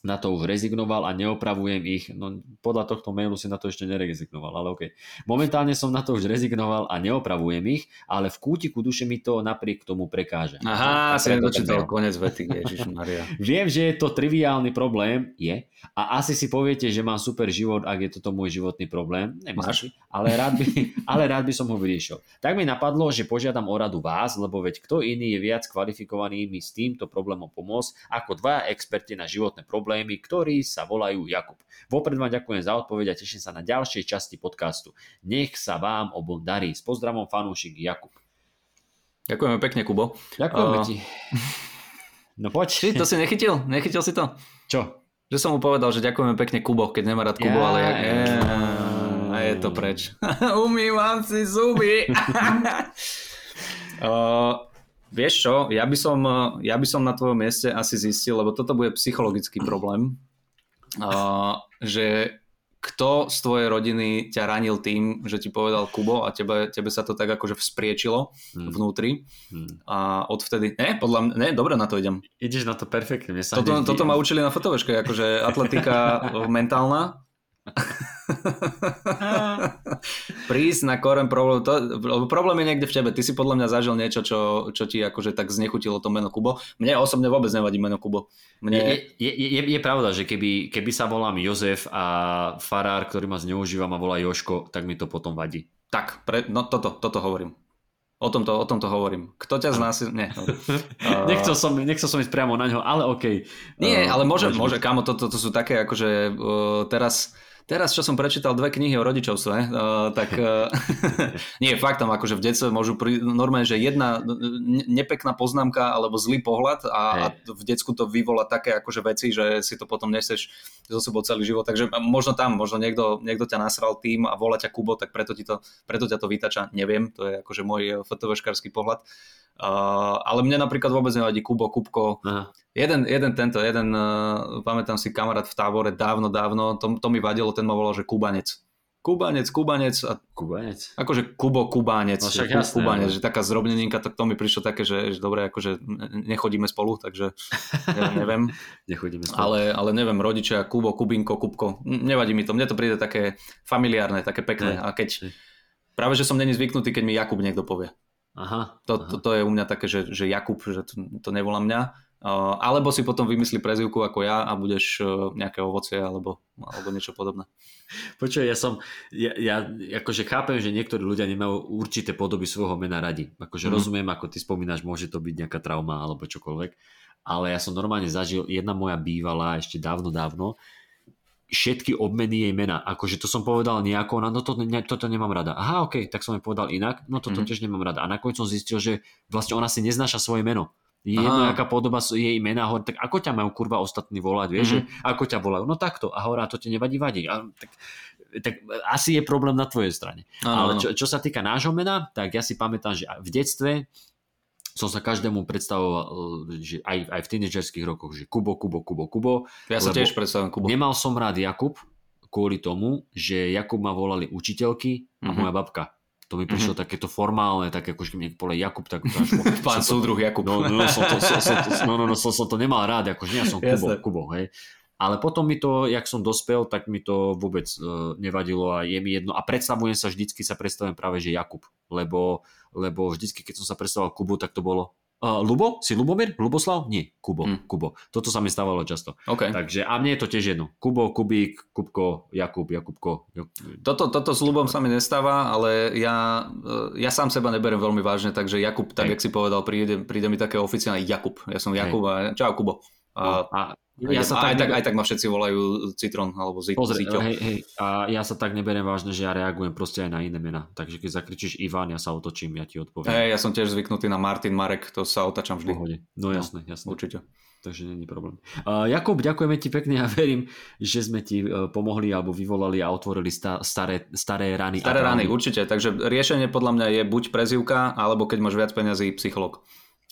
na to už rezignoval a neopravujem ich. No, podľa tohto mailu si na to ešte nerezignoval, ale okej. Okay. Momentálne som na to už rezignoval a neopravujem ich, ale v kútiku duše mi to napriek tomu prekáže. Aha, si nedočítal konec vety, Ježišmaria. Viem, že je to triviálny problém, je, a asi si poviete, že mám super život, ak je toto môj životný problém. Nemyslíš, ale rád by, ale rád by som ho vyriešil. Tak mi napadlo, že požiadam o radu vás, lebo veď kto iný je viac kvalifikovaný mi s týmto problémom pomôcť, ako dva experti na životné problémy, ktorí sa volajú Jakub. Vopred vám ďakujem za odpoveď a teším sa na ďalšej časti podcastu. Nech sa vám obom darí. S pozdravom fanúšik Jakub. Ďakujeme pekne, Kubo. Ďakujeme uh... ti. No poď. Či, to si nechytil? Nechytil si to? Čo? Že som mu povedal, že ďakujeme pekne Kubo, keď nemá rád Kubo, ja, ale jak... ja, a je to preč. Umývam si zuby. uh... Vieš čo, ja by som, ja by som na tvojom mieste asi zistil, lebo toto bude psychologický problém, uh, že kto z tvojej rodiny ťa ranil tým, že ti povedal Kubo a tebe, tebe sa to tak akože vzpriečilo hmm. vnútri hmm. a odvtedy, ne, podľa mňa, ne, dobre, na to idem. Ideš na to perfektne. Toto, toto ma učili na fotovéške, akože atletika mentálna. Prísť na koreň problém, to, problém je niekde v tebe. Ty si podľa mňa zažil niečo, čo, čo ti akože tak znechutilo to meno Kubo. Mne osobne vôbec nevadí meno Kubo. Mne... Je, je, je, je pravda, že keby, keby sa volám Jozef a farár, ktorý ma zneužíva, ma volá Jožko, tak mi to potom vadí. Tak, pre, no toto, toto hovorím. O tomto, o tomto hovorím. Kto ťa znásil... Nie. Uh... Nechcel som, nechcel som ísť priamo na ňo, ale okej. Okay. Uh, Nie, ale môže, môže, môže kámo, toto to, to sú také, akože uh, teraz... Teraz, čo som prečítal dve knihy o rodičovstve, uh, tak uh, nie, faktom, akože v detstve môžu pri, normálne, že jedna nepekná poznámka alebo zlý pohľad a, a v decku to vyvolá také akože veci, že si to potom nesieš so sebou celý život. Takže možno tam, možno niekto, niekto ťa nasral tým a volá ťa Kubo, tak preto, ti to, preto ťa to vytača. Neviem, to je akože môj fotovoškársky pohľad. Uh, ale mne napríklad vôbec nevadí Kubo, Kubko. Jeden, jeden tento, jeden, uh, pamätám si kamarát v tábore dávno, dávno, to, to mi vadilo, ten ma volal, že Kubanec. Kubanec, Kubanec. A... Kubanec? Akože Kubo, Kubanec. No však jasné. Kubanec, že taká zrobneninka, tak to mi prišlo také, že, že dobre, akože nechodíme spolu, takže ja neviem. Nechodíme spolu. Ale, ale neviem, rodičia, Kubo, Kubinko, Kubko, nevadí mi to, mne to príde také familiárne, také pekné. Ne. A keď, ne. Práve, že som není zvyknutý, keď mi Jakub niekto povie. Aha, to, aha. To, to je u mňa také, že, že Jakub, že to, to nevolá mňa. Uh, alebo si potom vymyslí prezývku ako ja a budeš uh, nejaké ovocie alebo, alebo niečo podobné. Počuj, ja som, ja, ja akože chápem, že niektorí ľudia nemajú určité podoby svojho mena radi. Akože mm-hmm. rozumiem, ako ty spomínaš, môže to byť nejaká trauma alebo čokoľvek. Ale ja som normálne zažil, jedna moja bývalá ešte dávno, dávno, všetky obmeny jej mena. Akože to som povedal nejako, no toto, ne, toto nemám rada. Aha, okej, okay, tak som jej povedal inak, no toto mm-hmm. tiež nemám rada. A nakoniec som zistil, že vlastne ona si neznáša svoje meno. Jedno, aká podoba jej mena, hovorí, tak ako ťa majú kurva ostatní volať, vieš, mm-hmm. ako ťa volajú, no takto. A hovorí, to ti nevadí, vadí. A, tak, tak asi je problém na tvojej strane. Ano, Ale čo, čo sa týka nášho mena, tak ja si pamätám, že v detstve som sa každému predstavoval, že aj, aj v tínedžerských rokoch, že Kubo, Kubo, Kubo, Kubo. Ja sa tiež predstavujem Kubo. Nemal som rád Jakub kvôli tomu, že Jakub ma volali učiteľky a mm-hmm. moja babka. To mi prišlo mm-hmm. takéto formálne, tak akože niekto pole Jakub, tak akože pán súdruh Jakub. No, no, som to, som, som, no, no, no som, som to nemal rád, akože ja som Kubo, Kubo, hej. Ale potom mi to, jak som dospel, tak mi to vôbec uh, nevadilo a je mi jedno. A predstavujem sa, vždycky sa predstavujem práve, že Jakub. Lebo, lebo vždycky, keď som sa predstavoval Kubu, tak to bolo uh, Lubo? Si Lubomír? Luboslav? Nie, Kubo, mm. Kubo. Toto sa mi stávalo často. Okay. Takže, a mne je to tiež jedno. Kubo, Kubík, Kubko, Jakub, Jakubko. Jakub. Toto, toto s Lubom sa mi nestáva, ale ja, ja sám seba neberiem veľmi vážne, takže Jakub, tak hey. Jak si povedal, príde, príde mi také oficiálne Jakub. Ja som Jakub hey. A čau Kubo. A, a ja sa aj, tak, neber... aj tak ma všetci volajú Citrón alebo Zito. A ja sa tak neberiem vážne, že ja reagujem proste aj na iné mená. Takže keď zakričíš Ivan, ja sa otočím, ja ti odpoviem. Hey, ja som tiež zvyknutý na Martin, Marek, to sa otačam vždy. Pohode. No jasné, jasné. Určite. Takže není problém. Uh, Jakub, ďakujeme ti pekne a verím, že sme ti uh, pomohli alebo vyvolali a otvorili sta- staré, staré rany. Staré rany, určite. Takže riešenie podľa mňa je buď prezývka, alebo keď máš viac peňazí, psychológ.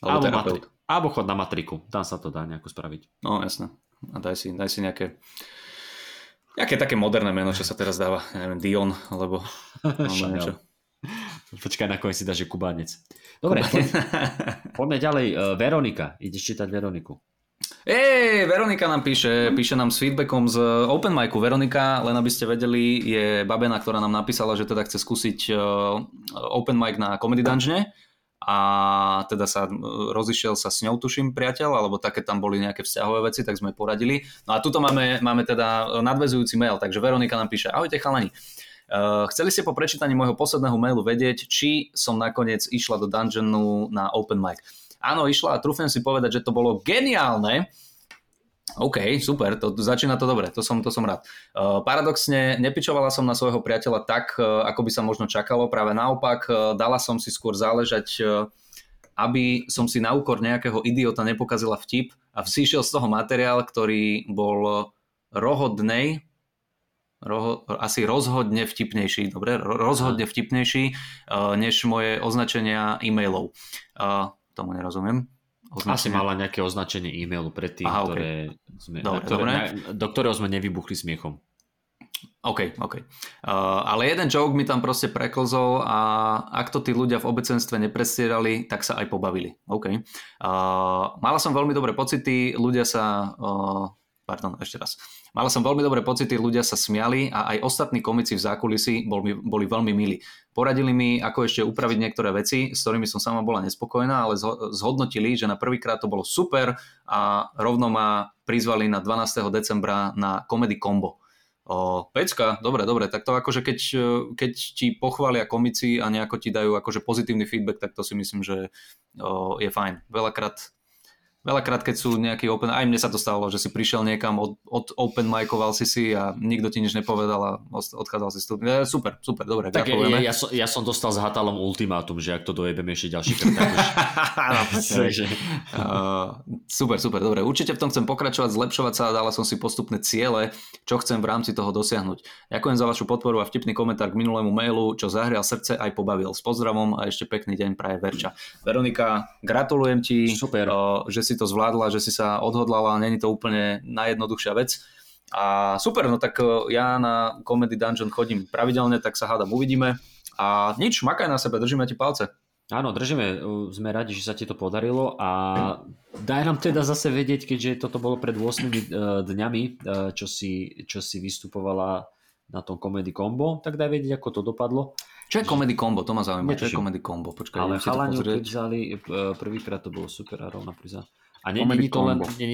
Alebo, matri- alebo chod na matriku. Tam sa to dá nejako spraviť. No jasné. A daj si, daj si nejaké, nejaké také moderné meno, čo sa teraz dáva. Ja neviem, Dion, alebo, alebo niečo. Počkaj, na koniec si dáš, že Kubánec. Dobre, Kubánec. Poďme ďalej. Veronika. Ideš čítať Veroniku. Ej, Veronika nám píše, píše nám s feedbackom z Open Micu. Veronika, len aby ste vedeli, je babena, ktorá nám napísala, že teda chce skúsiť Open Mic na Comedy Dungeon. A teda sa rozišiel sa s ňou, tuším, priateľ, alebo také tam boli nejaké vzťahové veci, tak sme poradili. No a tuto máme, máme teda nadväzujúci mail, takže Veronika nám píše: ahojte chalani, uh, chceli ste po prečítaní môjho posledného mailu vedieť, či som nakoniec išla do Dungeonu na Open Mic. Áno, išla a trúfnem si povedať, že to bolo geniálne. OK, super, to, začína to dobre, to som, to som rád. Uh, paradoxne, nepičovala som na svojho priateľa tak, uh, ako by sa možno čakalo, práve naopak, uh, dala som si skôr záležať, uh, aby som si na úkor nejakého idiota nepokazila vtip a vzýšiel z toho materiál, ktorý bol rohodnej, roho, asi rozhodne vtipnejší, dobre, rozhodne vtipnejší, uh, než moje označenia e-mailov. Uh, tomu nerozumiem. Označenie. Asi mala nejaké označenie e-mailu predtým, Aha, okay. ktoré sme, dobre, ktoré, dobre. Na, do ktorého sme nevybuchli smiechom. OK, OK. Uh, ale jeden joke mi tam proste preklzol a ak to tí ľudia v obecenstve neprestierali, tak sa aj pobavili. OK. Uh, mala som veľmi dobré pocity, ľudia sa... Uh, pardon, ešte raz. Mala som veľmi dobré pocity, ľudia sa smiali a aj ostatní komici v zákulisí boli, boli veľmi milí. Poradili mi, ako ešte upraviť niektoré veci, s ktorými som sama bola nespokojná, ale zhodnotili, že na prvýkrát to bolo super a rovno ma prizvali na dvanásteho decembra na Comedy Combo. O, pecka, dobre, dobre, tak to akože keď, keď ti pochvália komici a nejako ti dajú akože pozitívny feedback, tak to si myslím, že o, je fajn. Veľakrát Veľakrát, keď sú nejaký open, aj mne sa to stalo, že si prišiel niekam, od, od open mikoval si si a nikto ti nič nepovedal a odchádzal si stúd. E, super, super, dobre. Tak ja, ja, som, ja som dostal s Hatalom ultimátum, že ak to dojebem ešte ďalší krát. Takže... uh, super, super, dobre. Určite v tom chcem pokračovať, zlepšovať sa, dala som si postupné ciele, čo chcem v rámci toho dosiahnuť. Ďakujem za vašu podporu a vtipný komentár k minulému mailu, čo zahrial srdce aj pobavil. S pozdravom a ešte pekný deň praje Verča. Veronika, gratulujem ti, super. Uh, že si to zvládla, že si sa odhodlala, není to úplne najjednoduchšia vec. A super, no tak ja na Comedy Dungeon chodím pravidelne, tak sa hádam, uvidíme. A nič, makaj na sebe, držíme ti palce. Áno, držíme, sme radi, že sa ti to podarilo a daj nám teda zase vedieť, keďže toto bolo pred ôsmimi dňami, čo si, čo si vystupovala na tom Comedy Combo, tak daj vedieť, ako to dopadlo. Čo je Comedy Combo? To ma zaujíma. Čo je Comedy Combo? Počkaj, ale chalani vzali, prvýkrát to bolo super a rovná priza. A není to,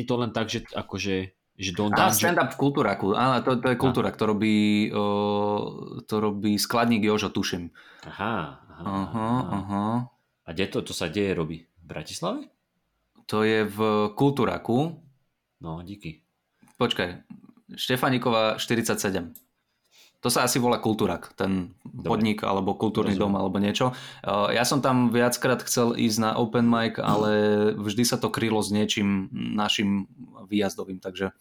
to len tak, že akože... Že Don Á, stand-up v Kultúraku. Áno, to, to je Kultúrak, to robí, uh, to robí skladník Jožo, tuším. Aha, aha. aha, aha. A kde to, to sa deje robí? V Bratislave? To je v Kultúraku. No, díky. Počkaj, Štefaniková štyridsaťsedem. To sa asi volá Kultúrak, ten podnik, dobre. Alebo kultúrny Rozumiem. Dom, alebo niečo. Ja som tam viackrát chcel ísť na open mic, ale vždy sa to krylo s niečím našim výjazdovým, takže,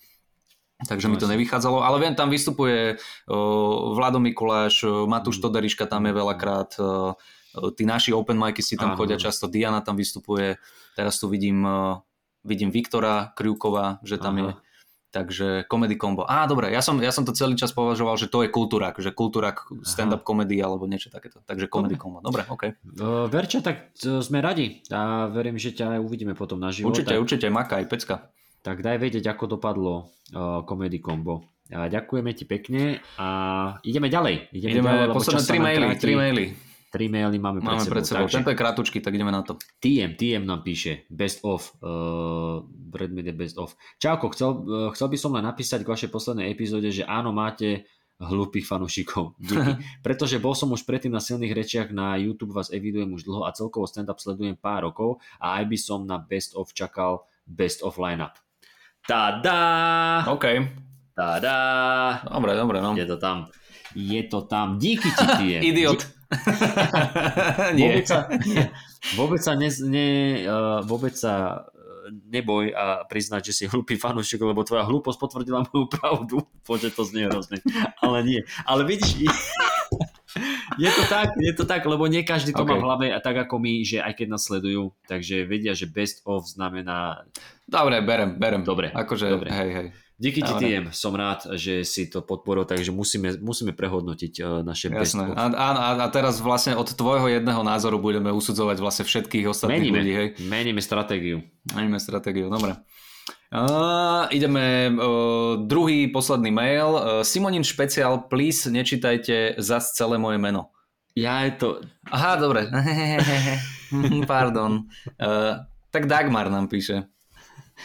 takže mi to nevychádzalo. Ale viem, tam vystupuje Vlado Mikuláš, Matúš Toderiška tam je veľakrát, tí naši open micisti tam Áno. chodia často, Diana tam vystupuje, teraz tu vidím, vidím Viktora Kriukova, že tam Aha. je. Takže Comedy Combo. Á, dobre, ja som, ja som to celý čas považoval, že to je Kultúrak, že Kultúrak stand-up komedy alebo niečo takéto. Takže Comedy Combo. Dobre, OK. Uh, Verča, tak uh, sme radi a verím, že ťa uvidíme potom naživo. Určite, tak, určite, makaj, pecka. Tak daj vedieť, ako dopadlo uh, Comedy Combo. A ďakujeme ti pekne a ideme ďalej. Ideme, ideme ďalej, posledné tri maily, tri maily. Tri maily máme, máme pred sebou. Takže... Tento je krátučky, tak ideme na to. T M, T M nám píše Best of. Uh, Redmede Best of. Čauko, chcel, uh, chcel by som len napísať k vašej poslednej epizóde, že áno, máte hlúpych fanúšikov. Díky. Pretože bol som už predtým na silných rečiach, na YouTube vás evidujem už dlho a celkovo stand-up sledujem pár rokov a aj by som na Best of čakal Best of lineup. Tadá! OK. Tadá! Dobre, dobre, no. Je to tam. Je to tam. Díky ti, T M. Idiot. vôbec, sa, vôbec, sa ne, ne, vôbec sa neboj a priznať, že si hlúpy fanúšik, lebo tvoja hlúposť potvrdila moju pravdu. Bože, to znie hrozne, ale nie, ale vidíš, je to tak, je to tak, lebo nie každý to okay. má v hlave a tak ako my, že aj keď nás sledujú, takže vedia, že best of znamená dobre, berem, berem dobre, akože, dobre. Hej, hej. Díky ti, T M, som rád, že si to podporil, takže musíme, musíme prehodnotiť naše Jasné. best of. Áno, a, a teraz vlastne od tvojho jedného názoru budeme usudzovať vlastne všetkých ostatných meníme, ľudí. Hej. Meníme stratégiu. Meníme stratégiu, dobre. Uh, ideme, uh, druhý, posledný mail. Uh, Simonin špeciál, please nečítajte zas celé moje meno. Ja je to... Aha, dobre. Pardon. Uh, tak Dagmar nám píše.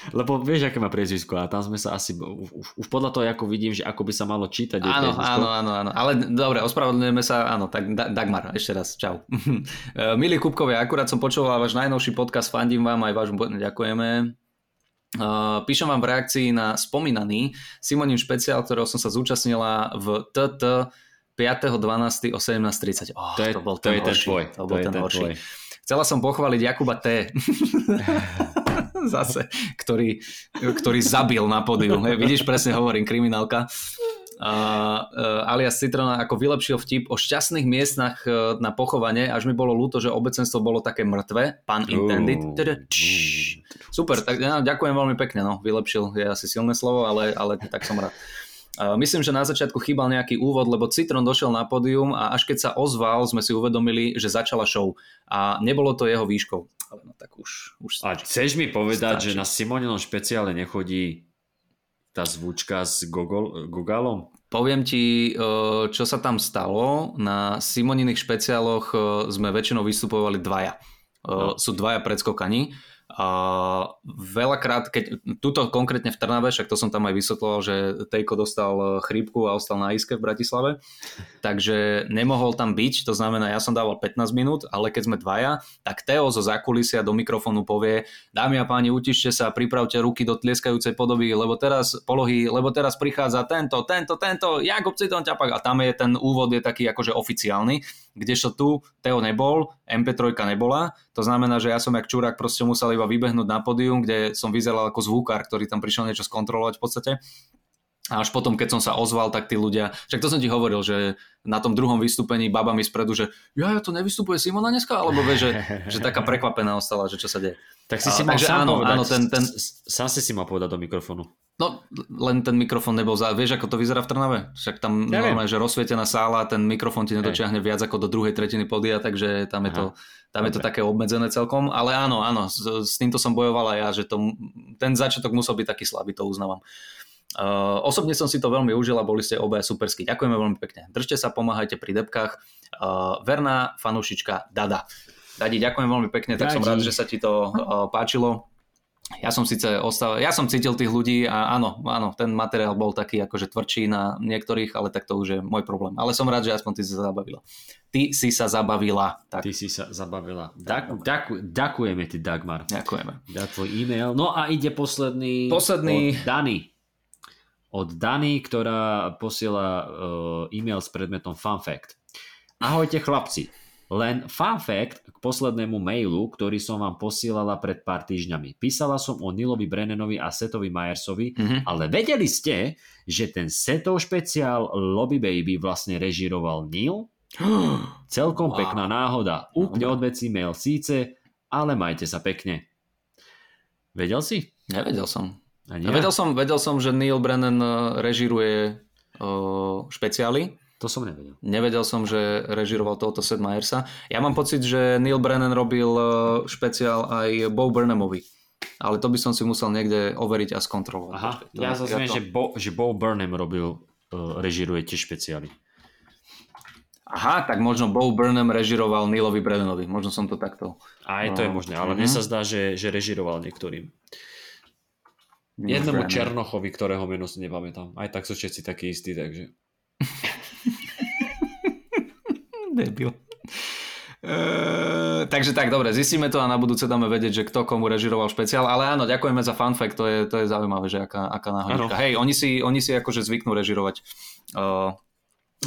Lebo vieš, aké má priezvisko a tam sme sa asi už, už podľa toho, ako vidím, že ako by sa malo čítať. Áno, áno, áno, áno, ale dobre, ospravedlňujeme sa, áno, tak da- Dagmar, ešte raz, čau. Milí Kupkovia, akurát som počúval váš najnovší podcast, fandím vám aj vášmu, ďakujeme. Uh, píšem vám v reakcii na spomínaný Simonín špeciál, ktorého som sa zúčastnila v té té piateho dvanásteho o sedemnásť tridsať. Oh, to, je, to bol ten horší. To, to bol ten horší. Chcela som pochváliť Jakuba T. Zase, ktorý, ktorý zabil na pódiu. He, vidíš, presne hovorím, kriminálka. Uh, uh, alias Citrona, ako vylepšil vtip o šťastných miestnach uh, na pochovanie, až mi bolo ľúto, že obecenstvo bolo také mŕtve. Pun intended. Super, tak ja, ďakujem veľmi pekne. No, vylepšil je asi silné slovo, ale, ale tak som rád. Uh, myslím, že na začiatku chýbal nejaký úvod, lebo Citron došiel na pódium a až keď sa ozval, sme si uvedomili, že začala show a nebolo to jeho výškou. Ale no tak už, už a chceš mi povedať, stačí. Že na Simoninom špeciále nechodí tá zvučka s Gogol, Gogalom? Poviem ti, čo sa tam stalo. Na Simoniných špeciáloch sme väčšinou vystupovali dvaja. No. Sú dvaja predskokani. A veľakrát, keď tuto konkrétne v Trnave, však to som tam aj vysvetloval, že Tejko dostal chrípku a ostal na iske v Bratislave, takže nemohol tam byť, to znamená, ja som dával pätnásť minút, ale keď sme dvaja, tak Teo zo zákulisia do mikrofónu povie: dámy a páni, utište sa, pripravte ruky do tlieskajúcej podoby, lebo teraz polohy, lebo teraz prichádza tento, tento, tento, Jakub Cetern ťapak, a tam je ten úvod je taký akože oficiálny, kdežto tu Teo nebol, em pé tri nebola, to znamená, že ja som jak čurák proste musel iba vybehnúť na pódium, kde som vyzeral ako zvukár, ktorý tam prišiel niečo skontrolovať v podstate. A až potom, keď som sa ozval, tak tí ľudia, však to som ti hovoril, že na tom druhom vystúpení baba mi spredu, že ja, ja to nevystupuje Simona dneska, alebo vie, že, že taká prekvapená ostala, že čo sa deje. Tak si si mal sám povedať, sám si si mal povedať do mikrofónu. No, len ten mikrofón nebol, za... vieš ako to vyzerá v Trnave? Však tam ja normálne, že rozsvietená sála, ten mikrofón ti nedočiahne viac ako do druhej tretiny podia, takže tam, je to, tam je to také obmedzené celkom, ale áno, áno, s, s týmto som bojovala ja, že to, ten začiatok musel byť taký slabý, to uznávam. Uh, osobne som si to veľmi užil a boli ste obaja superskí. Ďakujeme veľmi pekne. Držte sa, pomáhajte pri debkách. Uh, verná fanúšička Dada. Dadi, ďakujem veľmi pekne, tak Dadi. Som rád, že sa ti to uh, páčilo. Ja som síce ostal, ja som cítil tých ľudí a áno, áno, ten materiál bol taký akože tvrdší na niektorých, ale tak to už je môj problém. Ale som rád, že aspoň ty si sa zabavila. Ty si sa zabavila. Tak. Ty si sa zabavila. Ďaku, ďaku, ďakujeme ti, Dagmar. Ďakujeme. Dá tvoj e-mail. No a ide posledný, posledný... od Dany. Od Dany, ktorá posiela uh, e-mail s predmetom Fun Fact. Ahojte chlapci, len Fun Fact k poslednému mailu, ktorý som vám posielala pred pár týždňami. Písala som o Nilovi Brennanovi a Setovi Myersovi, mm-hmm. ale vedeli ste, že ten Setov špeciál Lobby Baby vlastne režíroval Neil? Celkom wow. Pekná náhoda. Úplne no, odvecí mail síce, ale majte sa pekne. Vedel si? Nevedel som. Ja. Vedel som, vedel som, že Neil Brennan režíruje uh, špeciály. To som nevedel. Nevedel som, že režíroval tohoto Seth Meyersa. Ja mám pocit, že Neil Brennan robil špeciál aj Bo Burnhamovi. Ale to by som si musel niekde overiť a skontrolovať. Aha, to, ja sa ja to... že, Bo, že Bo Burnham robil, uh, režíruje tie špeciály. Aha, tak možno Bo Burnham režíroval Neilovi Brennanovi. Možno som to takto... Aj to je možné, ale mne sa zdá, že, že režíroval niektorým. Jednému Černochovi, ktorého meno si nepamätám. Aj tak sú všetci takí istí, takže... Debil. Uh, takže tak, dobre, zistíme to a na budúce dáme vedieť, že kto komu režiroval špeciál. Ale áno, ďakujeme za fun fact, to je, to je zaujímavé, že aká, aká náhodička. Hej, oni si, oni si akože zvyknú režirovať... Uh,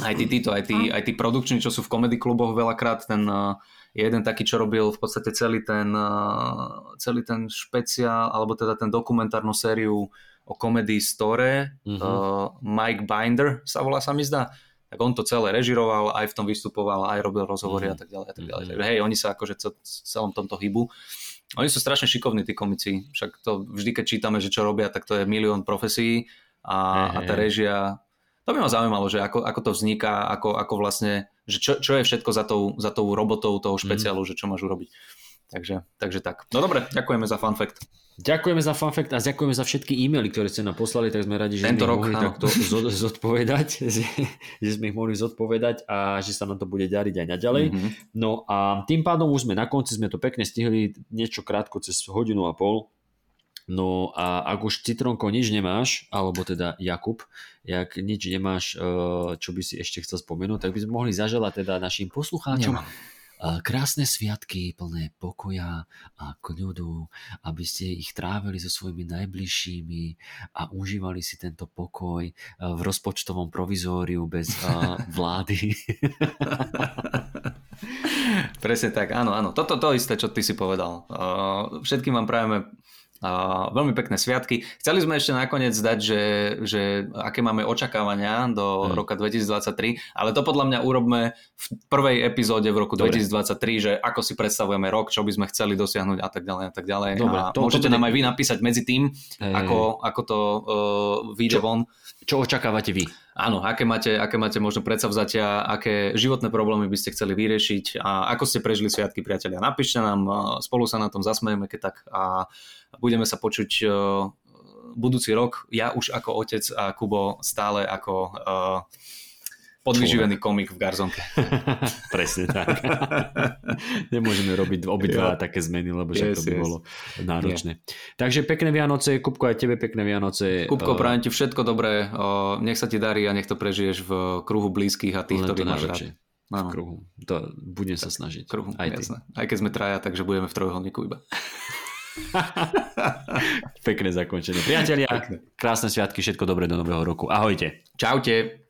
Aj tí títo, aj tí, aj tí produkční, čo sú v komedy kluboch veľakrát, ten uh, jeden taký, čo robil v podstate celý ten, uh, celý ten špeciál, alebo teda ten dokumentárnu sériu o Comedy Store, mm-hmm. uh, Mike Binder sa volá, sa mi zdá, tak on to celé režiroval, aj v tom vystupoval, aj robil rozhovory mm-hmm. a tak ďalej a tak ďalej. Takže hej, oni sa akože v celom tomto hybu. Oni sú strašne šikovní, tí komici, však to vždy, keď čítame, že čo robia, tak to je milión profesií a, a tá režia... To by ma zaujímalo, že ako, ako to vzniká, ako, ako vlastne, že čo, čo je všetko za tou, za tou robotou toho špeciálu, mm. že čo máš urobiť. Takže, takže tak. No dobre, ďakujeme za fun fact. Ďakujeme za fun fact a ďakujeme za všetky e-maily, ktoré ste nám poslali, tak sme radi, že tento sme rok, mohli áno. takto zodpovedať, že sme ich mohli zodpovedať a že sa nám to bude ďariť aj naďalej. Mm-hmm. No a tým pádom už sme na konci, sme to pekne stihli niečo krátko cez hodinu a pol. No a ak už Citrónko nič nemáš, alebo teda Jakub, jak nič nemáš, čo by si ešte chcel spomenúť, tak by sme mohli zaželať teda našim poslucháčom Nemám. krásne sviatky plné pokoja a kľudu, aby ste ich trávili so svojimi najbližšími a užívali si tento pokoj v rozpočtovom provizóriu bez vlády. Presne tak, áno, áno. Toto to isté, čo ty si povedal. Všetkým vám prajeme Uh, veľmi pekné sviatky. Chceli sme ešte nakoniec dať, že, že aké máme očakávania do hmm. roka dvetisíctridsaťtri, ale to podľa mňa urobme v prvej epizóde v roku Dobre. dvetisíctridsaťtri, že ako si predstavujeme rok, čo by sme chceli dosiahnuť a tak ďalej a tak ďalej. Dobre, a to, môžete to bude... nám aj vy napísať medzi tým, hey. ako, ako to uh, vyjde von. Čo očakávate vy? Áno, aké máte, aké máte možno predsavzatia, aké životné problémy by ste chceli vyriešiť a ako ste prežili sviatky, priatelia. Napíšte nám, spolu sa na tom zasmejeme, keď tak a budeme sa počuť uh, budúci rok. Ja už ako otec a Kubo stále ako uh, Podvyživený komik v garzonke. Presne tak. Nemôžeme robiť obidva také zmeny, lebo že yes, to by yes. bolo náročné. Yeah. Takže pekné Vianoce, Kupko, aj tebe pekné Vianoce. Kupko, prajem ti všetko dobré, nech sa ti darí a nech to prežiješ v kruhu blízkych a tých, ktorí máš rád. V kruhu, to budem sa snažiť. Kruhu, aj, aj keď sme traja, takže budeme v trojuholníku iba. Pekné zakončenie. Priatelia, krásne sviatky, všetko dobré do nového roku. Ahojte. Čaute.